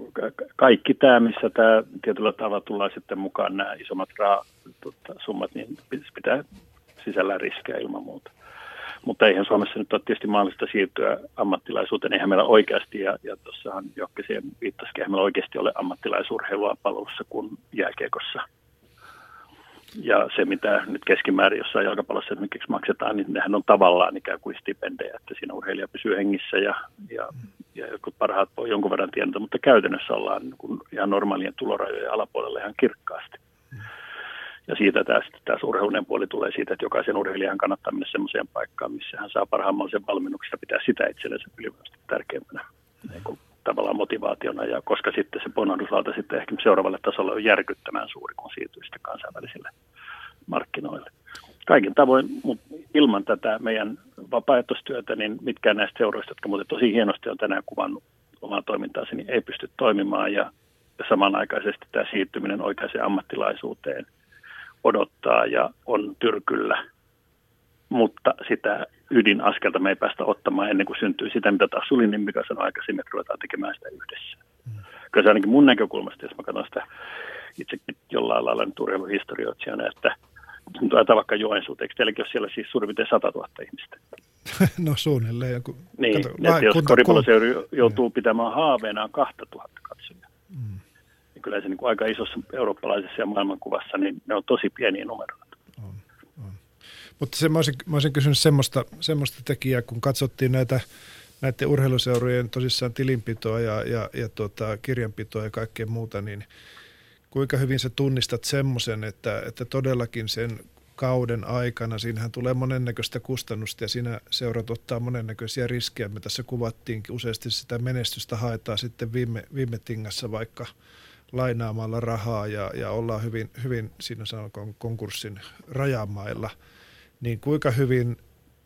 kaikki tämä, missä tämä tietyllä tavalla tullaan sitten mukaan nämä isommat rahasummat, niin pitää sisällä riskejä ilman muuta. Mutta eihän Suomessa nyt ole tietysti mahdollista siirtyä ammattilaisuuteen, eihän meillä oikeasti, ja, ja tuossahan Jokki siihen viittasikin, eihän meillä oikeasti ole ammattilaisurheilua palvelussa kuin jääkiekossa. Ja se, mitä nyt keskimäärin jossain jalkapallossa esimerkiksi maksetaan, niin nehän on tavallaan ikään kuin stipendejä, että siinä urheilija pysyy hengissä ja, ja, ja jotkut parhaat voi jonkun verran tienata, mutta käytännössä ollaan niin ihan normaalien tulorajojen alapuolella ihan kirkkaasti. Ja siitä tämä, tämä urheilunen puoli tulee siitä, että jokaisen urheilijan kannattaa mennä semmoiseen paikkaan, missä hän saa parhaimman sen valmennuksesta pitää sitä itsellensä ylivoimaisesti tärkeimpänä niin tavallaan motivaationa. Ja koska sitten se ponnahduslauta sitten ehkä seuraavalle tasolle on järkyttämään suuri, kun siirtyy sitten kansainvälisille markkinoille. Kaikin tavoin, mutta ilman tätä meidän vapaaehtoistyötä, niin mitkään näistä seuroista, jotka muuten tosi hienosti on tänään kuvannut omaa toimintaansa, niin ei pysty toimimaan. Ja samanaikaisesti tämä siirtyminen oikeaan ammattilaisuuteen odottaa ja on tyrkyllä, mutta sitä ydinaskelta me ei päästä ottamaan ennen kuin syntyy sitä, mitä taas Sulin Mika sanoi aikaisemmin, että ruvetaan tekemään sitä yhdessä. Mm. Kyllä se ainakin mun näkökulmasta, jos mä katson sitä itsekin jollain lailla nyt urheiluhistorioitsijana, että nyt ajetaan vaikka Joensuuteen, eikö teilläkin ole siellä siis suurin piirtein sata tuhatta ihmistä? No suunnilleen. Joku... Niin, Kato, että vai, jos koripalloseuri joutuu pitämään haaveenaan kaksituhatta katsojaa. Mm. Kyllä se niin kuin aika isossa eurooppalaisessa ja maailmankuvassa, niin ne on tosi pieniä numeroita. On, on. Mutta se, mä, olisin, mä olisin kysynyt semmoista, semmoista tekijää, kun katsottiin näitä, näiden urheiluseurojen tosissaan tilinpitoa ja, ja, ja tuota, kirjanpitoa ja kaikkea muuta, niin kuinka hyvin sä tunnistat semmoisen, että, että todellakin sen kauden aikana, siinähän tulee monennäköistä kustannusta ja siinä seurat ottaa monennäköisiä riskejä, me tässä kuvattiinkin. Useasti sitä menestystä haetaan sitten viime, viime tingassa vaikka lainaamalla rahaa ja, ja ollaan hyvin, hyvin siinä sanotaan konkurssin rajamailla, niin kuinka hyvin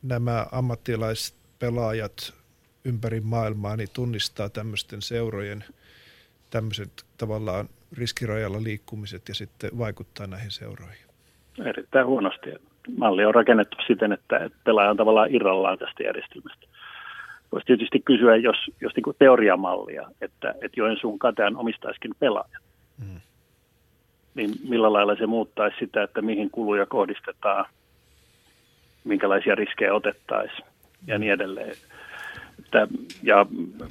nämä ammattilaispelaajat ympäri maailmaa niin tunnistaa tämmöisten seurojen tämmöiset tavallaan riskirajalla liikkumiset ja sitten vaikuttaa näihin seuroihin? Erittäin huonosti. Malli on rakennettu siten, että pelaaja on tavallaan irrallaan tästä järjestelmästä. Voisi tietysti kysyä, jos, jos niin kuin teoriamallia, että, että Joensuun Katajan omistaisikin pelaaja. Mm. niin millä lailla se muuttaisi sitä, että mihin kuluja kohdistetaan, minkälaisia riskejä otettaisiin ja niin edelleen. Että, ja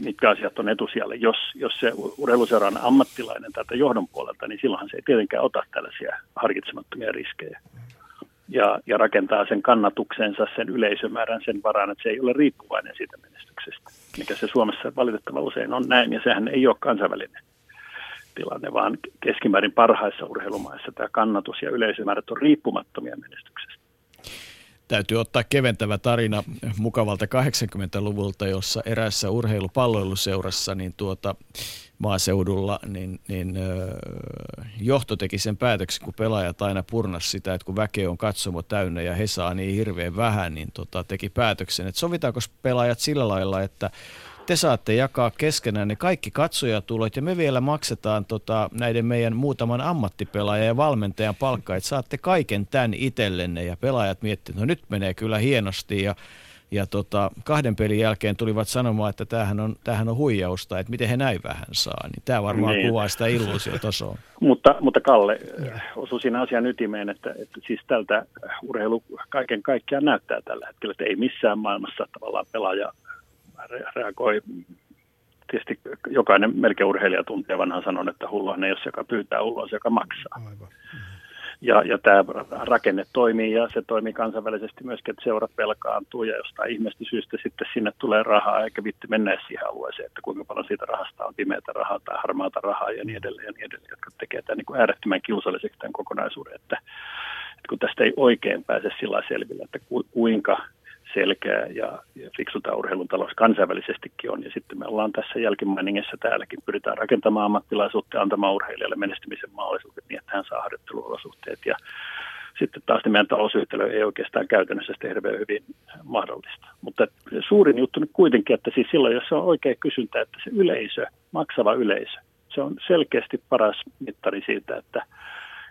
mitkä asiat on etusijalle. Jos, jos se urheiluseuran ammattilainen täältä johdon puolelta, niin silloinhan se ei tietenkään ota tällaisia harkitsemattomia riskejä. Ja, ja rakentaa sen kannatuksensa, sen yleisömäärän sen varaan, että se ei ole riippuvainen siitä menestyksestä, mikä se Suomessa valitettavan usein on näin, ja sehän ei ole kansainvälinen tilanne, vaan keskimäärin parhaissa urheilumaissa tämä kannatus ja yleisömäärät on riippumattomia menestyksestä. Täytyy ottaa keventävä tarina mukavalta kahdeksankymmentäluvulta, jossa eräässä urheilupalloiluseurassa niin tuota, maaseudulla niin, niin, johto teki sen päätöksen, kun pelaajat aina purnasi sitä, että kun väkeä on katsomo täynnä ja he saa niin hirveän vähän, niin tota, teki päätöksen, että sovitaanko pelaajat sillä lailla, että te saatte jakaa keskenään ne kaikki katsojatulot ja me vielä maksetaan tota, näiden meidän muutaman ammattipelaajan ja valmentajan palkkaa, että saatte kaiken tämän itsellenne ja pelaajat miettivät, no nyt menee kyllä hienosti ja, ja tota, kahden pelin jälkeen tulivat sanomaan, että tämähän on, tämähän on huijausta, että miten he näin vähän saa, niin tämä varmaan niin kuvaa sitä illuusiotasoa. mutta, mutta Kalle osui siinä asian ytimeen, että, että siis tältä urheilu kaiken kaikkiaan näyttää tällä hetkellä, että ei missään maailmassa tavallaan pelaaja reagoi. Tietysti jokainen melkein urheilija tuntee vanhan sanon, että hulluhan ei ole se, joka pyytää, hullu on se, joka maksaa. Aivan. Ja, ja tämä rakenne toimii ja se toimii kansainvälisesti myöskin, että seurat velkaantuu ja jostain ihmeestä syystä sitten sinne tulee rahaa eikä viitti mennä siihen alueeseen, että kuinka paljon siitä rahasta on pimeätä rahaa tai harmaata rahaa ja niin edelleen ja niin edelleen, jotka tekee tämän niin kuin äärettömän kiusalliseksi tämän kokonaisuuden, että, että kun tästä ei oikein pääse sillä selville, että ku, kuinka selkeä ja, ja fiksu tämä urheilun talous kansainvälisestikin on. Ja sitten me ollaan tässä jälkimainingissä täälläkin. Pyritään rakentamaan ammattilaisuutta ja antamaan urheilijalle menestymisen mahdollisuudet niin, että hän saa harjoitteluolosuhteet. Ja sitten taas meidän talousyhtälö ei oikeastaan käytännössä sitä hirveän hyvin mahdollista. Mutta suurin juttu nyt kuitenkin, että siis silloin, jos se on oikea kysyntä, että se yleisö, maksava yleisö, se on selkeästi paras mittari siitä, että,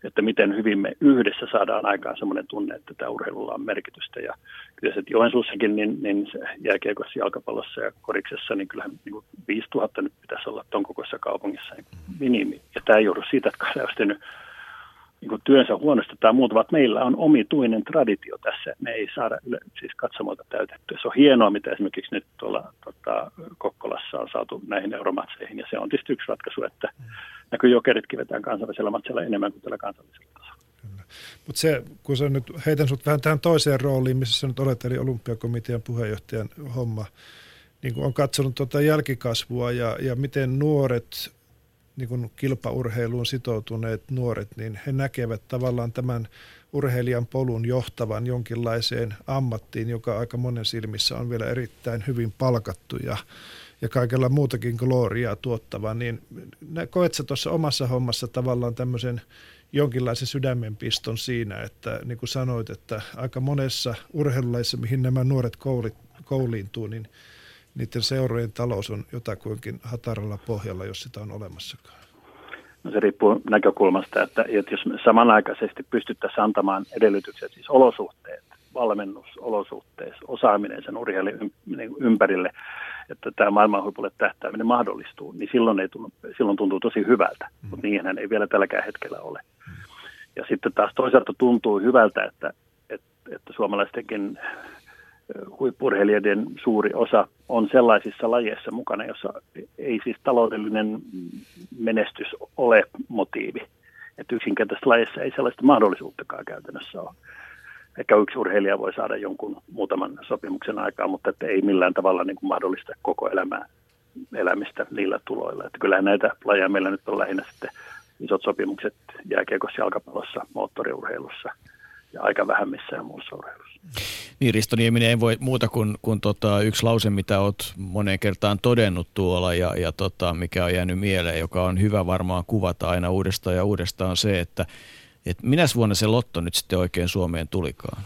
että miten hyvin me yhdessä saadaan aikaan semmoinen tunne, että tämä urheilulla on merkitystä. Ja kyllä se Joensuussakin, niin, niin jääkiekossa, jalkapallossa ja koriksessa, niin kyllähän niin viisituhatta nyt pitäisi olla ton kokoisessa kaupungissa niin minimi. Ja tämä ei joudu siitä, että kansa olisi tehnyt niin työnsä huonosti tai muuta, vaan meillä on omituinen traditio tässä. Me ei saada yle, siis katsomoita täytettyä. Se on hienoa, mitä esimerkiksi nyt tuolla tota, Kokkolassa on saatu näihin euromatseihin, ja se on tietysti yksi ratkaisu, että näkyy jokeritkin vetään kansainvälisellä matsella enemmän kuin tällä kansallisella tasolla. Mutta se, kun sä nyt heitän sut vähän tähän toiseen rooliin, missä sä nyt olet, eli olympiakomitean puheenjohtajan homma, niin kun on katsonut tuota jälkikasvua ja, ja miten nuoret, niin kun kilpaurheiluun sitoutuneet nuoret, niin he näkevät tavallaan tämän urheilijan polun johtavan jonkinlaiseen ammattiin, joka aika monen silmissä on vielä erittäin hyvin palkattu ja ja kaikella muutakin gloriaa tuottava, niin koet sä tuossa omassa hommassa tavallaan tämmöisen jonkinlaisen sydämenpiston siinä, että niin kuin sanoit, että aika monessa urheilulajissa, mihin nämä nuoret koulit, kouliintuu, niin niiden seurojen talous on jotakuinkin hataralla pohjalla, jos sitä on olemassakaan. No se riippuu näkökulmasta, että jos samanaikaisesti pystyttäisiin antamaan edellytykset, siis olosuhteet, valmennus, olosuhteet, osaaminen sen urheilijan ympärille, että tämä maailman huipulle tähtääminen mahdollistuu, niin silloin, ei tunnu, silloin tuntuu tosi hyvältä, mutta niinhän ei vielä tälläkään hetkellä ole. Ja sitten taas toisaalta tuntuu hyvältä, että, että, että suomalaistenkin huippurheilijoiden suuri osa on sellaisissa lajeissa mukana, jossa ei siis taloudellinen menestys ole motiivi. Että yksinkertaisessa lajeissa ei sellaista mahdollisuuttakaan käytännössä ole. Ehkä yksi urheilija voi saada jonkun muutaman sopimuksen aikaa, mutta että ei millään tavalla niin kuin mahdollista koko elämää, elämistä niillä tuloilla. Että kyllähän näitä lajeja meillä nyt on lähinnä sitten isot sopimukset jääkiekossa, jalkapallossa, moottoriurheilussa ja aika vähän missään muussa urheilussa. Niin, Risto Nieminen, ei voi muuta kuin, kuin tota, yksi lause, mitä olet moneen kertaan todennut tuolla ja, ja tota, mikä on jäänyt mieleen, joka on hyvä varmaan kuvata aina uudestaan ja uudestaan se, että et minäs vuonna se lotto nyt sitten oikein Suomeen tulikaan?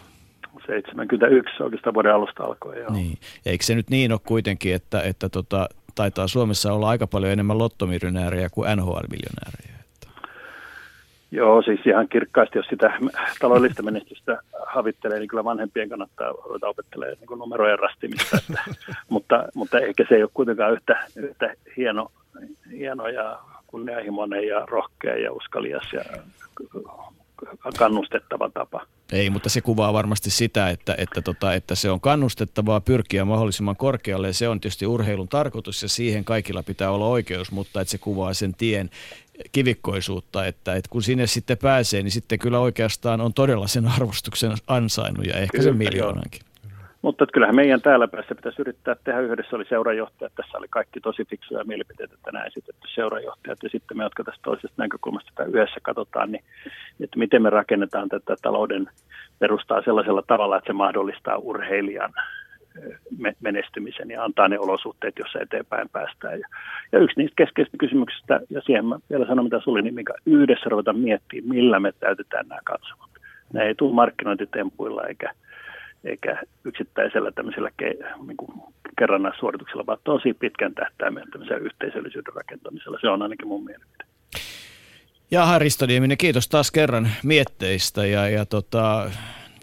seitsemänkymmentäyksi oikeastaan vuoden alusta alkoi. Joo. Niin. Eikö se nyt niin ole kuitenkin, että, että tota, taitaa Suomessa olla aika paljon enemmän lottomiljonäärejä kuin N H L-miljonäärejä? Että. Joo, siis ihan kirkkaasti, jos sitä taloudellista menestystä havittelee, niin kyllä vanhempien kannattaa ruveta opettelemaan niin numerojen rastimista. Että, mutta, mutta ehkä se ei ole kuitenkaan yhtä, yhtä hieno, hieno ja kunnianhimoinen ja rohkea ja uskalias ja kannustettava tapa. Ei, mutta se kuvaa varmasti sitä, että, että, tota, että se on kannustettavaa pyrkiä mahdollisimman korkealle. Se on tietysti urheilun tarkoitus ja siihen kaikilla pitää olla oikeus, mutta että se kuvaa sen tien kivikkoisuutta, että, että kun sinne sitten pääsee, niin sitten kyllä oikeastaan on todella sen arvostuksen ansainnut ja ehkä sen miljoonankin. Mutta kyllähän meidän täällä päässä pitäisi yrittää tehdä yhdessä, oli seurajohtajat, tässä oli kaikki tosi fiksuja mielipiteitä tänään esitetty seurajohtajat, ja sitten me, jotka tästä toisesta näkökulmasta tätä yhdessä katsotaan, niin että miten me rakennetaan tätä talouden perustaa sellaisella tavalla, että se mahdollistaa urheilijan menestymisen ja antaa ne olosuhteet, joissa eteenpäin päästään. Ja yksi niistä keskeisistä kysymyksistä, ja siihen mä vielä sanon, mitä Sulin, niin minkä yhdessä ruvetaan miettimään, millä me täytetään nämä katsomot. Ne ei tule markkinointitempuilla eikä eikä yksittäisellä tämmöisellä ke- niin kuin kerrannaissuorituksella, vaan tosi pitkän tähtäimellä tämmöisellä yhteisöllisyyden rakentamisella. Se on ainakin mun mielipide. Jaha, Risto Nieminen, kiitos taas kerran mietteistä ja, ja tota,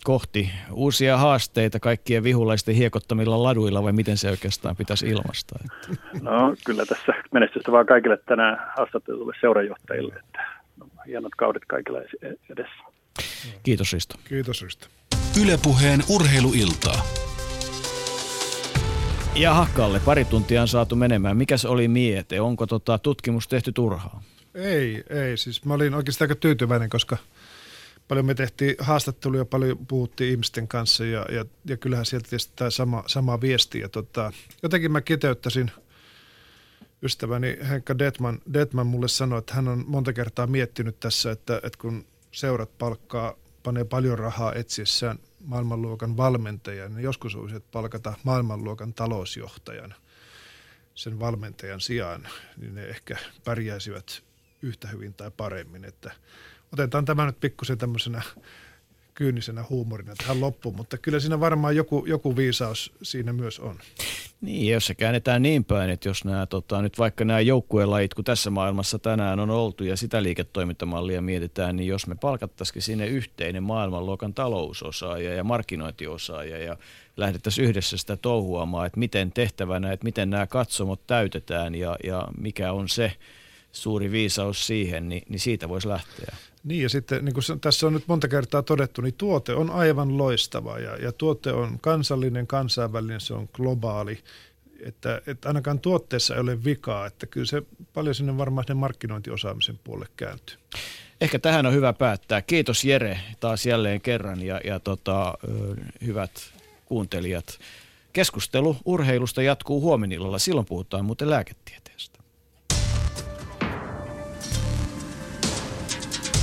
kohti uusia haasteita kaikkien vihulaisten hiekottamilla laduilla, vai miten se oikeastaan pitäisi ilmaista? Että. No kyllä tässä menestystä vaan kaikille tänään haastatteluille seuranjohtajille, että no, hienot kaudet kaikilla edessä. Kiitos Risto. Kiitos Risto. Yle Puheen urheiluiltaa. Ja Hakalle pari tuntia on saatu menemään. Mikäs oli miete? Onko tota tutkimus tehty turhaa? Ei, ei. Siis mä olin oikeastaan aika tyytyväinen, koska paljon me tehtiin haastatteluja, paljon puhuttiin ihmisten kanssa ja, ja, ja kyllähän sieltä tietysti tämä sama, sama viesti. Ja tota, jotenkin mä kiteyttäisin, ystäväni Henkka Dettmann, Dettmann mulle sanoi, että hän on monta kertaa miettinyt tässä, että, että kun seurat palkkaa, panee paljon rahaa etsiessään maailmanluokan valmentajia, niin joskus olisi, että palkata maailmanluokan talousjohtajan sen valmentajan sijaan, niin ne ehkä pärjäisivät yhtä hyvin tai paremmin. Että otetaan tämä nyt pikkusen tämmöisenä kyynisenä huumorina tähän loppuun, mutta kyllä siinä varmaan joku, joku viisaus siinä myös on. Niin, jos se käännetään niin päin, että jos nämä, tota, nyt vaikka nämä joukkuelajit, kun tässä maailmassa tänään on oltu ja sitä liiketoimintamallia mietitään, niin jos me palkattaisikin sinne yhteinen maailmanluokan talousosaaja ja markkinointiosaaja ja lähdettäisiin yhdessä sitä touhuamaan, että miten tehtävänä, että miten nämä katsomot täytetään ja, ja mikä on se suuri viisaus siihen, niin, niin siitä voisi lähteä. Niin ja sitten niin kuin tässä on nyt monta kertaa todettu, niin tuote on aivan loistava ja, ja tuote on kansallinen, kansainvälinen, se on globaali, että, että ainakaan tuotteessa ei ole vikaa, että kyllä se paljon sinne varmaan sinne markkinointiosaamisen puolelle kääntyy. Ehkä tähän on hyvä päättää. Kiitos Jere taas jälleen kerran ja, ja tota, hyvät kuuntelijat. Keskustelu urheilusta jatkuu huomenillalla, silloin puhutaan muuten lääketieteestä.